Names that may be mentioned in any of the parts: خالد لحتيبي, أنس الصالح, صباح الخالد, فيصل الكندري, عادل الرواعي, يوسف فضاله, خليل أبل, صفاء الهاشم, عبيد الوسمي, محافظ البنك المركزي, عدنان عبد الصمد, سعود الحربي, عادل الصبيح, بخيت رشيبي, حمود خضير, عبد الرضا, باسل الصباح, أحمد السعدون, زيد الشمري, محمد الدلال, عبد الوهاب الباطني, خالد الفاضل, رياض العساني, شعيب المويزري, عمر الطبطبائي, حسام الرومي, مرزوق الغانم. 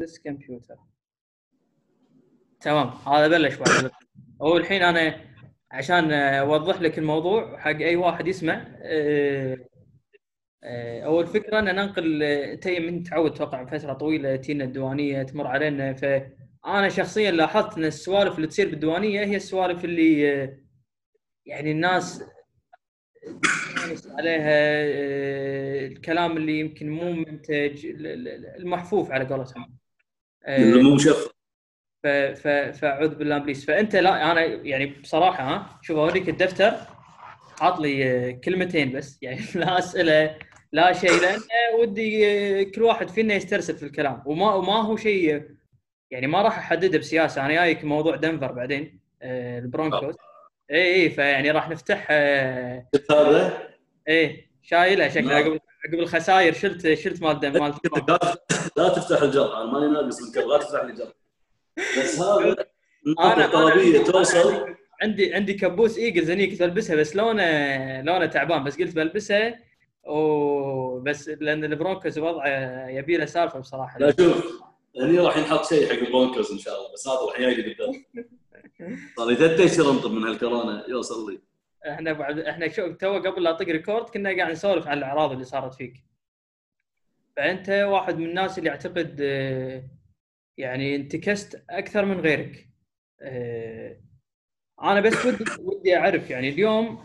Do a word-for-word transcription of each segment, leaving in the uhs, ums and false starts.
this computer. تمام هذا بلش بعد. هو الحين انا عشان اوضح لك الموضوع حق اي واحد يسمع، اول فكره ان ننقل تي من تعود توقع فتره طويله تينا الديوانيه تمر علينا، فانا شخصيا لاحظت ان السوالف اللي تصير بالديوانيه هي السوالف اللي يعني الناس عليها، الكلام اللي يمكن مو منتج، المحفوف على قولتهم اللي مو مشخص. ف ف فاعوذ بالله ابليس. فانت لا انا يعني بصراحه ها شوف اوريك الدفتر، حاط لي كلمتين بس يعني لا اسئله لا شيء، لان ودي كل واحد فينا يسترسل في الكلام، وما وما هو شيء يعني ما راح احدده بسياسه. انا جايك موضوع دنفر بعدين البرونكوز اي اي، فيعني راح نفتح هذا اي شايله شكله قبل قبل الخساير، شلت شلت مال دم مال لا تفتح الجرعه، انا ماني ناقص منك، لا تفتح لي جرعه بس. هذا انا طلبيه توصل عندي عندي كبوس ايجلز هني كنت البسها، بس لونه لونه تعبان، بس قلت بلبسها وبس لان البرونكوز وضعه يبي له سالفه بصراحه. لا شوف هني راح ينحط شيء حق البرونكوز ان شاء الله، بس هذا راح يجي قدام صار يتدي شرنطب من هالكورونا يوصل لي. احنا بعد احنا شوف تو قبل لا اطق ريكورد كنا قاعد نسولف عن الاعراض اللي صارت فيك، فانت واحد من الناس اللي اعتقد يعني انتكست اكثر من غيرك. انا بس ودي ودي اعرف يعني اليوم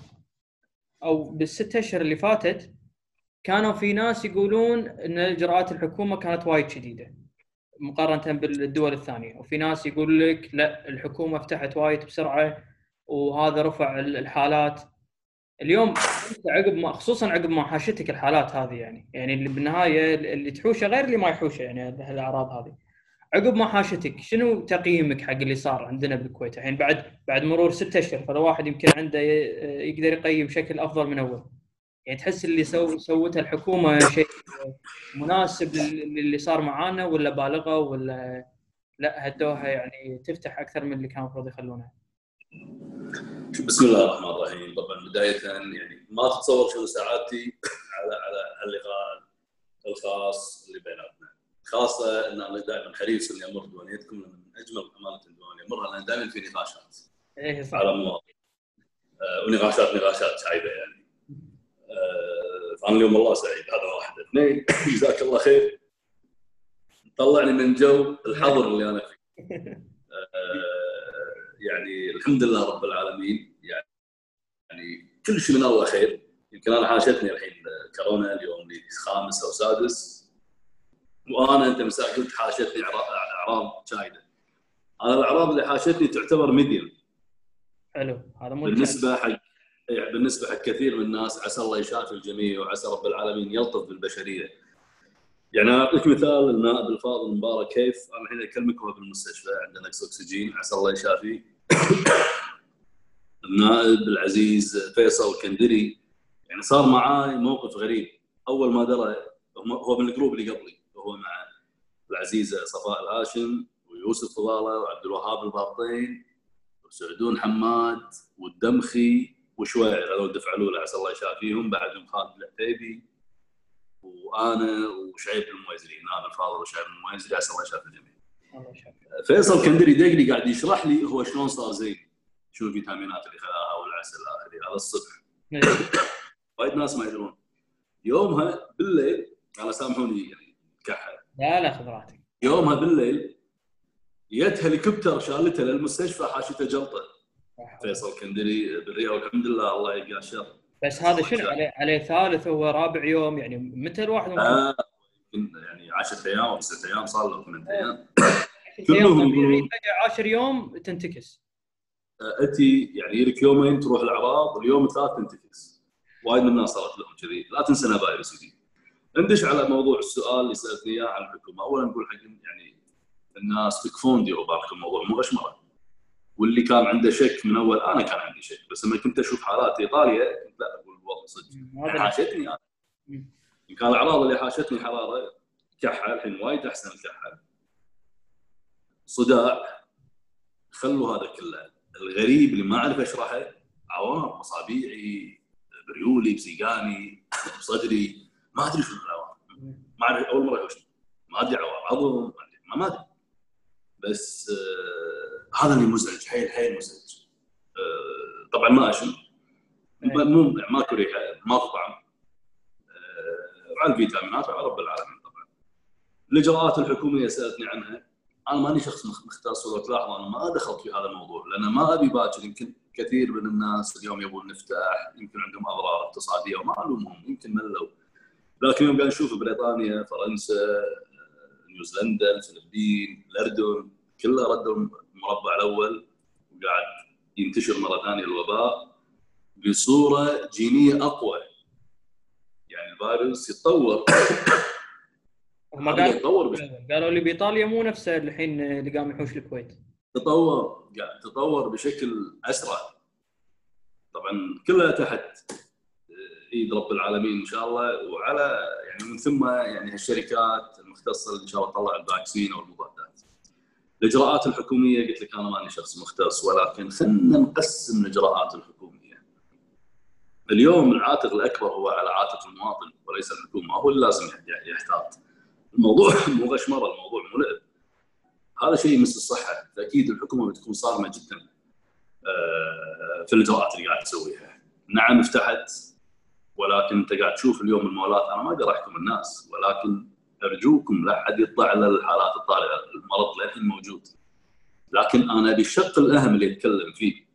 او بالست اشهر اللي فاتت كانوا في ناس يقولون ان اجراءات الحكومه كانت وايد شديده مقارنه بالدول الثانيه، وفي ناس يقول لك لا الحكومه فتحت وايد بسرعه وهذا رفع الحالات. اليوم عقب ما خصوصا عقب ما حاشتك الحالات هذه يعني يعني اللي بالنهايه اللي تحوشه غير اللي ما يحوشه يعني الاعراض هذه، عقب ما حاشتك شنو تقييمك حق اللي صار عندنا بالكويت الحين يعني بعد بعد مرور ستة اشهر؟ فالواحد يمكن عنده يقدر يقيم بشكل افضل من اول، يعني تحس اللي سو سوتها الحكومه شيء مناسب للي صار معانا ولا بالغه ولا لا هدوها يعني تفتح اكثر من اللي كان المفروض يخلونها؟ بسم الله الرحمن الرحيم. طبعا بدايه يعني ما تتصور شنو سعادتي على على اللقاء الخاص اللي بيناتنا، خاصه ان انا دائما حريص اني امر ديوانيتكم لان من اجمل امانه الديوانيه امرها، لان دائما في نقاشات ايه صح على مواضيع آه ونقاشات نقاشات شعيبه يعني آه فانا اليوم والله سعيد. هذا واحد. اثنين جزاك الله خير طلعني من جو الحظر اللي انا فيه آه يعني الحمد لله رب العالمين، يعني يعني كل شيء من الله خير. يمكن انا حاشتني الحين كورونا اليوم لي خامس او سادس، وانا انت مساء قلت حاشتني اعراض شايده. انا الاعراض اللي حاشتني تعتبر ميديم. حلو هذا مو بالنسبه حق بالنسبه حق كثير من الناس. عسى الله يشافي الجميع وعسى رب العالمين يلطف بالبشريه. يعني اعطيك مثال النائب الفاضل مبارك كيف انا الحين اكلمك وهو بالمستشفى عنده نقص اكسجين عسى الله يشافيه. النائب العزيز فيصل الكندري يعني صار معاي موقف غريب، اول ما درى هو من الجروب اللي قبلي هو مع العزيزه صفاء الهاشم ويوسف فضاله وعبد الوهاب الباطين وسعدون حماد والدمخي وشويعر، هذول الدفعه الاولى عسى الله يشافيهم. بعدهم خالد لحتيبي وانا وشعيب المويزري، نائب الفاضل وشعيب المويزري عسى الله يشافي الجميع. الله يشافي. فيصل الكندري دقلي قاعد يشرح لي هو شلون صار زي شو الفيتامينات اللي خلاها والعسل الاخري على الصبح. وايد ناس ما يدرون. يومها بالليل انا سامحوني يعني كحل. لا لا خبراتك. يومها بالليل جت هليكوبتر شالته للمستشفى حاشته جلطه. فيصل الكندري بالرياض والحمد لله الله يقاه الشر. بس هذا شنو عليه عليه ثالث ورابع يوم يعني متى الواحد آه يعني عشرة ايام او ستة ايام صار له ثمانية ايام. كلهم طبيعي عشرة يوم تنتكس. انتي يعني لك يومين تروح الاعراض واليوم الثالث تنتكس. وايد من الناس صارت لهم كذي، لا تنسى انا فايروس جديد. ندش على موضوع السؤال اللي سالتني اياه عن الحكومه. اولا نقول حق يعني الناس تكفون ديروا بالكم الموضوع مو غشمره، واللي كان عنده شك من اول انا كان عندي شك، بس لما كنت اشوف حالات ايطاليا كنت لا اقول والله صدق حاشتني انا. كان الاعراض اللي حاشتني حراره كحه الحين وايد احسن الكحه، صداع، خلوا هذا كله. الغريب اللي ما اعرف اشرحه عوار مصابيعي بريولي بسيقاني بصدري ما ادري شنو العوار، ما ادري اول مره شفت ما ادري عوار عظم ما ادري ما ادري، بس آه هذا اللي مزعج، حيل حيل مزعج. آه طبعا ما اشم، ممنوع، ماكو ريحه، ماكو طعم، آه وعلى الفيتامينات وعلى رب العالمين. طبعا الاجراءات الحكوميه سالتني عنها، انا ماني شخص مختص ولو تلاحظوا انا ما دخلت في هذا الموضوع لان ما ابي باكر. يمكن كثير من الناس اليوم يبون نفتح، يمكن عندهم اضرار اقتصاديه وما الومهم، يمكن ملوا، لكن يوم قاعد نشوف بريطانيا، فرنسا، نيوزيلندا، الفلبين، الاردن، كلها ردوا المربع الاول وقاعد ينتشر مره ثانيه الوباء بصوره جينيه اقوى. يعني الفيروس يتطور. هم قالوا قالوا اللي بايطاليا مو نفسه الحين اللي قام يحوش الكويت، تطور، قاعد تطور بشكل اسرع. طبعا كلها تحت ايد رب العالمين ان شاء الله، وعلى يعني من ثم يعني هالشركات المختصه اللي ان شاء الله تطلع الفاكسين او المضادات. الاجراءات الحكوميه قلت لك انا ماني شخص مختص، ولكن خلينا نقسم الاجراءات الحكوميه. اليوم العاتق الاكبر هو على عاتق المواطن وليس الحكومه، هو اللي لازم يحتاط. الموضوع مو غشمره، الموضوع مو لعب. هذا شيء مثل الصحه، اكيد الحكومه بتكون صارمه جدا في الاجراءات اللي قاعد تسويها. نعم افتحت، ولكن انت قاعد تشوف اليوم المولات، انا ما اقدر احكم الناس، ولكن ارجوكم لا احد يطلع على الحالات الطارئه، المرض للحين موجود. لكن انا بالشق الاهم اللي اتكلم فيه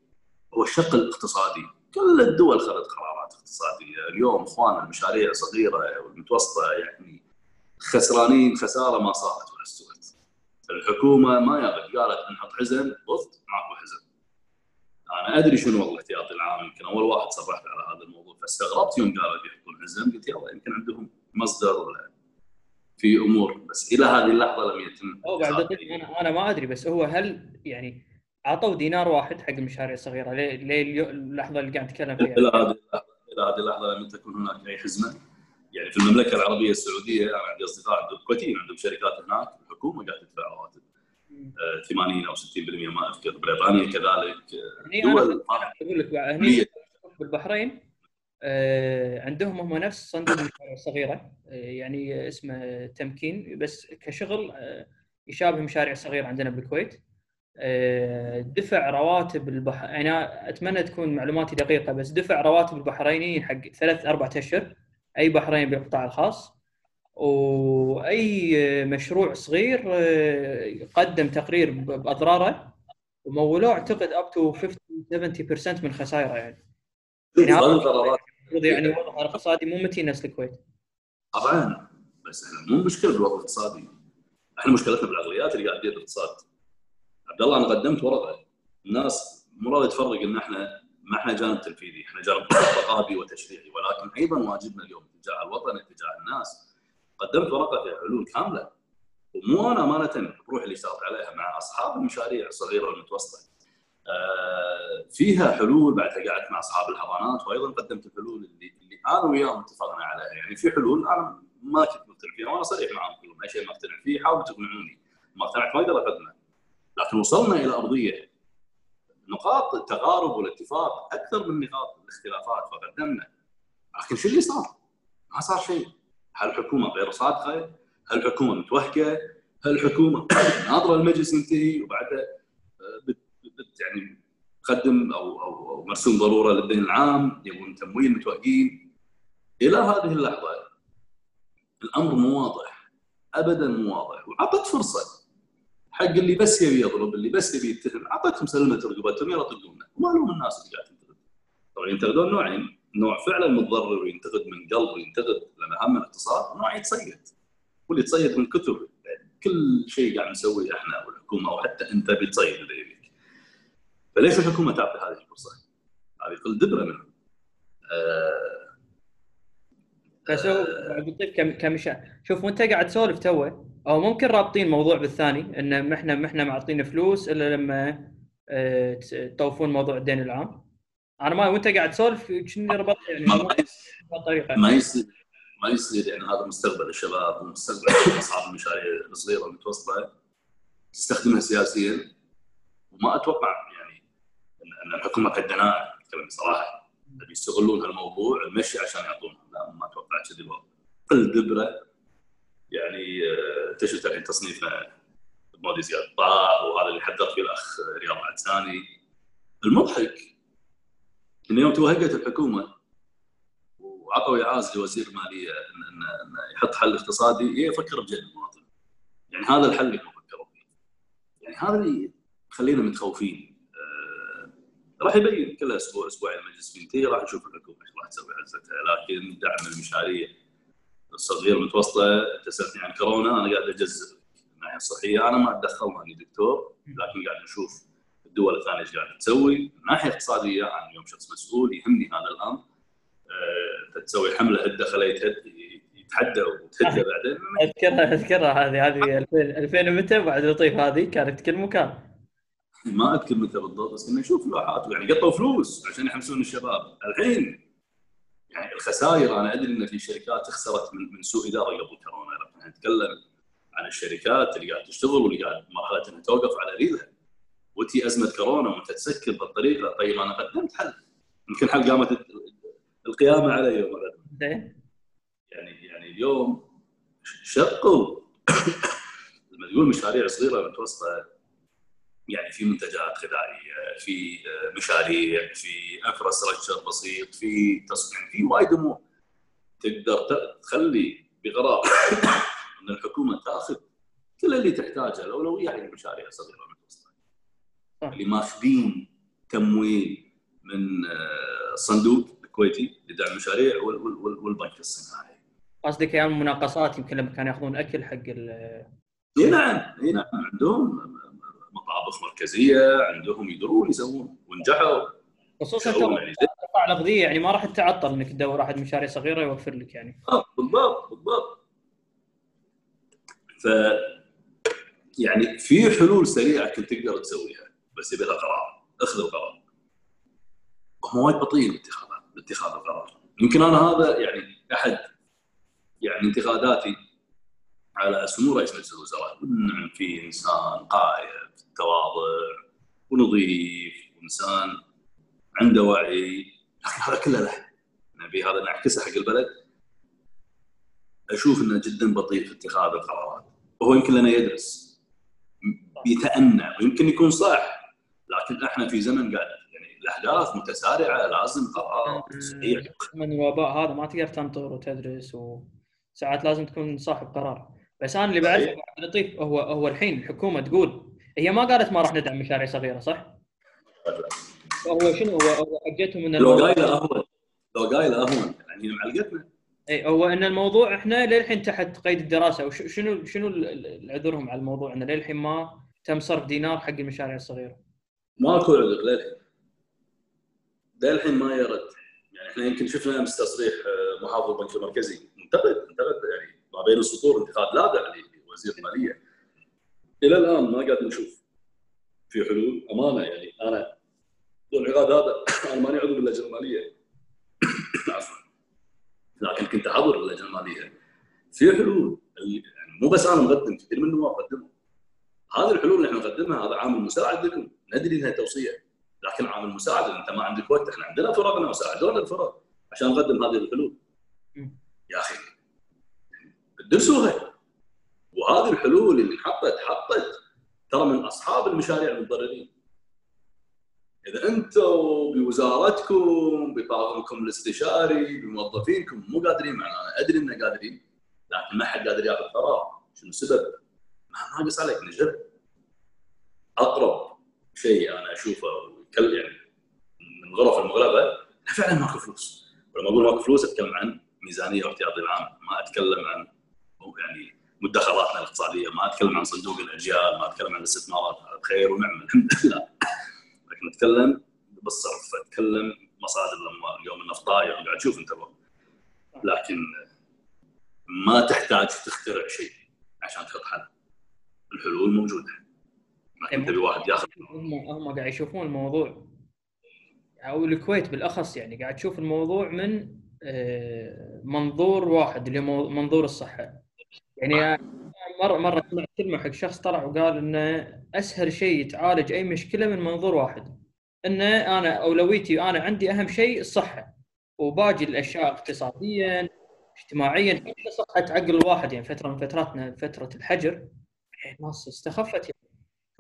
هو الشق الاقتصادي. كل الدول خذت قرارات اقتصاديه، اليوم اخوان المشاريع الصغيره والمتوسطه يعني خسرانين خساره ما صارت ولا استوت. الحكومه ما يابت، قالت نحط حزن، ضفت ماكو حزن. انا ادري شنو الاحتياطي العام، يمكن اول واحد صرحت على هذا الموضوع، فاستغربت يوم قالوا بيحطون حزن، قلت يلا يمكن عندهم مصدر في امور، بس الى هذه اللحظه لم يتم. او بعد انا انا ما ادري، بس هو هل يعني عطوا دينار واحد حق المشاريع الصغيره؟ ليه ليه اللحظه اللي قاعد نتكلم فيها؟ الى هذه الى هذه اللحظه لم تكن هناك اي حزمه. يعني في المملكه العربيه السعوديه انا عندي اصدقاء عندهم كويتيين عندهم شركات هناك، الحكومه قاعده تدفع رواتب ثمانين او ستين بالمئة، ما اذكر. بريطانيا كذلك. هني انا اقول لك هني بالبحرين آه عندهم هم نفس صندوق مشاريع صغيره، آه يعني اسمه تمكين، بس كشغل آه يشابه مشاريع صغيره عندنا بالكويت. آه دفع رواتب البحر، انا اتمنى تكون معلوماتي دقيقه، بس دفع رواتب البحرينيين حق ثلاث اربع اشهر اي بحريني بالقطاع الخاص، واي مشروع صغير قدم تقرير باضراره ومولوه اعتقد اب تو خمسين سبعين بالمئة من خسائره. يعني يعني هذا القرارات يعني وضع اقتصادي مو متين نفس الكويت طبعا، بس احنا مو مشكله بالوضع الاقتصادي، احنا مشكلتنا بالاغليات اللي قاعد تدير الاقتصاد. عبد الله انا قدمت ورقه، الناس مو راضي تفرق ان احنا ما احنا جانب تنفيذي، احنا جانب رقابي وتشريعي، ولكن ايضا واجبنا اليوم تجاه الوطن تجاه الناس. قدمت ورقه فيها حلول كامله، ومو انا امانه بروحي اللي اشتغلت عليها مع اصحاب المشاريع الصغيره والمتوسطه. آه فيها حلول، بعدها قعدت مع اصحاب الحضانات وايضا قدمت الحلول اللي, اللي انا وياهم اتفقنا عليها. يعني في حلول انا ما كنت مقتنع فيها، وانا صريح معهم كلهم اي شيء ما اقتنع فيه حاولوا تقنعوني، ما اقتنعت ما اقدر اقدمه. لكن وصلنا الى ارضيه نقاط التقارب والاتفاق اكثر من نقاط الاختلافات، فقدمنا. لكن شو اللي صار؟ ما صار شيء. هل الحكومه غير صادقه؟ هل الحكومه متوهكه؟ هل الحكومه ناظره المجلس ينتهي وبعدها بت يعني تقدم او او مرسوم ضروره للدين العام، يبون تمويل متوهقين؟ الى هذه اللحظه الامر مو واضح ابدا، مو واضح. وعطت فرصه حق اللي بس يبي يضرب، اللي بس يبي يتهم، عطتهم سلمه رقبتهم يلا طقونا. وما لهم الناس اللي قاعد تنتقد. طبعا ينتقدون نوعين، نوع فعلا متضرر وينتقد من قلبه وينتقد لما هم الاقتصاد، ونوع يتصيد. واللي يتصيد من كثر يعني كل شيء قاعد نسويه احنا والحكومه، وحتى انت بتصيد اللي يبيك. فليش الحكومه تعطي هذه الفرصه؟ هذه قل دبره منهم. آه بس هو بيعطيك كمشاع. شوف وانت قاعد تسولف توه، او ممكن رابطين موضوع بالثاني ان احنا ما احنا معطين فلوس الا لما تطوفون موضوع الدين العام. انا ما وانت قاعد تسولف كني ربط يعني بطريقه ما يصير ما يصير يعني هذا مستقبل الشباب ومستقبل اصحاب المشاريع الصغيره والمتوسطه تستخدمها سياسيا. وما اتوقع يعني ان الحكومه قد دناء كلام صراحه يستغلون هالموضوع المشي عشان يعطون. لا ما اتوقع كذي، قل دبره يعني. تشتغل تصنيفنا لزياد الطاع، وهذا اللي حدث فيه الاخ رياض العساني. المضحك انه يوم توهقت الحكومه وعطوا ايعاز لوزير ماليه ان ان يحط حل اقتصادي، يفكر بجد المواطن. يعني هذا الحل اللي هم فكروا فيه، يعني هذا اللي خلينا متخوفين. آه، راح يبين كل اسبوع اسبوعين المجلس بينتهي، راح نشوف الحكومه ايش راح تسوي عزتها. لكن دعم المشاريع الصغيره المتوسطه، تسالني عن كورونا، انا قاعد اجزء من الناحيه الصحيه، انا ما اتدخل ماني دكتور، لكن قاعد نشوف الدول الثانيه ايش قاعده تسوي، من ناحيه اقتصاديه انا يوم شخص مسؤول يهمني هذا الامر. أه، تسوي حمله الدخليه يتحدى وتهدى بعدين. اذكرها اذكرها هذه هذه ألفين متى بعد لطيف، هذه كانت كل مكان. ما اذكر متى بالضبط، بس كنا نشوف لوحات يعني قطوا فلوس عشان يحمسون الشباب. الحين يعني الخسائر، انا ادري ان في شركات خسرت من من سوء اداره قبل كورونا، لكن نتكلم عن الشركات اللي قاعده تشتغل واللي قاعده مرحله انها توقف على ريلها. وتي ازمه كورونا وانت تسكر بالطريقه. طيب انا قدمت حل، يمكن حل قامت القيامه علي يوم الغد. يعني يعني اليوم شقوا لما تقول مشاريع صغيره متوسطه، يعني في منتجات غذائيه، في مشاريع، في انفراستراكشر بسيط، في تصميم، في وايد امور تقدر تخلي بقرار ان الحكومه تاخذ كل اللي تحتاجه، الاولويه على المشاريع الصغيره والمتوسطه اللي ماخذين تمويل من الصندوق الكويتي لدعم المشاريع والبنك الصناعي. قصدك ايام المناقصات يمكن لما كانوا ياخذون اكل حق ال اي نعم اي نعم، عندهم مطابخ مركزيه، عندهم يدرون يسوون ونجحوا، خصوصا تطلع نقديه يعني ما راح تتعطل انك تدور احد مشاريع صغيره يوفر لك يعني. اه بالضبط بالضبط. ف يعني في حلول سريعه كنت تقدر تسويها، بس يبي لها قرار، اخذوا قرار. هم وايد بطيئين اتخاذ اتخاذ القرار. يمكن انا هذا يعني احد يعني انتقاداتي على سمو رئيس مجلس الوزراء، نعم في انسان قائد تواضع ونظيف وانسان عنده وعي، لكن هذا كله له نبي هذا نعكسه حق البلد. اشوف انه جدا بطيء في اتخاذ القرارات، وهو يمكن لنا يدرس بيتأنى ويمكن يكون صح، لكن احنا في زمن قاعد الأحداث متسارعة، لازم قرار صحيح. من الوباء هذا ما تقدر تنطر وتدرس، وساعات لازم تكون صاحب قرار. بس أنا اللي بعرفه عبد اللطيف، هو هو الحين الحكومة تقول هي ما قالت ما راح ندعم مشاريع صغيرة، صح؟ هو شنو هو أجتهم من لو قايلة أهون لو قايلة أهون يعني معلقتنا. إيه هو إن الموضوع إحنا للحين تحت قيد الدراسة، وشنو شنو العذرهم على الموضوع إن للحين ما تم صرف دينار حق المشاريع الصغيرة. ماكو عذر للحين. ده الحين ما يرد. يعني احنا يمكن شفنا امس تصريح محافظ البنك المركزي انتقد انتقد يعني ما بين السطور انتقاد لاذع لوزير الماليه. الى الان ما قاعد نشوف في حلول امانه. يعني انا الانعقاد هذا انا ماني عضو باللجنه الماليه عفوا، لكن كنت حاضر باللجنه الماليه. في حلول يعني مو بس انا مقدم، كثير منهم ما قدموا. هذه الحلول اللي احنا نقدمها هذا عامل مساعد لكم، ندري انها توصيه لكن عامل مساعد. انت ما عندك وقت، احنا عندنا فرقنا وساعدونا الفرق عشان نقدم هذه الحلول. يا اخي ادرسوها. وهذه الحلول اللي انحطت حطت ترى من اصحاب المشاريع المتضررين. اذا انتم بوزارتكم بطاقمكم الاستشاري بموظفينكم مو قادرين، معنا انا ادري اننا قادرين، لكن ما حد قادر ياخذ قرار. شنو السبب؟ ما ناقص عليك نجر. اقرب شيء انا اشوفه كل يعني من غرف المغلبه فعلا ماكو فلوس. ولما اقول ماكو فلوس اتكلم عن ميزانيه احتياطي العام، ما اتكلم عن يعني مدخراتنا الاقتصاديه، ما اتكلم عن صندوق الاجيال، ما اتكلم عن الاستثمارات، هذا خير ونعم الحمد لله. لكن اتكلم بالصرف، اتكلم مصادر الاموال. اليوم النفط طاير قاعد تشوف انت بقى. لكن ما تحتاج تخترع شيء عشان تحط حل، الحلول موجوده. انت بواحد ياخذ هم هم قاعد يشوفون الموضوع، او الكويت بالاخص يعني قاعد تشوف الموضوع من منظور واحد اللي هو منظور الصحه. يعني مره مره سمعت كلمه حق شخص طلع وقال انه اسهل شيء تعالج اي مشكله من منظور واحد، ان انا اولويتي انا عندي اهم شيء الصحه، وباقي الاشياء اقتصاديا اجتماعيا. حتى صحه عقل الواحد يعني فتره من فتراتنا فتره الحجر ناس استخفت يعني.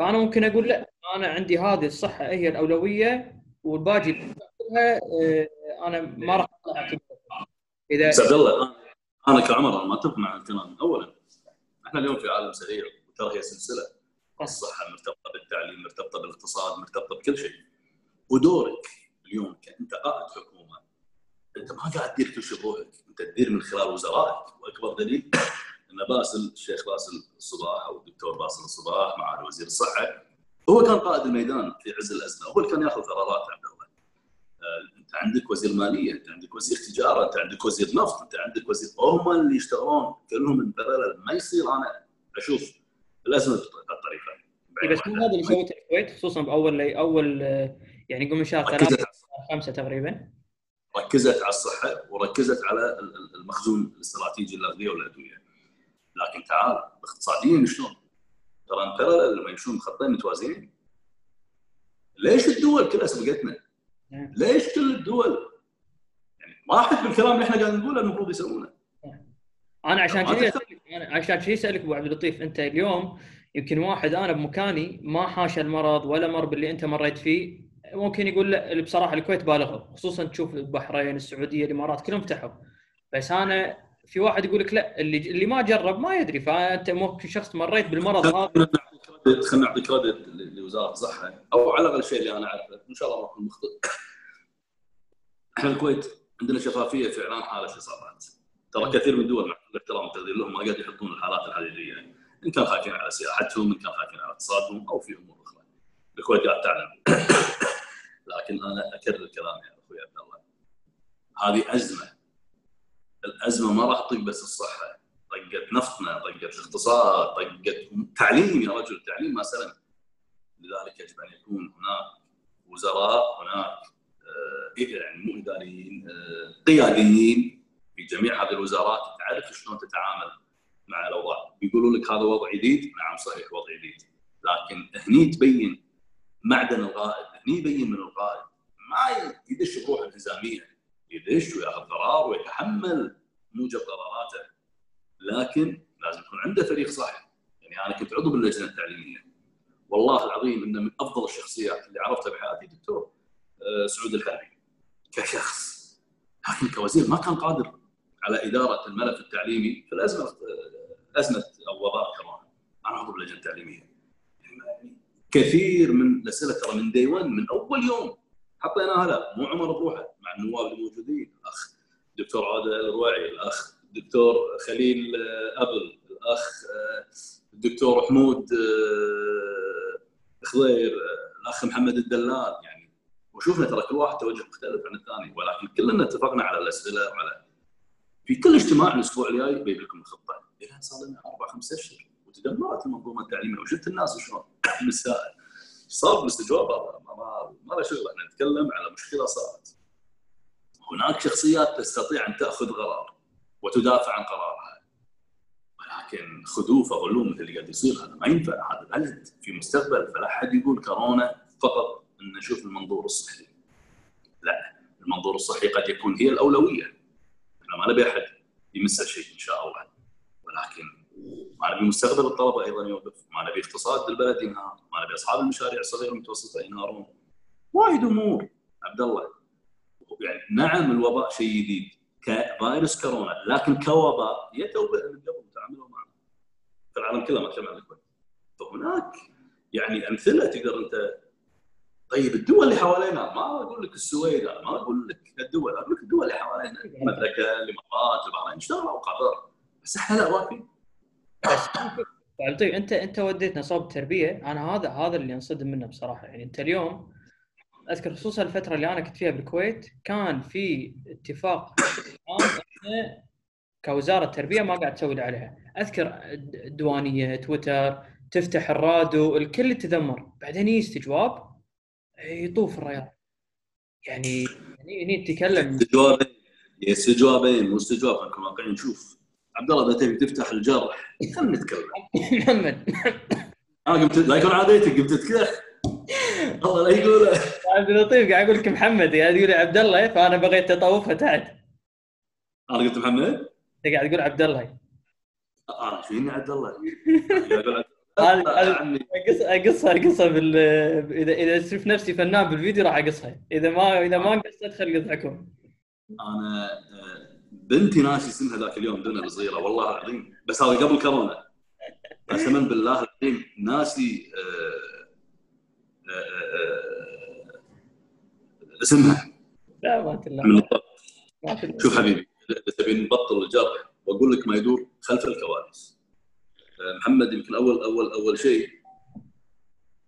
فانا ممكن اقول لا انا عندي هذه الصحه هي الاولويه والباقي كلها انا ما راح اطلع. اذا عبد الله انا كعمر ما اتفق مع الكلام. اولا احنا اليوم في عالم سريع وترى هي سلسله، الصحه مرتبطه بالتعليم، مرتبطه بالاقتصاد، مرتبطه بكل شيء. ودورك اليوم كانت قائد حكومه، انت ما قاعد تدير كل شيء بروحك، انت تدير من خلال وزرائك. واكبر دليل ان باسل الشيخ باسل الصباح او الدكتور باسل الصباح مع وزير الصحه هو كان قائد الميدان في عز الازمه، هو اللي كان ياخذ قرارات. عبد الله انت عندك وزير ماليه، انت عندك وزير تجاره، انت عندك وزير نفط، انت عندك وزير، هم اللي يشتغلون كلهم من بارلل. ما يصير انا اشوف الازمه بهالطريقه. بس مو هذا اللي سوته الكويت خصوصا باول اول يعني قبل شهر ثلاثة خمسة تقريبا، ركزت على الصحه وركزت على المخزون الاستراتيجي للاغذيه والادويه. لكن تعال اقتصاديا شلون؟ ترى ترى لما يمشون خطين متوازيين. ليش الدول كلها سبقتنا؟ ليش كل الدول يعني راحت بالكلام اللي احنا قاعد نقوله المفروض يسوونه؟ انا عشان كذي انا عشان كذي اسالك ابو عبد اللطيف، انت اليوم يمكن واحد انا بمكاني ما حاش المرض ولا مر باللي انت مريت فيه ممكن يقول لا بصراحه الكويت بالغوا، خصوصا تشوف البحرين، السعوديه، الامارات كلهم فتحوا. بس انا في واحد يقول لك لا اللي اللي ما جرب ما يدري. فانت ممكن شخص مريت بالمرض هذا. خلينا نعطي كريدت لوزاره الصحه او على الاقل شيء اللي انا اعرفه، ان شاء الله ما اكون مخطئ. احنا الكويت عندنا شفافيه في اعلان حاله اصابات. ترى كثير من الدول مع الاحترام والتقدير لهم ما قاعد يحطون الحالات الحقيقيه، ان كان خايفين على سياحتهم، ان كان خايفين على اقتصادهم او في امور اخرى. الكويت قاعد تعلم. لكن انا اكرر كلامي يا اخوي عبد الله، هذه ازمه. الازمه ما راح تطق بس الصحه، طقت نفطنا، طقت الاقتصاد، طقت تعليم. يا رجل التعليم ما سلم. لذلك يجب ان يكون هناك وزراء، هناك يعني مو اداريين، قياديين في جميع هذه الوزارات تعرف شلون تتعامل مع الاوضاع. يقولوا لك هذا وضع جديد، نعم صحيح وضع جديد، لكن هني تبين معدن القائد، هني يبين من القائد ما يدش بروحه الالتزاميه، يدش وياخذ قرار ويتحمل موجب قراراته. لكن لازم يكون عنده فريق صح. يعني انا كنت عضو باللجنه التعليميه، والله العظيم انه من افضل الشخصيات اللي عرفتها بحياتي دكتور سعود الحربي كشخص، لكن كوزير ما كان قادر على اداره الملف التعليمي في الازمه ازمه او وباء كورونا. انا عضو باللجنه التعليميه، كثير من الاسئله ترى من داي وان، من اول يوم حطيناها. لا مو عمر بروحه، مع النواب الموجودين، الاخ دكتور عادل الرواعي، الاخ دكتور خليل أبل، الاخ الدكتور حمود خضير، الاخ محمد الدلال. يعني وشوفنا ترى كل واحد توجه مختلف عن الثاني، ولكن كلنا اتفقنا على الاسئله وعلى في كل اجتماع الاسبوع الجاي بيجيب لكم الخطه. الان صار لنا اربع خمس اشهر وتدمرت المنظومه التعليميه وشفت الناس شلون مسائل صار باستجوابها. ما ما له شغل، احنا نتكلم على مشكله صارت. هناك شخصيات تستطيع ان تاخذ قرار وتدافع عن قرارها، ولكن خذوف وغلو مثل اللي قاعد يصير هذا ما ينفع. هذا بلد في مستقبل، فلا احد يقول كورونا فقط ان نشوف المنظور الصحي. لا، المنظور الصحي قد يكون هي الاولويه. احنا ما نبي احد يمسه شيء ان شاء الله، ولكن ما نبي مستقبل الطلبه ايضا يوقف، ما نبي اقتصاد البلد ينهار، ما نبي اصحاب المشاريع الصغيره والمتوسطه ينهارون. وايد امور عبد الله. يعني نعم الوباء شيء جديد كفيروس كورونا، لكن كوباء يتوا من قبل وتعاملوا معه في العالم كله ما كما الكويت. فهناك يعني امثله تقدر انت. طيب الدول اللي حوالينا، ما اقول لك السويد، ما اقول لك الدول، اقول لك الدول اللي حوالينا، المملكه، الامارات، البحرين، اشتغلوا وقطر. بس احنا لا وافين. طيب انت انت وديتنا صوب التربيه. انا هذا هذا اللي انصدم منه بصراحه. يعني انت اليوم اذكر خصوصا الفتره اللي انا كنت فيها بالكويت كان في اتفاق احنا كوزاره التربيه ما قاعد تسوي عليها. اذكر الديوانيه، تويتر، تفتح الراديو، الكل تذمر، بعدين يستجواب يطوف الرياض. يعني يعني نتكلم استجوابين استجوابين واستجواب. خلينا واقعين. نشوف عبد الله بدأت تفتح الجرح، خلنا نتكلم. محمد انا قمت لا يكون عاديتك قمت تكح والله لا يقول عبد اللطيف قاعد اقول لك محمد قاعد يقول عبد الله، فانا بغيت اطوفها تحت. انا قلت محمد، انت قاعد تقول عبد الله. انا شو اني عبد الله قاعد اقول اقصها اقصها بال اذا اذا شفت نفسي فنان بالفيديو راح اقصها، اذا ما اذا ما قصت ادخل قطعكم. انا بنتي ناسي اسمها ذاك اليوم دنيا صغيره والله العظيم، بس هذا قبل كورونا، قسما بالله العظيم ناسي اسمها. لا ما تلا شوف حبيبي تبي نبطل الجرح واقول لك ما يدور خلف الكواليس. محمد يمكن اول اول اول شيء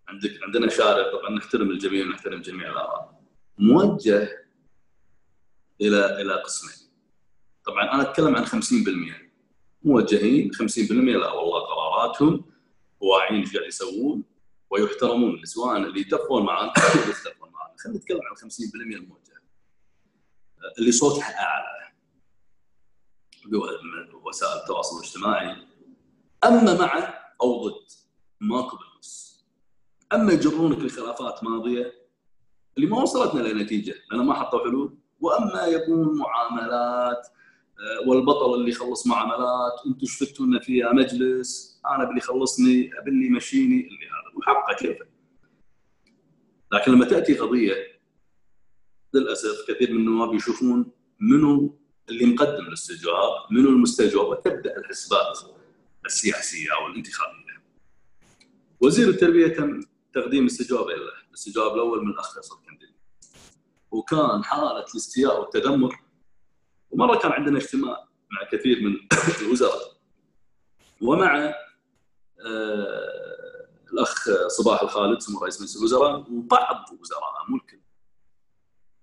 عندك عندنا شارع، طبعا نحترم الجميع ونحترم جميع الاراء، موجه الى الى قسمين. طبعا انا اتكلم عن خمسين بالمئة موجهين، خمسين بالمئة لا والله قراراتهم واعيين ايش قاعد يسوون ويحترمون، سواء اللي يتفقون معانا اللي يختلفون معانا. خلينا نتكلم عن خمسين بالمئة الموجه اللي صوتها اعلى بوسائل التواصل الاجتماعي، اما مع او ضد ماكو بالنص. اما يجرونك لخلافات ماضيه اللي ما وصلتنا لنتيجه لان ما حطوا حلول، واما يكون معاملات والبطل اللي خلص معاملات انتم شفتوا لنا فيها مجلس، انا باللي خلصني باللي مشيني اللي هذا وحقه كيفه. لكن لما تاتي قضيه للاسف كثير من النواب يشوفون منو اللي مقدم الاستجواب، منو المستجوب، وتبدا الحسبات السياسيه او الانتخابيه. وزير التربيه تم تقديم استجواب له، الاستجواب الاول من الاخ فيصل الكندري، وكان حاله الاستياء والتذمر. ومره كان عندنا اجتماع مع كثير من الوزراء ومع آه الاخ صباح الخالد سمو رئيس مجلس الوزراء وبعض وزراء ممكن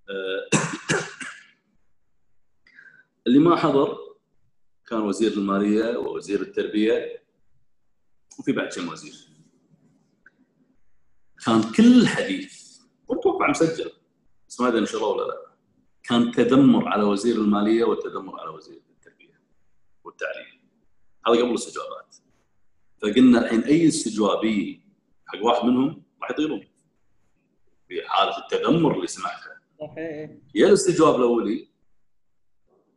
آه اللي ما حضر كان وزير الماليه ووزير التربيه وفي بعد كم وزير. كان كل حديث واتوقع مسجل بس ما ادري نشروه ولا لا، كان تذمر على وزير الماليه وتذمر على وزير التربيه والتعليم. هذا قبل الاستجوابات. فقلنا الحين اي استجوابي حق واحد منهم راح يطيرون في حاله التذمر اللي سمعتها. صحيح. يا الاستجواب الاولي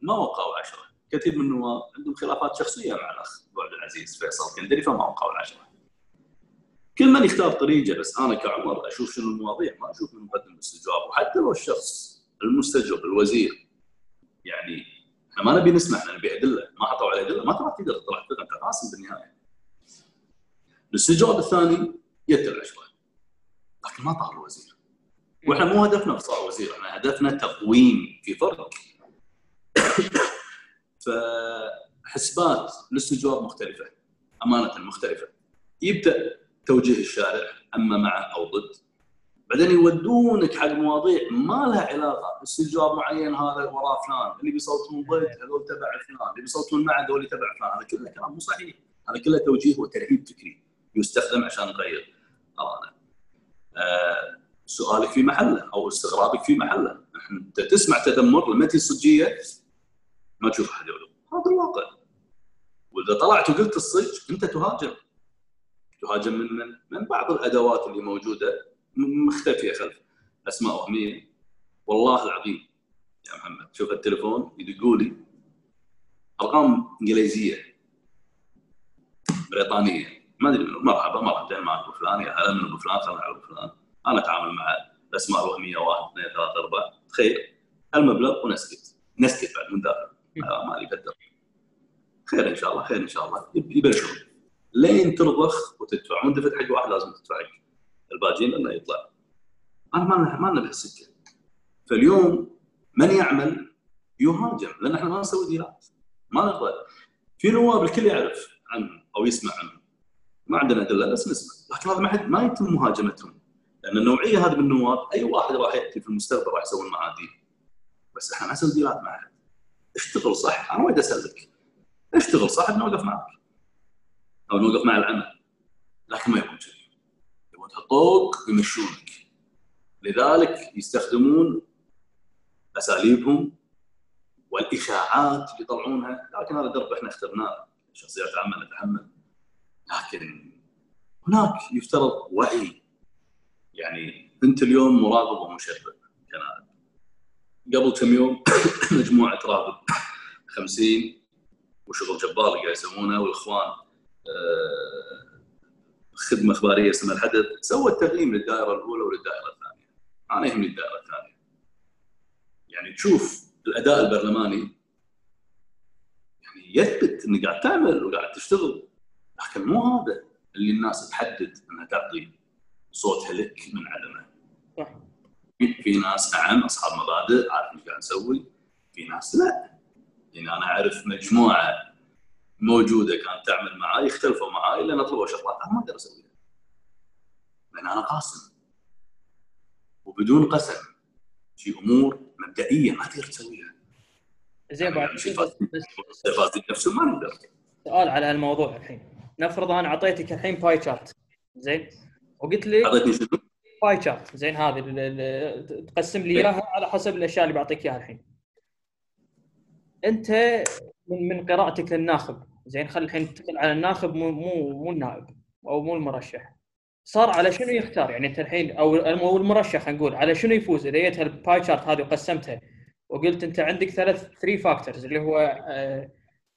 ما وقعوا عشرة، كثير من النواب عندهم خلافات شخصيه مع الاخ عبد العزيز فيصل الكندري فما وقعوا العشره. كل من يختار طريقه، بس انا كعمر اشوف شنو المواضيع، ما اشوف من مقدم الاستجواب. وحتى لو الشخص المستجوب الوزير يعني احنا ما نبي نسمع، احنا نبي ادله، ما حطوا على ادله ما راح تقدر تطلع تقدر انت قاسم بالنهايه. الاستجواب الثاني يد العشره لكن ما طار الوزير، واحنا مو هدفنا صار وزير، احنا هدفنا تقويم في فرق. فحسبات الاستجواب مختلفة، أمانة مختلفة. يبدأ توجيه الشارع أما مع أو ضد، بعدين يودونك حق مواضيع ما لها علاقة، استجواب معين هذا وراه فلان، اللي بيصوتون ضد هذول تبع فلان، اللي بيصوتون مع هذول تبع فلان. هذا كله كلام مو صحيح، هذا كله توجيه وترهيب فكري يستخدم عشان نغير آراءنا. آه سؤالك في محله أو استغرابك في محله. أنت تسمع تذمر لما تجي الصجية ما تشوف احد يقول هذا الواقع، واذا طلعت وقلت الصج انت تهاجم تهاجم من من بعض الادوات اللي موجوده مختفيه خلف اسماء وهميه. والله العظيم يا محمد شوف التليفون يدقوا لي ارقام انجليزيه بريطانيه، ما ادري مرحبا مرحبا معك وفلان، يا هلا من فلان، خلنا على فلان. انا اتعامل مع الاسماء الوهميه واحد اثنين ثلاثة أربعة، تخيل المبلغ ونسكت نسكت بعد من داخل ما لي بدر. خير ان شاء الله خير ان شاء الله يبلشون لين ترضخ وتدفع، وانت دفعت حق واحد لازم تدفع حق الباجين لانه يطلع. انا ما ما لنا بهالسكه. فاليوم من يعمل يهاجم لان احنا ما نسوي ديلات، ما نرضى. في نواب الكل يعرف عنهم او يسمع عنهم، ما عندنا ادله بس نسمع، لكن هذا ما حد ما يتم مهاجمتهم لان النوعيه هذه من النواب اي واحد راح ياتي في المستقبل راح يسوون معاه ديل، بس احنا ما نسوي ديلات مع احد. اشتغل صح، انا وايد اسالك اشتغل صح بنوقف معك او نوقف مع العمل، لكن ما يكون كذي يبون يحطوك ويمشونك. لذلك يستخدمون اساليبهم والاشاعات اللي يطلعونها، لكن هذا درب احنا اخترناه شخصيات عامه نتحمل. لكن هناك يفترض وعي، يعني انت اليوم مراقب ومشرب كنائب. قبل كم يوم مجموعه راغب خمسين وشغل جبار اللي قاعد يسوونه والاخوان خدمه اخباريه اسمها الحدث، سوى التقييم للدائره الاولى وللدائره الثانيه. انا يهمني الدائره الثانيه. يعني تشوف الاداء البرلماني يعني يثبت انك قاعد تعمل وقاعد تشتغل، لكن مو هذا اللي الناس تحدد انها تعطي صوتها لك من عدمه. صح. في ناس نعم اصحاب مبادئ، عارف ايش قاعد نسوي، في ناس لا. يعني انا اعرف مجموعه موجوده كانت تعمل معاي، اختلفوا معاي لان طلبوا شغلات انا ما اقدر اسويها. لان انا قاسم. وبدون قسم في امور مبدئيه ما تقدر تسويها. زين بعد فاضي نفسه ما نقدر. سؤال على هالموضوع الحين. نفرض انا اعطيتك الحين باي تشارت، زين؟ وقلت لي اعطيتني شنو؟ باي تشارت، زين هذه تقسم لي اياها على حسب الاشياء اللي بعطيك اياها الحين. انت من من قراءتك للناخب، زين خلي الحين نتكلم على الناخب مو مو مو النائب او مو المرشح، صار على شنو يختار؟ يعني انت الحين او المرشح نقول على شنو يفوز اذا جت الباي تشارت هذه وقسمتها وقلت انت عندك ثلاث ثري فاكتورز اللي هو آآ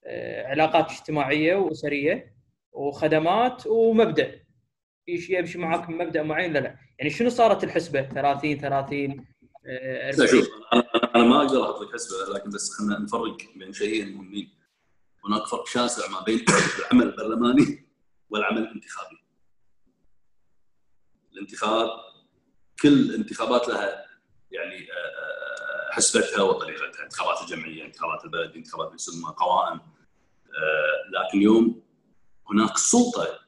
آآ علاقات اجتماعيه واسريه وخدمات ومبدا، ايش يمشي معاك من مبدا معين؟ لا لا يعني شنو صارت الحسبه ثلاثين ثلاثين؟ لا شوف انا ما اقدر احط لك حسبه، لكن بس خلينا نفرق بين شيئين مهمين. هناك فرق شاسع ما بين العمل البرلماني والعمل الانتخابي. الانتخاب كل انتخابات لها يعني حسبتها وطريقتها، انتخابات الجمعيه، انتخابات البلد، انتخابات يسموها قوائم. لكن اليوم هناك سلطه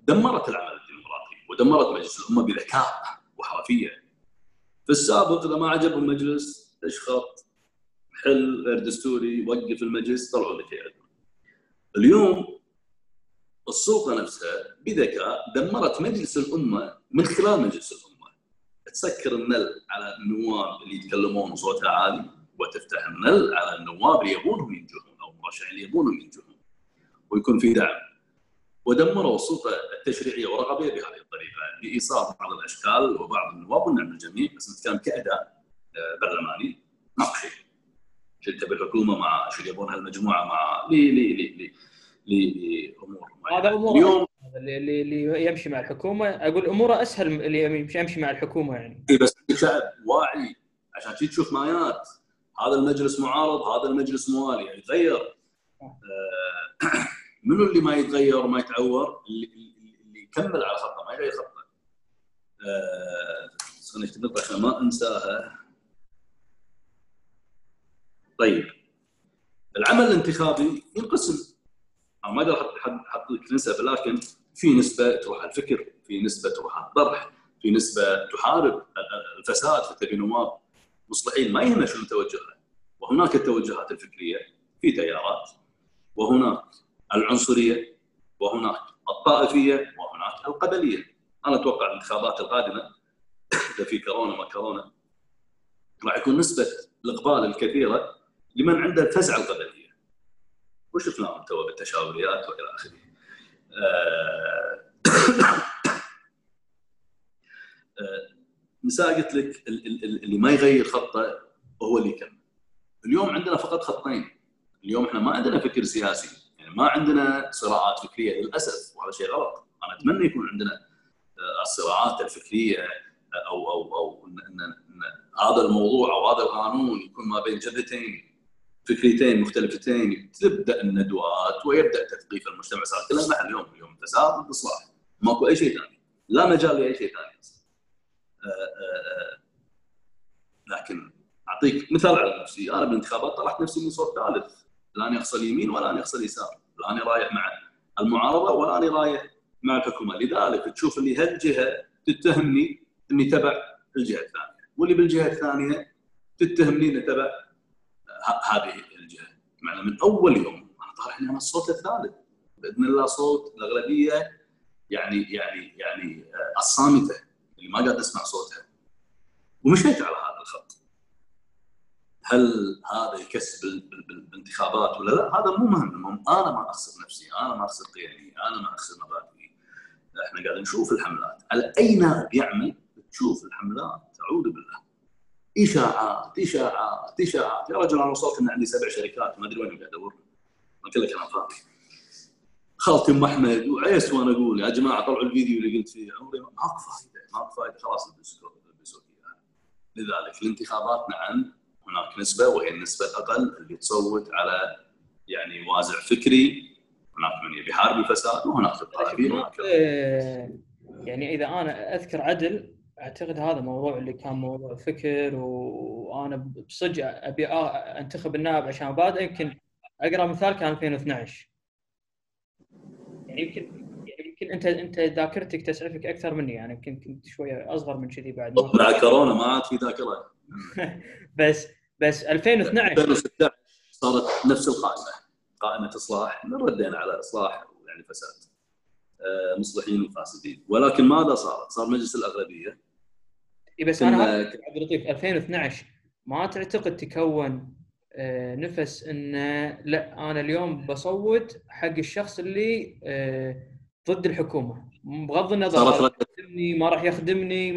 دمرت العمل الديمقراطي ودمرت مجلس الامه بذكاء وحرفيه. في السابق اذا ما عجبهم المجلس اشخط حل غير دستوري، وقف المجلس، طلعوا لك يعدلون. اليوم السلطه نفسها بذكاء دمرت مجلس الامه من خلال مجلس الامه. تسكر النل على النواب اللي يتكلمون وصوتها عالي، وتفتح النل على النواب اللي يبونهم ينجحون او المرشحين اللي يبونهم ينجحون ويكون في دعم. ودمروا السلطه التشريعيه ورغبيه بهذه الطريقه لايصال بعض الاشكال وبعض النواب، ونعم الجميع، بس نتكلم كاداء برلماني ماكو شيء. شلت بالحكومه مع شو يبون هالمجموعه مع لي لي لي لي امور هذا امور اليوم اللي اللي يمشي مع الحكومه، اقول اموره اسهل اللي يمشي مع الحكومه يعني. اي بس الشعب واعي عشان تجي تشوف مايات هذا المجلس معارض، هذا المجلس موالي، يتغير. منو اللي ما يتغير وما يتعور؟ اللي اللي يكمل على خطه، ما يغير خطه. خليني اكتب نقطه عشان ما انساها. طيب العمل الانتخابي ينقسم، انا ما اقدر احط لك نسبه، لكن في نسبه تروح على الفكر، في نسبه تروح على الطرح، في نسبه تحارب الفساد حتى بنواب مصلحين ما يهمه شنو توجهها. وهناك التوجهات الفكريه في تيارات، وهناك العنصريه، وهناك الطائفيه، وهناك القبليه. انا اتوقع الانتخابات القادمه اذا في كورونا ما كورونا راح يكون نسبه الاقبال الكثيره لمن عنده الفزعه القبليه، وشفناهم تو بالتشاوريات والى اخره. مساء قلت لك اللي ما يغير خطه هو اللي يكمل. اليوم عندنا فقط خطين. اليوم احنا ما عندنا فكر سياسي، ما عندنا صراعات فكريه للاسف، وهذا شيء غلط. انا اتمنى يكون عندنا الصراعات الفكريه او او او ان هذا الموضوع او هذا القانون يكون ما بين جبهتين، فكرتين مختلفتين، تبدا الندوات ويبدا تثقيف المجتمع. صار كلامنا اليوم اليوم تساهل واصلاح، ماكو اي شيء ثاني، لا مجال لاي شيء ثاني. لكن اعطيك مثال على نفسي، انا بالانتخابات طلعت نفسي من صوت ثالث، لا اني اغسل يمين ولا اني اغسل يسار، لا اني رايح مع المعارضه ولا اني رايح مع الحكومه. لذلك تشوف اللي هالجهه تتهمني اني تبع الجهه الثانيه، واللي بالجهه الثانيه تتهمني اني تبع هذه الجهه. معناه من اول يوم انا طالع هنا الصوت الثالث باذن الله، صوت الاغلبيه يعني يعني يعني الصامته اللي ما قاعد اسمع صوتها، ومشيت على هذا الخط. هل هذا يكسب بالانتخابات ولا لا؟ هذا مو مهم، المهم انا ما اخسر نفسي، انا ما اخسر قيمي، انا ما اخسر مبادئي. احنا قاعدين نشوف الحملات على اي نائب يعمل، تشوف الحملات اعوذ بالله، اشاعات اشاعات اشاعات. يا رجل انا وصلت ان عندي سبع شركات، ما ادري وين قاعد ادور، ما كله كلام فاضي. خالتي ام احمد وعيس وانا اقول يا جماعه طلعوا الفيديو اللي قلت فيه، عمري ماكو فائده ماكو فائده خلاص البسوكيه. لذلك الانتخابات نعم هناك نسبه وهي النسبه الاقل اللي تصوت على يعني وازع فكري، هناك من يبي يحارب الفساد وهناك الطائفين وهناك يعني. اذا انا اذكر عدل اعتقد هذا موضوع اللي كان موضوع فكر، وانا بصدق ابي انتخب النائب عشان بادئ. يمكن اقرا مثال كان ألفين واثنعش يعني، يمكن يمكن انت انت ذاكرتك تسعفك اكثر مني يعني، يمكن كنت شويه اصغر من كذي بعد مع كورونا ما عاد في ذاكره بس بس ألفين واثنعش صارت نفس القائمه، قائمه اصلاح، ردينا على اصلاح يعني فساد مصلحين وفاسدين، ولكن ماذا صار؟ صار مجلس الاغلبيه. اي بس انا عبد اللطيف ألفين واثنعش ما تعتقد تكون نفس انه لا انا اليوم بصوت حق الشخص اللي ضد الحكومه بغض النظر يخدمني ما راح يخدمني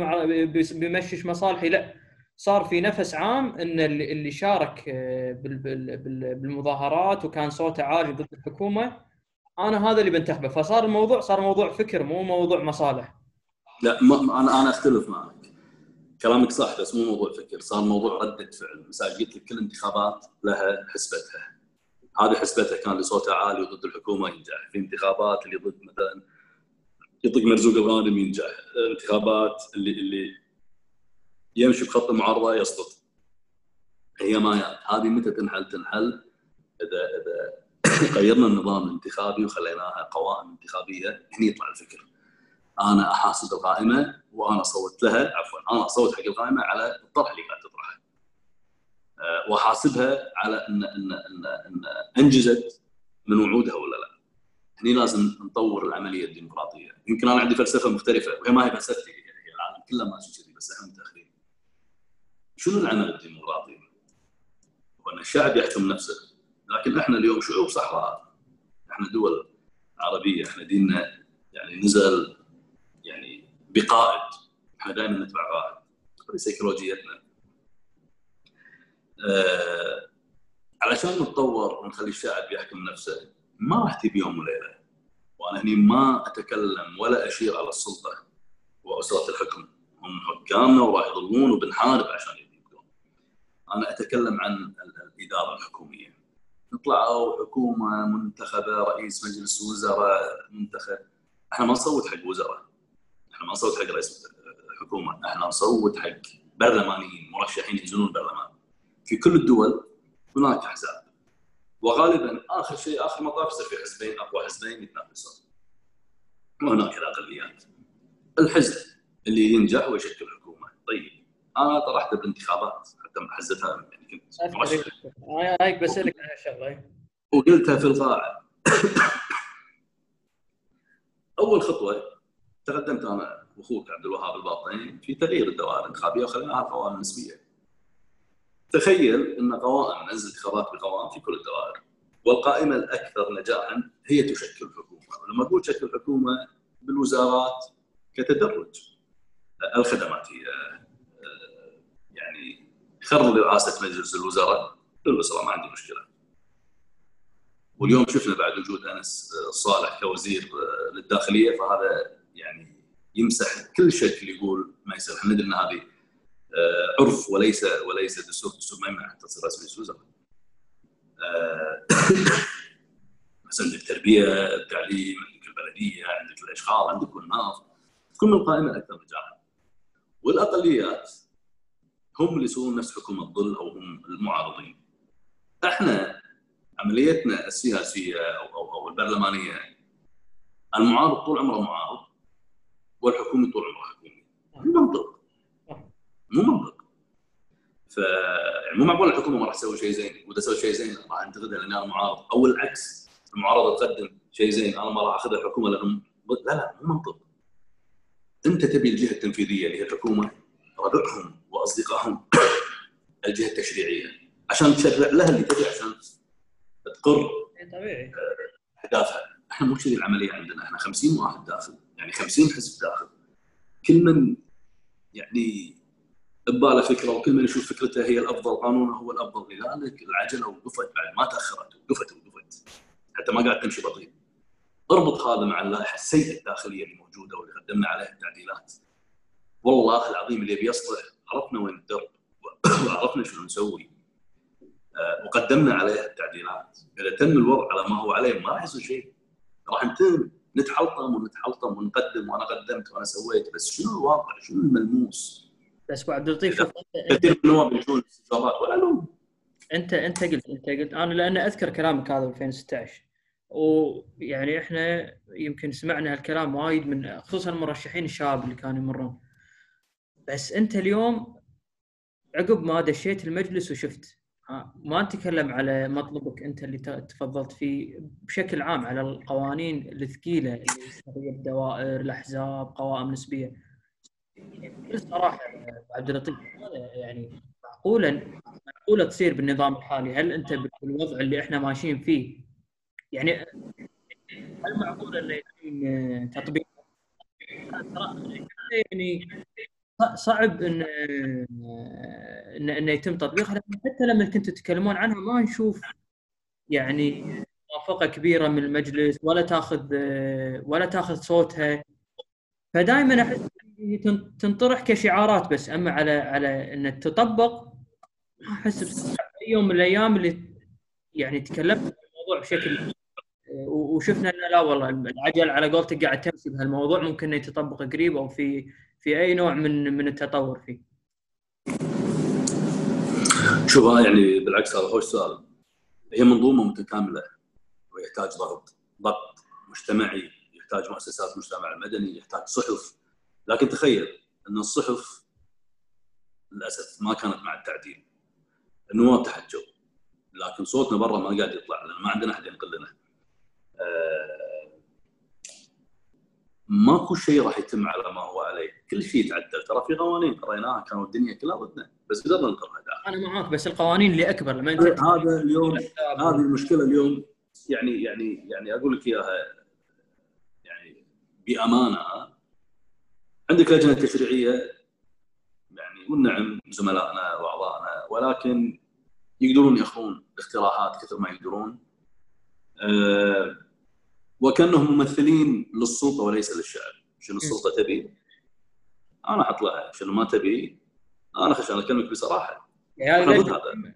بيمشش مصالحي، لا صار في نفس عام ان اللي شارك بالمظاهرات وكان صوته عالي ضد الحكومه انا هذا اللي بنتخبه، فصار الموضوع صار موضوع فكر مو موضوع مصالح. لا ما انا انا اختلف معك، كلامك صح بس مو موضوع فكر، صار موضوع رده فعل. مثلا قلت لك كل انتخابات لها حسبتها، هذه حسبتها كان اللي صوته عالي وضد الحكومه ينجح، في انتخابات اللي ضد مثلا يطق مرزوق الغانم ينجح، انتخابات اللي اللي يمشي بخط معارضه يسقط. هي ما يعني. هذه متى تنحل؟ تنحل اذا اذا غيرنا النظام الانتخابي وخليناها قوائم انتخابيه، هني يطلع الفكر. انا احاسب القائمه وانا صوت لها، عفوا انا اصوت حق القائمه على الطرح اللي قاعد تطرحه، أه واحاسبها على ان ان ان, إن انجزت من وعودها ولا لا. هني لازم نطور العمليه الديمقراطيه. يمكن انا عندي فلسفه مختلفه وهي ما هي فلسفتي، يعني العالم كله ماشي كذي بس احنا متاخرين. شنو العمل الديمقراطي؟ هو ان الشعب يحكم نفسه، لكن احنا اليوم شعوب صحراء، احنا دول عربيه، احنا ديننا يعني نزل يعني بقائد، احنا دائما نتبع قائد بسيكولوجيتنا. آه علشان نتطور ونخلي الشعب يحكم نفسه ما راح تجي يوم وليله، وانا هني ما اتكلم ولا اشير على السلطه واسره الحكم، هم حكامنا وراح يظلمون وبنحارب عشان يبقون. انا اتكلم عن الاداره الحكوميه، نطلعوا حكومه منتخبه، رئيس مجلس وزراء منتخب. احنا ما نصوت حق وزراء، احنا ما نصوت حق رئيس حكومه، احنا نصوت حق برلمانيين مرشحين يزنون البرلمان. في كل الدول هناك احزاب، وغالبا اخر شيء اخر مطاف يصير في حزبين اقوى حزبين يتنافسون، وهناك الاقليات الحزب اللي ينجح ويشكل حكومه. طيب انا طرحت بالانتخابات حتى ما حزتها يعني، كنت مرشح هاي بسالك عن شغله وقلتها في القاعه اول خطوه تقدمت انا واخوك عبد الوهاب الباطني في تغيير الدوائر الانتخابيه وخليناها قوائم نسبيه. تخيل ان قوائم نزلت انتخابات بقوائم في كل الدوائر، والقائمه الاكثر نجاحا هي تشكل الحكومه. ولما اقول تشكل حكومه بالوزارات كتدرج، الخدمات هي يعني خرب رئاسه مجلس الوزراء بالوزراء ما عندي مشكله. واليوم شفنا بعد وجود أنس الصالح كوزير للداخليه، فهذا يعني يمسح كل شكل يقول ما يصير. احنا ندري ان هذه عرف وليس وليس دستور، دستور ما يمنع حتى تصير رئيس مجلس وزراء. مثلا التربيه، التعليم، عندك البلديه، عندك الاشغال، عندك النفط، كل القائمه اكثر نجاحا. والاقليات هم اللي يسوون نفس حكومة الظل أو هم المعارضين. إحنا عمليتنا السياسية أو أو البرلمانية، المعارض طول عمره معارض والحكومة طول عمره حكومة. مو منطق، مو منطق. فمو معقول الحكومة ما راح تسوي شيء زين، وإذا سوي شيء زين راح أنتقدها لأن أنا معارض، أو العكس المعارضة تقدم شيء زين أنا ما راح أخذ الحكومة لأنهم ضد. لا لا مو منطق. أنت تبي الجهة التنفيذية اللي هي الحكومة ربعهم واصدقائهم الجهه التشريعيه عشان تشرع لها اللي تبي عشان تقر طبيعي اهدافها. احنا مو كذي العمليه عندنا، احنا خمسين واحد داخل يعني خمسين حزب داخل، كل من يعني بباله فكره وكل من يشوف فكرته هي الافضل، قانونه هو الافضل. لذلك العجله وقفت بعد ما تاخرت، وقفت وقفت حتى ما قاعد تمشي بطيء. اربط هذا مع اللائحه السيئه الداخليه اللي موجوده واللي قدمنا عليها التعديلات. والله العظيم اللي بيصلح عرفنا وين الدرب وعرفنا شنو نسوي وقدمنا عليها التعديلات. اذا تم الوضع على ما هو عليه ما راح يصير شيء، راح نتم نتحلطم ونتحلطم ونقدم وانا قدمت وانا سويت، بس شنو الواقع؟ شنو الملموس؟ بس عبد اللطيف كثير من النواب يجون استفسارات ولا لهم. انت انت قلت انت قلت انا لان اذكر كلامك هذا ألفين وستة عشر، ويعني احنا يمكن سمعنا هالكلام وايد من خصوصا المرشحين الشباب اللي كانوا يمرون. بس انت اليوم عقب ما دشيت المجلس وشفت، ما نتكلم على مطلبك انت اللي تفضلت فيه بشكل عام على القوانين الثقيله اللي الدوائر، الاحزاب، قوائم نسبيه، بكل صراحه عبد اللطيف يعني معقوله معقوله تصير بالنظام الحالي؟ هل انت بالوضع اللي احنا ماشيين فيه يعني هل معقوله انه يتم تطبيق؟ يعني صعب ان ان انه يتم تطبيقها، حتى لما كنتوا تتكلمون عنها ما نشوف يعني موافقه كبيره من المجلس ولا تاخذ ولا تاخذ صوتها، فدائما احس تنطرح كشعارات بس، اما على على ان تطبق احس يوم من الايام اللي يعني تكلمت عن الموضوع بشكل وشفنا انه لا والله العجل على قولتك قاعد تمشي بهالموضوع، ممكن يتطبق قريب او في في اي نوع من من التطور فيه. شوف انا يعني بالعكس هذا خوش سؤال، هي منظومه متكامله ويحتاج ضغط ضغط مجتمعي، يحتاج مؤسسات المجتمع المدني، يحتاج صحف. لكن تخيل ان الصحف للاسف ما كانت مع التعديل، النواب تحجوا لكن صوتنا برا ما قاعد يطلع لان ما عندنا احد ينقل لنا. أه ماكو شيء راح يتم على ما هو عليه، كل شيء يتعدل. ترى في قوانين قريناها كانوا الدنيا كلها ضدنا بس قدرنا نقرها. انا معاك بس القوانين اللي اكبر لما انت هذا اليوم هذه المشكله اليوم يعني يعني يعني اقول لك اياها يعني بامانه. عندك لجنه تشريعيه يعني والنعم زملائنا واعضائنا، ولكن يقدرون ياخذون اقتراحات كثر ما يقدرون أه وكأنهم ممثلين للسلطه وليس للشعب. شنو السلطه تبي؟ انا احط لها، شنو ما تبي انا خش. انا اكلمك بصراحه يعني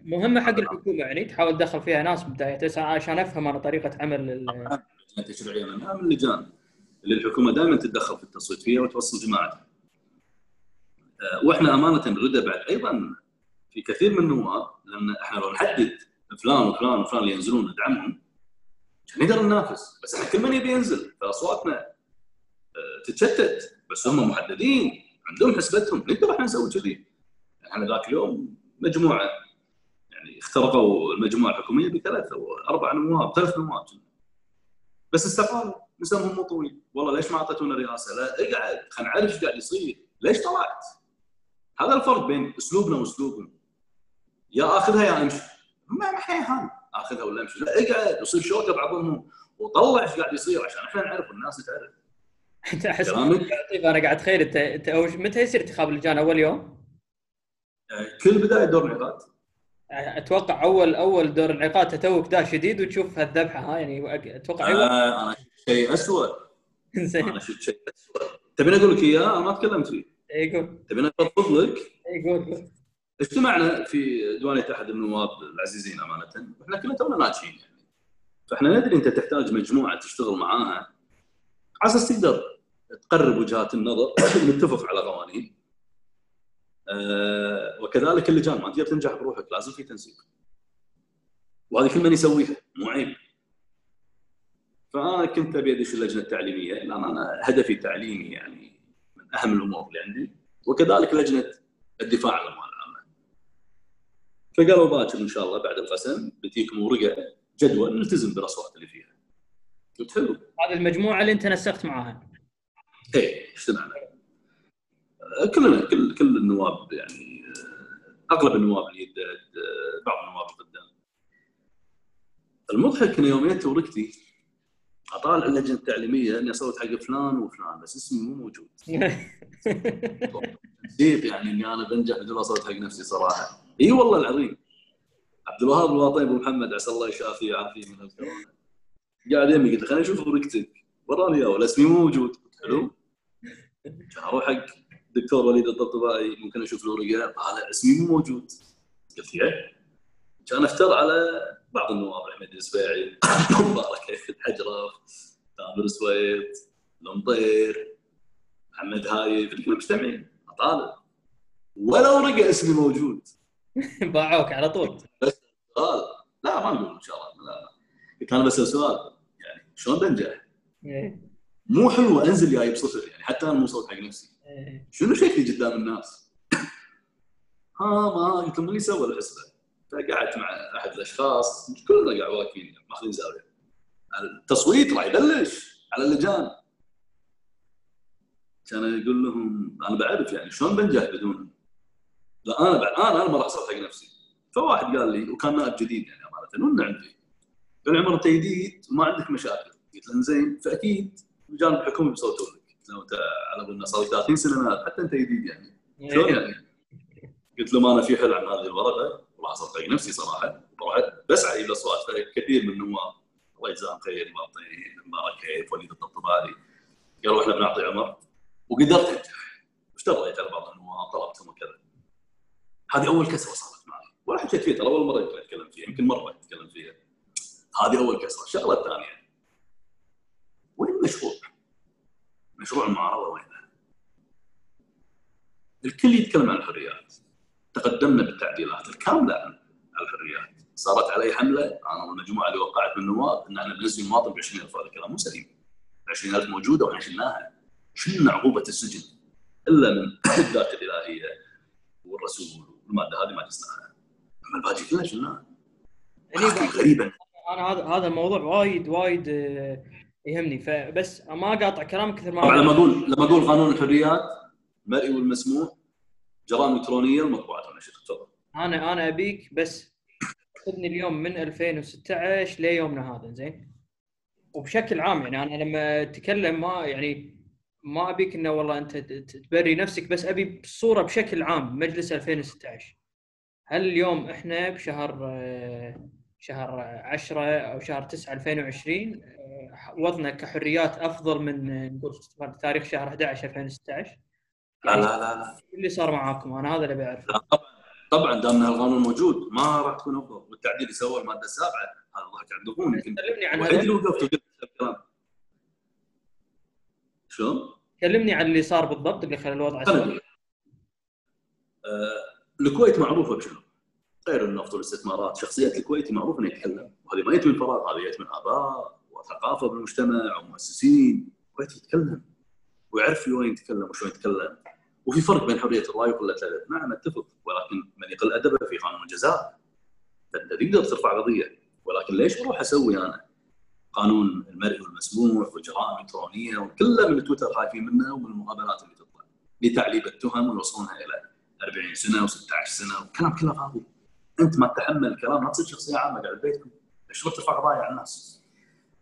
مهمه حق الحكومه يعني تحاول تدخل فيها ناس بدايه عشان افهم انا طريقه عمل التشريعيه. من اهم اللجان اللي الحكومه دائما تتدخل في التصويت فيها وتوصل جماعتها. واحنا امانه نرد بعد ايضا في كثير من النواب، لان احنا لو نحدد فلان وفلان وفلان اللي ينزلون ندعمهم نقدر ننافس، بس احنا كل من يبي ينزل فاصواتنا تتشتت، بس هم محددين عندهم حسبتهم نقدر احنا نسوي كذي. احنا ذاك اليوم مجموعه يعني اخترقوا المجموعه الحكوميه بثلاثه واربع نواب، ثلاث نواب بس استقالوا. مسامهم مو طويل، والله ليش ما اعطيتونا رئاسه؟ لا اقعد خلينا نعرف ايش قاعد يصير، ليش طلعت؟ هذا الفرق بين اسلوبنا واسلوبهم. يا اخذها يا امشي، ما محيها اخذها ولا امشي، اقعد وصير شوكه بعضهم وطلع ايش قاعد يصير عشان احنا نعرف والناس تعرف. انت احس طيب انا قاعد اتخيل انت انت متى يصير انتخاب اللجان؟ اول يوم؟ كل بدايه دور انعقاد. اتوقع اول اول دور انعقاد تتوك دا شديد وتشوف هالذبحه ها يعني اتوقع ايوه. آه انا شيء اسوء. زين. انا شفت شيء اسوء. تبين اقول لك اياه؟ انا ما تكلمت فيه. اي قول. تبين افضفض لك؟ اي قول. اجتمعنا في ديوانيه احد النواب العزيزين امانه، واحنا كلنا تونا ناجحين يعني. فاحنا ندري انت تحتاج مجموعه تشتغل معاها على اساس تقدر تقرب وجهات النظر ونتفق على قوانين. أه وكذلك اللجان ما تقدر تنجح بروحك، لازم في تنسيق. وهذه كل من يسويها مو عيب. فانا كنت ابي ادش اللجنه التعليميه لان انا هدفي التعليمي يعني من اهم الامور اللي عندي، وكذلك لجنه الدفاع عن الاموال العامه. فقالوا باكر ان شاء الله بعد القسم بتجيكم ورقه جدول نلتزم بالاصوات اللي فيها. قلت حلو. هذه المجموعه اللي انت نسقت معاها. ايه اجتمعنا. كلنا كل كل النواب يعني اغلب النواب اليد، بعض النواب قدام. المضحك انه يوم جت ورقتي اطالع اللجنه التعليميه اني اصوت حق فلان وفلان بس اسمي مو موجود. كيف يعني اني انا بنجح بدون اصوت حق نفسي صراحه؟ اي والله العظيم. عبد الوهاب الواطي ابو محمد عسى الله يشافيه ويعافيه من الكورونا قاعد يمي، قلت له خليني اشوف ورقتك. وراني اياه والاسمي مو موجود. حلو؟ اروح حق الدكتور وليد الطبطبائي ممكن اشوف له رجال، طالع اسمي مو موجود. قلت له كان افتر على بعض النواب، حميد السبيعي، مبارك الحجرف، تامر سويد، المطير، محمد هايف، الكل مجتمعين اطالع ولو رجع اسمي موجود. باعوك على طول. بس سؤال، لا ما نقول ان شاء الله، لا قلت انا بسال سؤال يعني شلون بنجح؟ مو حلو انزل جايب صفر يعني، حتى انا مو صوت حق نفسي. شنو شكلي قدام الناس؟ ها ما قلت لهم اللي سوى الحسبه. فقعدت مع احد الاشخاص كلنا قاعد واقفين ماخذين زاويه. التصويت راح يبلش على اللجان. كان يقول لهم انا بعرف يعني شلون بنجح بدونهم. لا انا بعد انا انا ما راح اصوت حق نفسي. فواحد قال لي، وكان نائب جديد يعني امانه، وانه عندي. قال عمر انت جديد وما عندك مشاكل. قلت له زين، فاكيد الجانب الحكومي بيصوتون لك. قلت له انت على بالنا صار لك ثلاثين سنه حتى انت جديد يعني. شلون يعني؟ قلت له ما انا في حل عن هذه الورقه. راح اصدق نفسي صراحه، ورحت بسعى الى اصوات كثير من النواب الله يجزاهم خير، معطي مبارك هيف، وليد الطبطبائي، قالوا احنا بنعطي عمر، وقدرت انجح واشتغلت على بعض النواب طلبتهم وكذا. هذه اول كسره صارت معي، ولا حكيت فيها ترى، اول مره اتكلم فيها، يمكن مره اتكلم فيها. هذه اول كسره. الشغله الثانيه وين المشروع؟ مشروع المعارضه وينه؟ الكل يتكلم عن الحريات، تقدمنا بالتعديلات الكامله عن الحريات، صارت علي حمله انا والمجموعه اللي وقعت من النواب ان انا بنزل مواطن ب عشرين ألف. هذا الكلام مو سليم. عشرين ألف موجوده وحشلناها، شلنا عقوبه السجن الا من الذات الالهيه والرسول والماده هذه ما نسناها، اما الباقي كله شلناها. غريبا انا هذا هذا الموضوع وايد وايد يهمني، فبس ما اقاطع كلامك كثر ما لما اقول لما اقول قانون الحريات المرئي والمسموع، جرائم الكترونيه والمطبوعات والنشر. تفضل. انا انا ابيك بس خذني اليوم من ألفين وستة عشر ليومنا هذا، زين؟ وبشكل عام يعني انا لما اتكلم ما يعني ما ابيك انه والله انت تبري نفسك، بس ابي بصوره بشكل عام مجلس ألفين وستة عشر. هل اليوم احنا بشهر شهر عشرة او شهر تسعة ألفين وعشرين وضعنا كحريات افضل من نقول تاريخ شهر أحد عشر ألفين وستة عشر؟ لا لا لا اللي صار معاكم انا هذا اللي بعرفه. طبعا طبعا دامنا القانون موجود ما راح تكون افضل، والتعديل اللي سواه الماده السابعه هذا ضحك على الدهون. يمكن كلمني عن اللي وقفت وقلت الكلام شلون؟ كلمني عن اللي صار بالضبط اللي خلى الوضع اسوء. آه، الكويت معروفه بشنو؟ غير النفط والاستثمارات، شخصيه الكويتي معروف انه يتكلم، وهذه ما يجي من فراغ، هذه يجي من اباء وثقافه بالمجتمع ومؤسسين. الكويتي يتكلم ويعرف وين يتكلم وشلون يتكلم، وفي فرق بين حريه الراي وقله الادب. نعم اتفق، ولكن من يقل ادبه في قانون الجزاء، فانت تقدر ترفع قضيه. ولكن ليش اروح اسوي انا قانون المرئي والمسموع والجرائم الالكترونيه وكله من تويتر خايفين منه ومن المقابلات اللي تطلع لتعليب التهم ويوصلونها الى أربعين سنه وستة عشر سنه وكلام كله فاضي. انت ما تتحمل الكلام، ما تصير شخصيه عامه قاعد ببيتكم، ليش تروح ترفع قضايا على الناس؟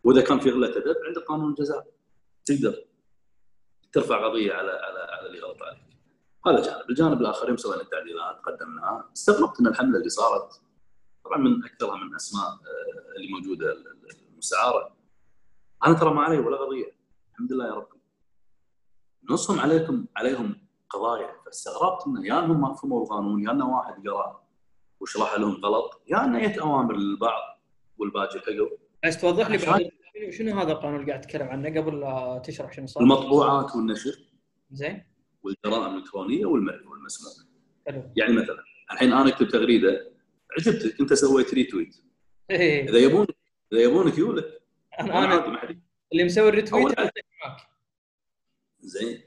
واذا كان في قله ادب عندك قانون الجزاء تقدر ترفع قضيه على على على اللي غلط عليك. هذا جانب. الجانب الاخر يوم سوينا التعديلات قدمناها، استغربت ان الحمله اللي صارت طبعا من اكثرها من اسماء اللي موجوده المستعاره. انا ترى ما علي ولا قضيه، الحمد لله يا رب. نصهم عليكم عليهم قضايا، فاستغربت انه يا انهم ما فهموا القانون، يا انه واحد قرا وشرح لهم غلط، يا انه جت اوامر للبعض والباقي حقه. بس توضح لي بعد شنو هذا القانون اللي قاعد تتكلم عنه قبل لا تشرح شنو صار؟ المطبوعات والنشر، زين، والجرائم الالكترونيه والمرئي والمسموع. يعني مثلا الحين انا اكتب تغريده عجبتك انت سويت ريتويت، اذا يبون اذا يبونك يولك انا انا اللي مسوي الريتويت معك، زين.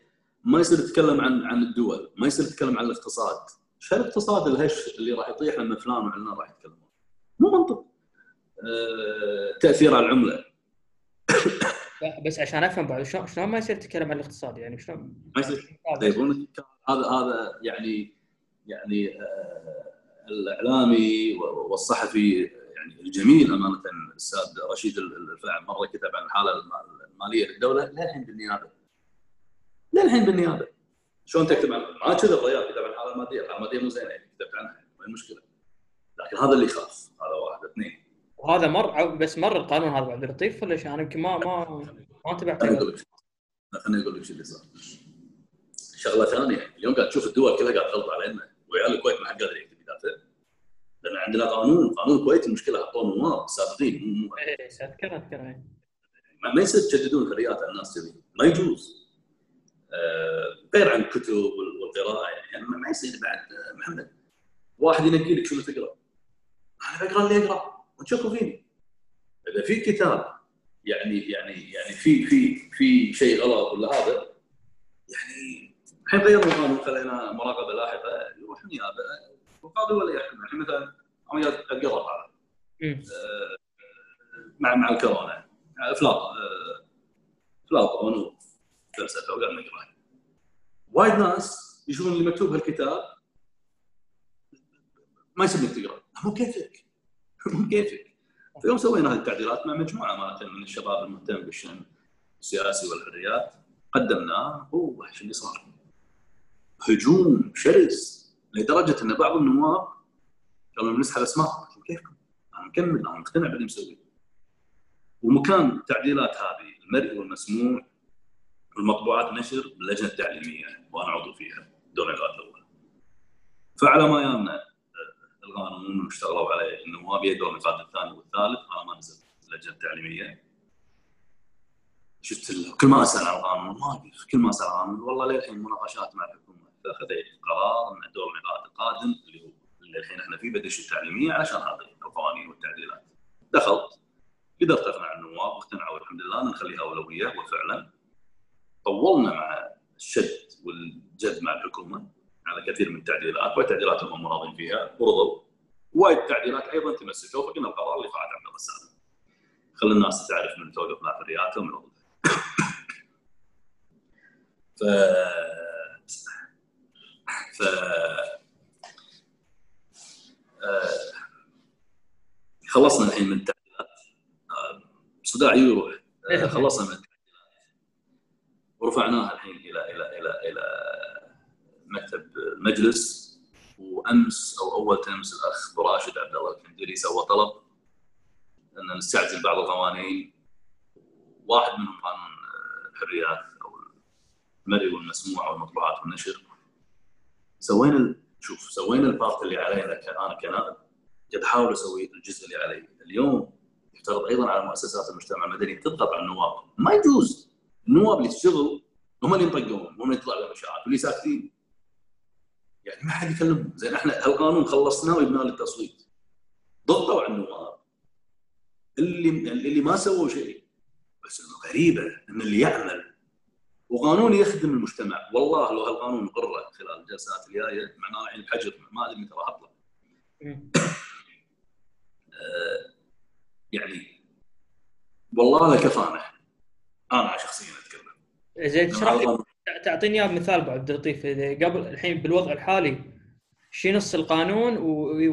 ما يصير تتكلم عن عن الدول، ما يصير تتكلم عن الاقتصاد، شو الاقتصاد الهش اللي راح يطيح لما فلان وعلان راح يتكلمون؟ مو منطق. أه... تاثير على العمله. بس عشان افهم بعد شلون شلون ما يصير تتكلم عن الاقتصاد يعني شلون ما يصير يبون هذا هذا يعني يعني آه الاعلامي والصحفي يعني الجميل امانه الاستاذ رشيد الفاعل مره كتب عن الحاله الماليه للدوله، لا الحين بالنيابه لا الحين بالنيابه شلون تكتب عنها؟ ما كذا الرياض كتب عن الحاله الماديه، الحاله الماديه مو زينه كتبت عنها، ما المشكله. لكن هذا اللي خاف، هذا واحد اثنين. وهذا مر بس مر القانون هذا بعد لطيف ولا شيء؟ انا يمكن ما ما ما تبع خليني اقول لك خليني اقول لك شو اللي صار. شغله ثانيه، اليوم قاعد تشوف الدول كلها قاعد تغلط علينا، وعيال الكويت ما حد قادر يكتب بدايته، لان عندنا قانون، قانون الكويت المشكله حطوه نواب سابقين مو مو اي اذكر اذكر ما يصير تجددون حريات الناس كذي، ما يجوز. غير عن الكتب والقراءه يعني ما يصير بعد محمد. واحد ينقي لك شنو تقرا. انا بقرا اللي اقرا وتشكوا فيني. اذا في كتاب يعني يعني يعني في في في شيء غلط ولا هذا يعني الحين غيروا القانون خلينا مراقبه لاحقه يروح النيابه والقاضي ولا يحكم. الحين مثلا عمليات تقرب هذا مع مع الكورونا افلاطون افلاطون فلسفه وقاعد نقرا. وايد ناس يشوفون اللي مكتوب هالكتاب ما يصير تقرا، مو كيفك مو كيفك. فيوم سوينا هذه التعديلات مع مجموعه مالتنا من الشباب المهتم بالشان السياسي والحريات قدمناه. هو ايش اللي صار؟ هجوم شرس لدرجه ان بعض النواب قالوا بنسحب اسماء. كيفكم؟ انا مكمل، انا مقتنع باللي مسويه. ومكان التعديلات هذه المرئي والمسموع والمطبوعات نشر باللجنه التعليميه وانا عضو فيها دون الغاء الاول. فعلى ما يامنا القانون واشتغلوا عليه النواب يدوا النقاط الثاني والثالث. انا ما نزلت اللجنه التعليميه، شفت كل ما اسال عن القانون ما اقدر، كل ما اسال عن القانون والله للحين مناقشات مع الحكومه. فاخذت قرار ان دور النقاط القادم اللي هو اللي الحين احنا فيه بدش التعليميه علشان هذه القوانين والتعديلات. دخلت قدرت اقنع النواب واقتنعوا الحمد لله نخليها اولويه. وفعلا طولنا مع الشد والجد مع الحكومه على كثير من التعديلات، والتعديلات هم مراضين فيها ورضوا. وايد تعديلات ايضا تمسكوا. فقلنا القرار اللي فعل عبد الرضا خلي الناس تعرف من توقف مع حرياتهم ومن وضعهم. ف ف آه... خلصنا الحين من التعديلات. آه... صداع يروح. آه... خلصنا من التعديلات ورفعناها الحين الى الى الى الى مكتب المجلس. وامس او اول تمس الاخ براشد عبد الله الكندري سوى طلب ان نستعجل بعض القوانين، واحد منهم قانون الحريات او المرئي والمسموع والمطبوعات والنشر. سوينا شوف سوينا البارت اللي علينا انا كنائب، قاعد احاول اسوي الجزء اللي علي. اليوم يفترض ايضا على مؤسسات المجتمع المدني تضغط على النواب. ما يجوز النواب اللي تشتغل هم اللي ينطقون وهم اللي يطلع لهم اشاعات واللي ساكتين يعني ما حد يكلمهم. زين احنا هالقانون خلصناه وجبناه للتصويت، ضغطوا على النواب اللي اللي ما سووا شيء. بس الغريبه ان اللي يعمل وقانون يخدم المجتمع، والله لو هالقانون قرر خلال الجلسات الجايه معناه الحين الحجر ما ادري متى راح اطلع. آه يعني والله لكفانه. انا شخصيا اتكلم زين. اشرح لي تعطيني اياه مثال بعد لطيف قبل الحين بالوضع الحالي شو نص القانون،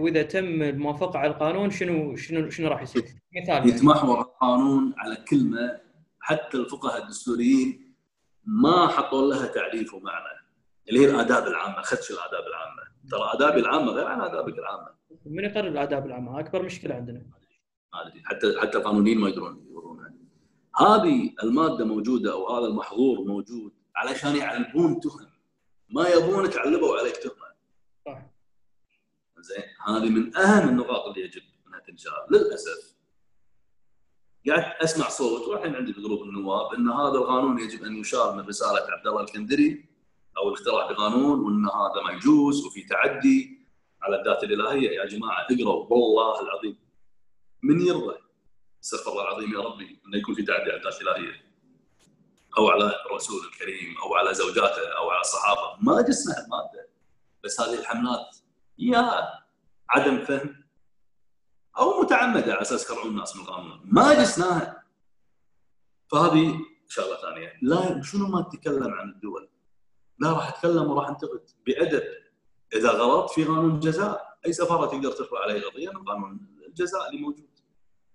واذا تم الموافقه على القانون شنو شنو شنو راح يصير؟ مثال يتمحور القانون على كلمه حتى الفقهاء الدستوريين ما حطوا لها تعريف ومعنى، اللي هي الآداب العامة. خدش الآداب العامة، ترى الآداب العامة غير عن آدابك العامة. من يقرر الآداب العامة؟ أكبر مشكلة عندنا. ما أدري حتى حتى القانونيين ما يدرون يدرونها. هذه المادة موجودة أو هذا المحظور موجود علشان يعلبون تهم، ما يبونك علبوا عليك تهمة. صح. زين هذه من أهم النقاط اللي يجب أنها تنشال. للأسف قاعد اسمع صوت والحين عندي بقلوب النواب ان هذا القانون يجب ان يشال من رساله عبد الله الكندري او الاقتراح بقانون، وان هذا ما يجوز وفي تعدي على الذات الالهيه. يا جماعه اقروا والله العظيم من يرضى، استغفر الله العظيم يا ربي، انه يكون في تعدي على الذات الالهيه او على الرسول الكريم او على زوجاته او على الصحابه. ما جسمها الماده، بس هذه الحملات يا عدم فهم أو متعمدة على أساس كرعوا الناس من القانون ما جسناها. فهذه شغلة ثانية. لا شنو ما تتكلم عن الدول، لا راح أتكلم وراح أنتقد بأدب. إذا غلط في قانون جزاء، أي سفارة تقدر ترفع عليه قضية من قانون الجزاء اللي موجود.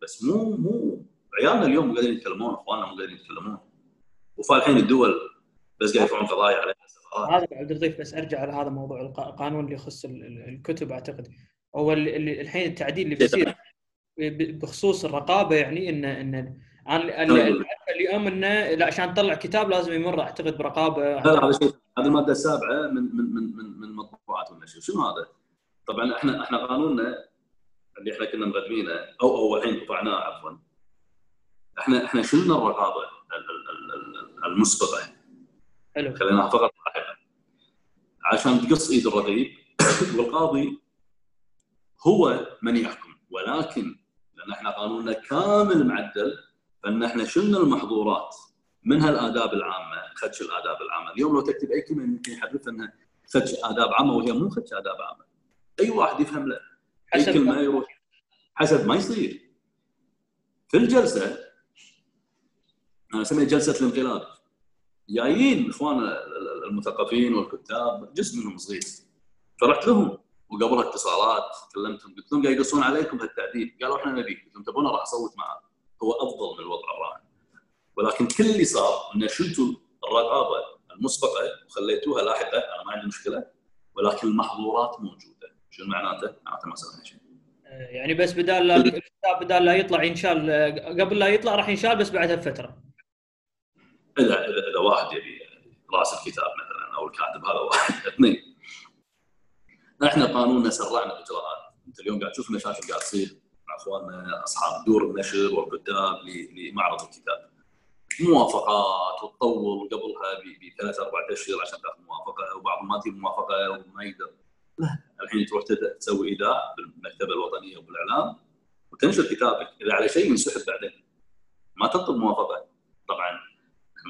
بس مو مو عيالنا اليوم مو قادرين يتكلمون، أخواننا مو قادرين يتكلمون، وفالحين الدول بس قاعد يرفعون قضايا عليها سفارات. هذا عبد الضيف بس أرجع على هذا موضوع القانون اللي يخص الكتب. أعتقد هو الحين التعديل اللي بيصير بخصوص الرقابه يعني ان ان انا اللي امنه لا عشان تطلع كتاب لازم يمر اعتقد برقابه. لا هذا شيء، هذه الماده السابعه من من من من مطبوعات ولا شيء. شنو هذا؟ طبعا احنا احنا قانوننا اللي احنا كنا مقدمينه او او الحين قطعناه عفوا، احنا احنا شلنا الرقابه المسبقه، خليناها فقط لاحقا عشان تقص ايد الرقيب والقاضي هو من يحكم. ولكن لان احنا قانوننا كامل معدل، فان احنا شلنا المحظورات من هالاداب العامه، خدش الاداب العامه. اليوم لو تكتب اي كلمه يمكن يحرفها انها خدش اداب عامه، وهي مو خدش اداب عامه. اي واحد يفهم له اي كلمه يروح حسب ما يصير. في الجلسه انا سميت جلسه الانقلاب، جايين اخواننا المثقفين والكتاب جزء منهم صغير، فرحت لهم وقبل اتصالات كلمتهم قلت لهم قاعد يقصون عليكم هالتعديل، قالوا احنا نبيك، قلت لهم تبونا راح اصوت معاه، هو افضل من الوضع الراهن. ولكن كل اللي صار ان شلتوا الرقابه المسبقه وخليتوها لاحقه، انا ما عندي مشكله، ولكن المحظورات موجوده. شنو معناته؟ معناته ما سوينا شيء. يعني بس بدال لا الكتاب بدال لا يطلع ينشال، قبل لا يطلع راح ينشال بس بعدها بفتره. اذا اذا واحد يبي راس الكتاب مثلا او الكاتب هذا واحد اثنين. احنا قانوننا سرعنا الاجراءات، انت اليوم قاعد تشوف المشاكل قاعد تصير مع اخواننا اصحاب دور النشر والكتاب لمعرض الكتاب. موافقات وتطول قبلها بثلاث اربع اشهر عشان تاخذ موافقه، وبعض ما تجيب موافقه وما يقدر. لا، الحين تروح تسوي ايداع بالمكتبه الوطنيه وبالاعلام وتنشر كتابك، اذا على شيء ينسحب بعدين. ما تطلب موافقه. طبعا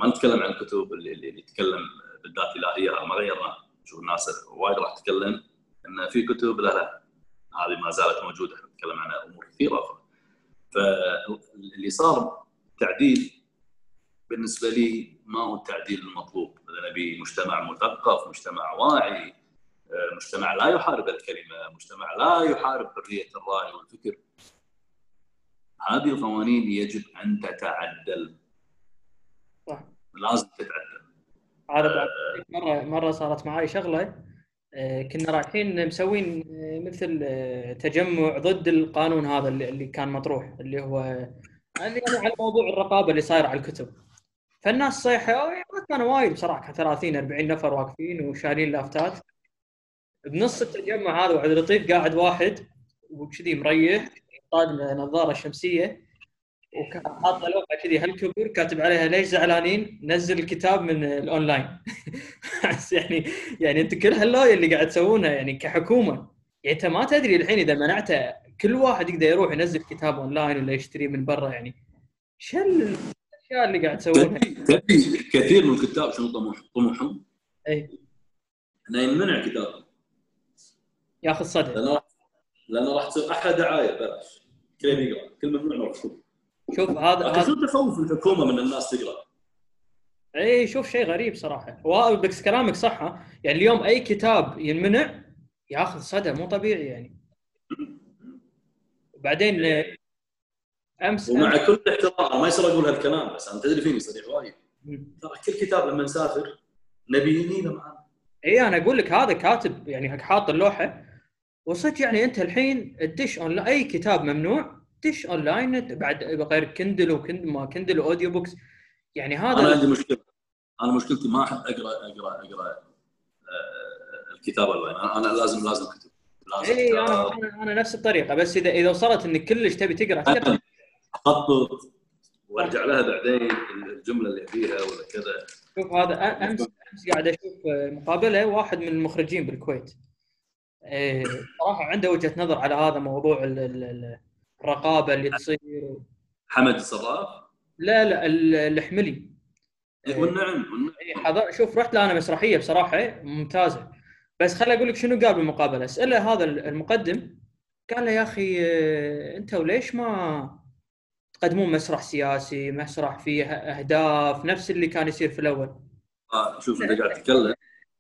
ما نتكلم عن الكتب اللي, اللي تتكلم بالذات الالهيه، ما غيرنا، شوف الناس وايد راح تتكلم ان في كتب، لا لا هذه ما زالت موجوده، احنا نتكلم عن امور كثيره اخرى. فاللي صار تعديل بالنسبه لي ما هو التعديل المطلوب. اذا نبي مجتمع مثقف، مجتمع واعي، مجتمع لا يحارب الكلمه، مجتمع لا يحارب حريه الراي والفكر، هذه القوانين يجب ان تتعدل. صح، لازم تتعدل. عارف مره مره صارت معي شغله، كنا رايحين مسوين مثل تجمع ضد القانون هذا اللي كان مطروح، اللي هو اللي على موضوع الرقابه اللي صايره على الكتب. فالناس صيحه كانوا وايد بصراحه، ثلاثين أربعين نفر واقفين وشارين لافتات. بنص التجمع هذا وعبد اللطيف قاعد واحد وكذي مريح، طاد نظاره شمسيه وكان حاط لوحه كذي هالكبير كاتب عليها ليش زعلانين؟ نزل الكتاب من الاونلاين. يعني يعني انت كل هاللوية اللي قاعد تسوونها يعني كحكومه، يعني انت ما تدري الحين اذا منعته كل واحد يقدر يروح ينزل كتاب اونلاين ولا يشتري من برا. يعني شو الاشياء اللي قاعد تسوونها؟ تدري كثير من الكتاب شنو طموح طموحهم؟ اي انه يمنع كتابه ياخذ صدى، لانه راح تصير احلى دعايه بلاش، كل يقرا كل ممنوع مرفوض. شوف هذا هذا شو تخوف الحكومه من الناس تقرا؟ اي شوف شيء غريب صراحه. وبكس كلامك صح، يعني اليوم اي كتاب ينمنع ياخذ صدى مو طبيعي يعني. وبعدين امس ومع أمس كل احترام ما يصير اقول هالكلام، بس انا تدري فيني صريح وايد، ترى كل كتاب لما نسافر نبيني له معنا. اي انا اقول لك هذا كاتب يعني حاط اللوحه وصدق، يعني انت الحين تدش اون اي كتاب ممنوع تش اونلاين بعد غير كندل وكند ما كندل واوديو بوكس. يعني هذا انا عندي مشكله، انا مشكلتي ما احب اقرا اقرا اقرا آه الكتاب اونلاين. انا لازم لازم كتب لازم اي انا انا نفس الطريقه، بس اذا اذا وصلت انك كلش تبي تقرا اخطط وارجع لها بعدين الجمله اللي فيها ولا كذا. شوف هذا امس امس قاعد اشوف مقابله واحد من المخرجين بالكويت، آه صراحه عنده وجهه نظر على هذا موضوع ال ال الرقابه اللي تصير. حمد الصباح؟ لا لا الحملي. والنعم والنعم. شوف رحت له انا مسرحيه بصراحه ممتازه، بس خليني اقول لك شنو قال بالمقابله. اساله هذا المقدم قال له يا اخي انتوا ليش ما تقدمون مسرح سياسي، مسرح فيه اهداف نفس اللي كان يصير في الاول؟ اه شوف انت قاعد تتكلم.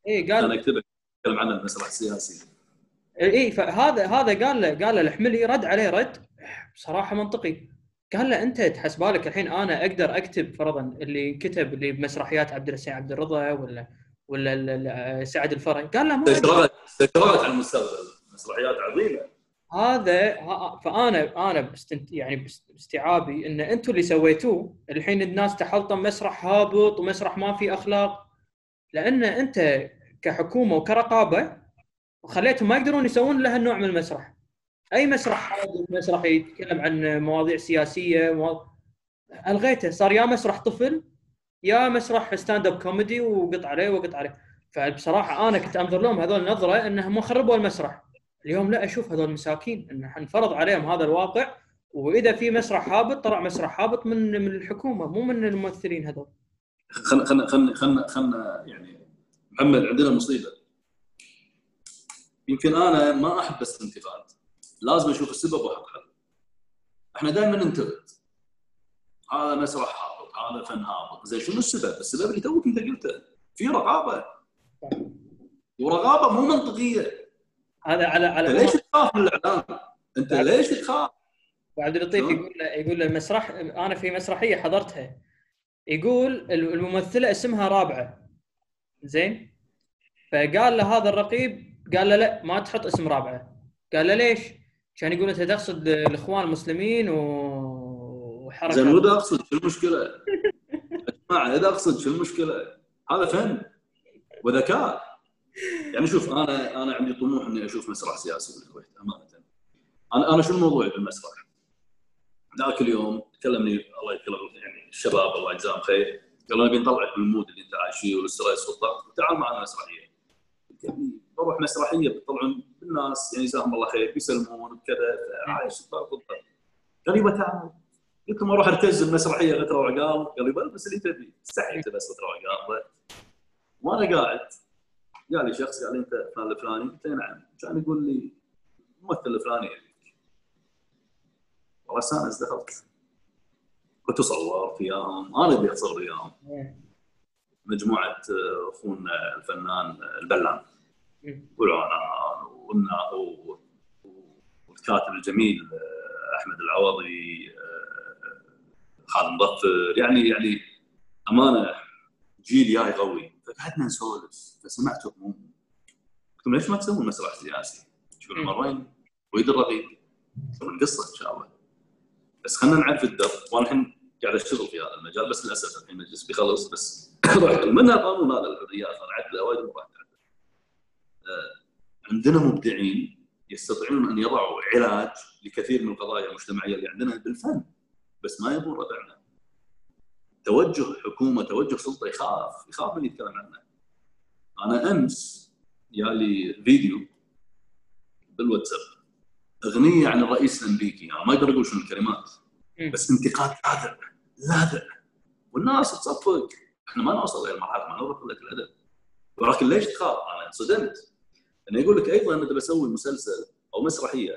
اي قال انا اكتب اتكلم عن المسرح السياسي. اي فهذا هذا قال له قال له الحملي رد عليه رد بصراحه منطقي. قال له انت تحسب بالك الحين انا اقدر اكتب فرضا اللي كتب اللي بمسرحيات عبد الرسائي عبد الرضا ولا ولا سعد الفرج؟ قال له ما تشتغلت تشتغلت على المستقبل مسرحيات عظيمه. هذا فانا انا بستنت... يعني باستيعابي ان انتم اللي سويتوه الحين الناس تحلطم مسرح هابط ومسرح ما في اخلاق، لان انت كحكومه وكرقابه وخليتهم ما يقدرون يسوون له النوع من المسرح. اي مسرح مسرح يتكلم عن مواضيع سياسيه مواضيع... الغيته، صار يا مسرح طفل يا مسرح ستاند اب كوميدي وقط عليه وقط عليه. فبصراحه انا كنت انظر لهم هذول نظره انهم خربوا المسرح. اليوم لا اشوف هذول المساكين ان حنفرض عليهم هذا الواقع، واذا في مسرح هابط طلع مسرح هابط من من الحكومه مو من الممثلين هذول. خلنا خلنا خلنا خلنا خلنا يعني محمد عندنا مصيبه. يمكن انا ما احب الاستنتاجات، لازم اشوف السبب واحط حل. احنا دائما ننتقد هذا مسرح هابط هذا فن هابط، زين شنو السبب؟ السبب اللي توك انت قلته، في رقابه ورقابه مو منطقيه. هذا على على ليش تخاف من الاعلام؟ انت ليش تخاف؟ وعبد اللطيف يقول له يقول له مسرح، انا في مسرحيه حضرتها يقول الممثله اسمها رابعه زين، فقال له هذا الرقيب قال له لا ما تحط اسم رابعه، قال له ليش؟ كان يقول انت تقصد الاخوان المسلمين وحركه. زين اذا اقصد شو المشكله؟ يا جماعه اذا اقصد شو المشكله؟ هذا فن وذكاء. يعني شوف انا انا عندي طموح اني اشوف مسرح سياسي بالكويت امانه. انا انا شو الموضوع بالمسرح؟ ذاك اليوم كلمني الله يكرمك يعني الشباب الله يجزاهم خير، قالوا نبي نطلعك من المود اللي انت عايش فيه والاسترس والضغط، تعال معنا مسرحيه. بروح مسرحيه بيطلعون الناس يعني جزاهم الله خير بيسلمون كذا عايش الضغط والضغط. قال يبا تعال، قلت له اروح ارتز بمسرحيه غتره وعقال، قال يبا البس اللي تبي، استحي تلبس غتره وعقال. وانا قاعد قال لي شخص قال لي انت فلان الفلاني؟ قلت له نعم، كان يقول لي الممثل الفلاني والله استانس دخلت كنت صورت وياهم، انا اللي اصور وياهم مجموعه اخونا الفنان البلان والعنان والكاتب الجميل احمد العواضي خالد مظفر، يعني يعني امانه جيل جاي قوي. فقعدنا نسولف فسمعت همومهم، قلت لهم ليش ما تسوون مسرح سياسي؟ شوف المرين ويد الرقيب تسوون قصه ان شاء الله، بس خلينا نعرف الدرب. وانا الحين قاعد اشتغل في هذا المجال بس للاسف الحين المجلس بيخلص بس منها قانون هذا الحريات انا عدله وايد مرات عدله. عندنا مبدعين يستطيعون ان يضعوا علاج لكثير من القضايا المجتمعيه اللي عندنا بالفن، بس ما يبون ربعنا. توجه الحكومه توجه سلطه يخاف يخاف من يتكلم عنه. انا امس يالي فيديو بالواتساب اغنيه عن الرئيس الامريكي، انا ما اقدر اقول شنو الكلمات بس انتقاد لاذع لاذع والناس تصفق. احنا ما نوصل الى المرحله ما نوصل لك الادب، ولكن ليش تخاف؟ انا انصدمت انه يقول لك ايضا اذا بسوي مسلسل او مسرحيه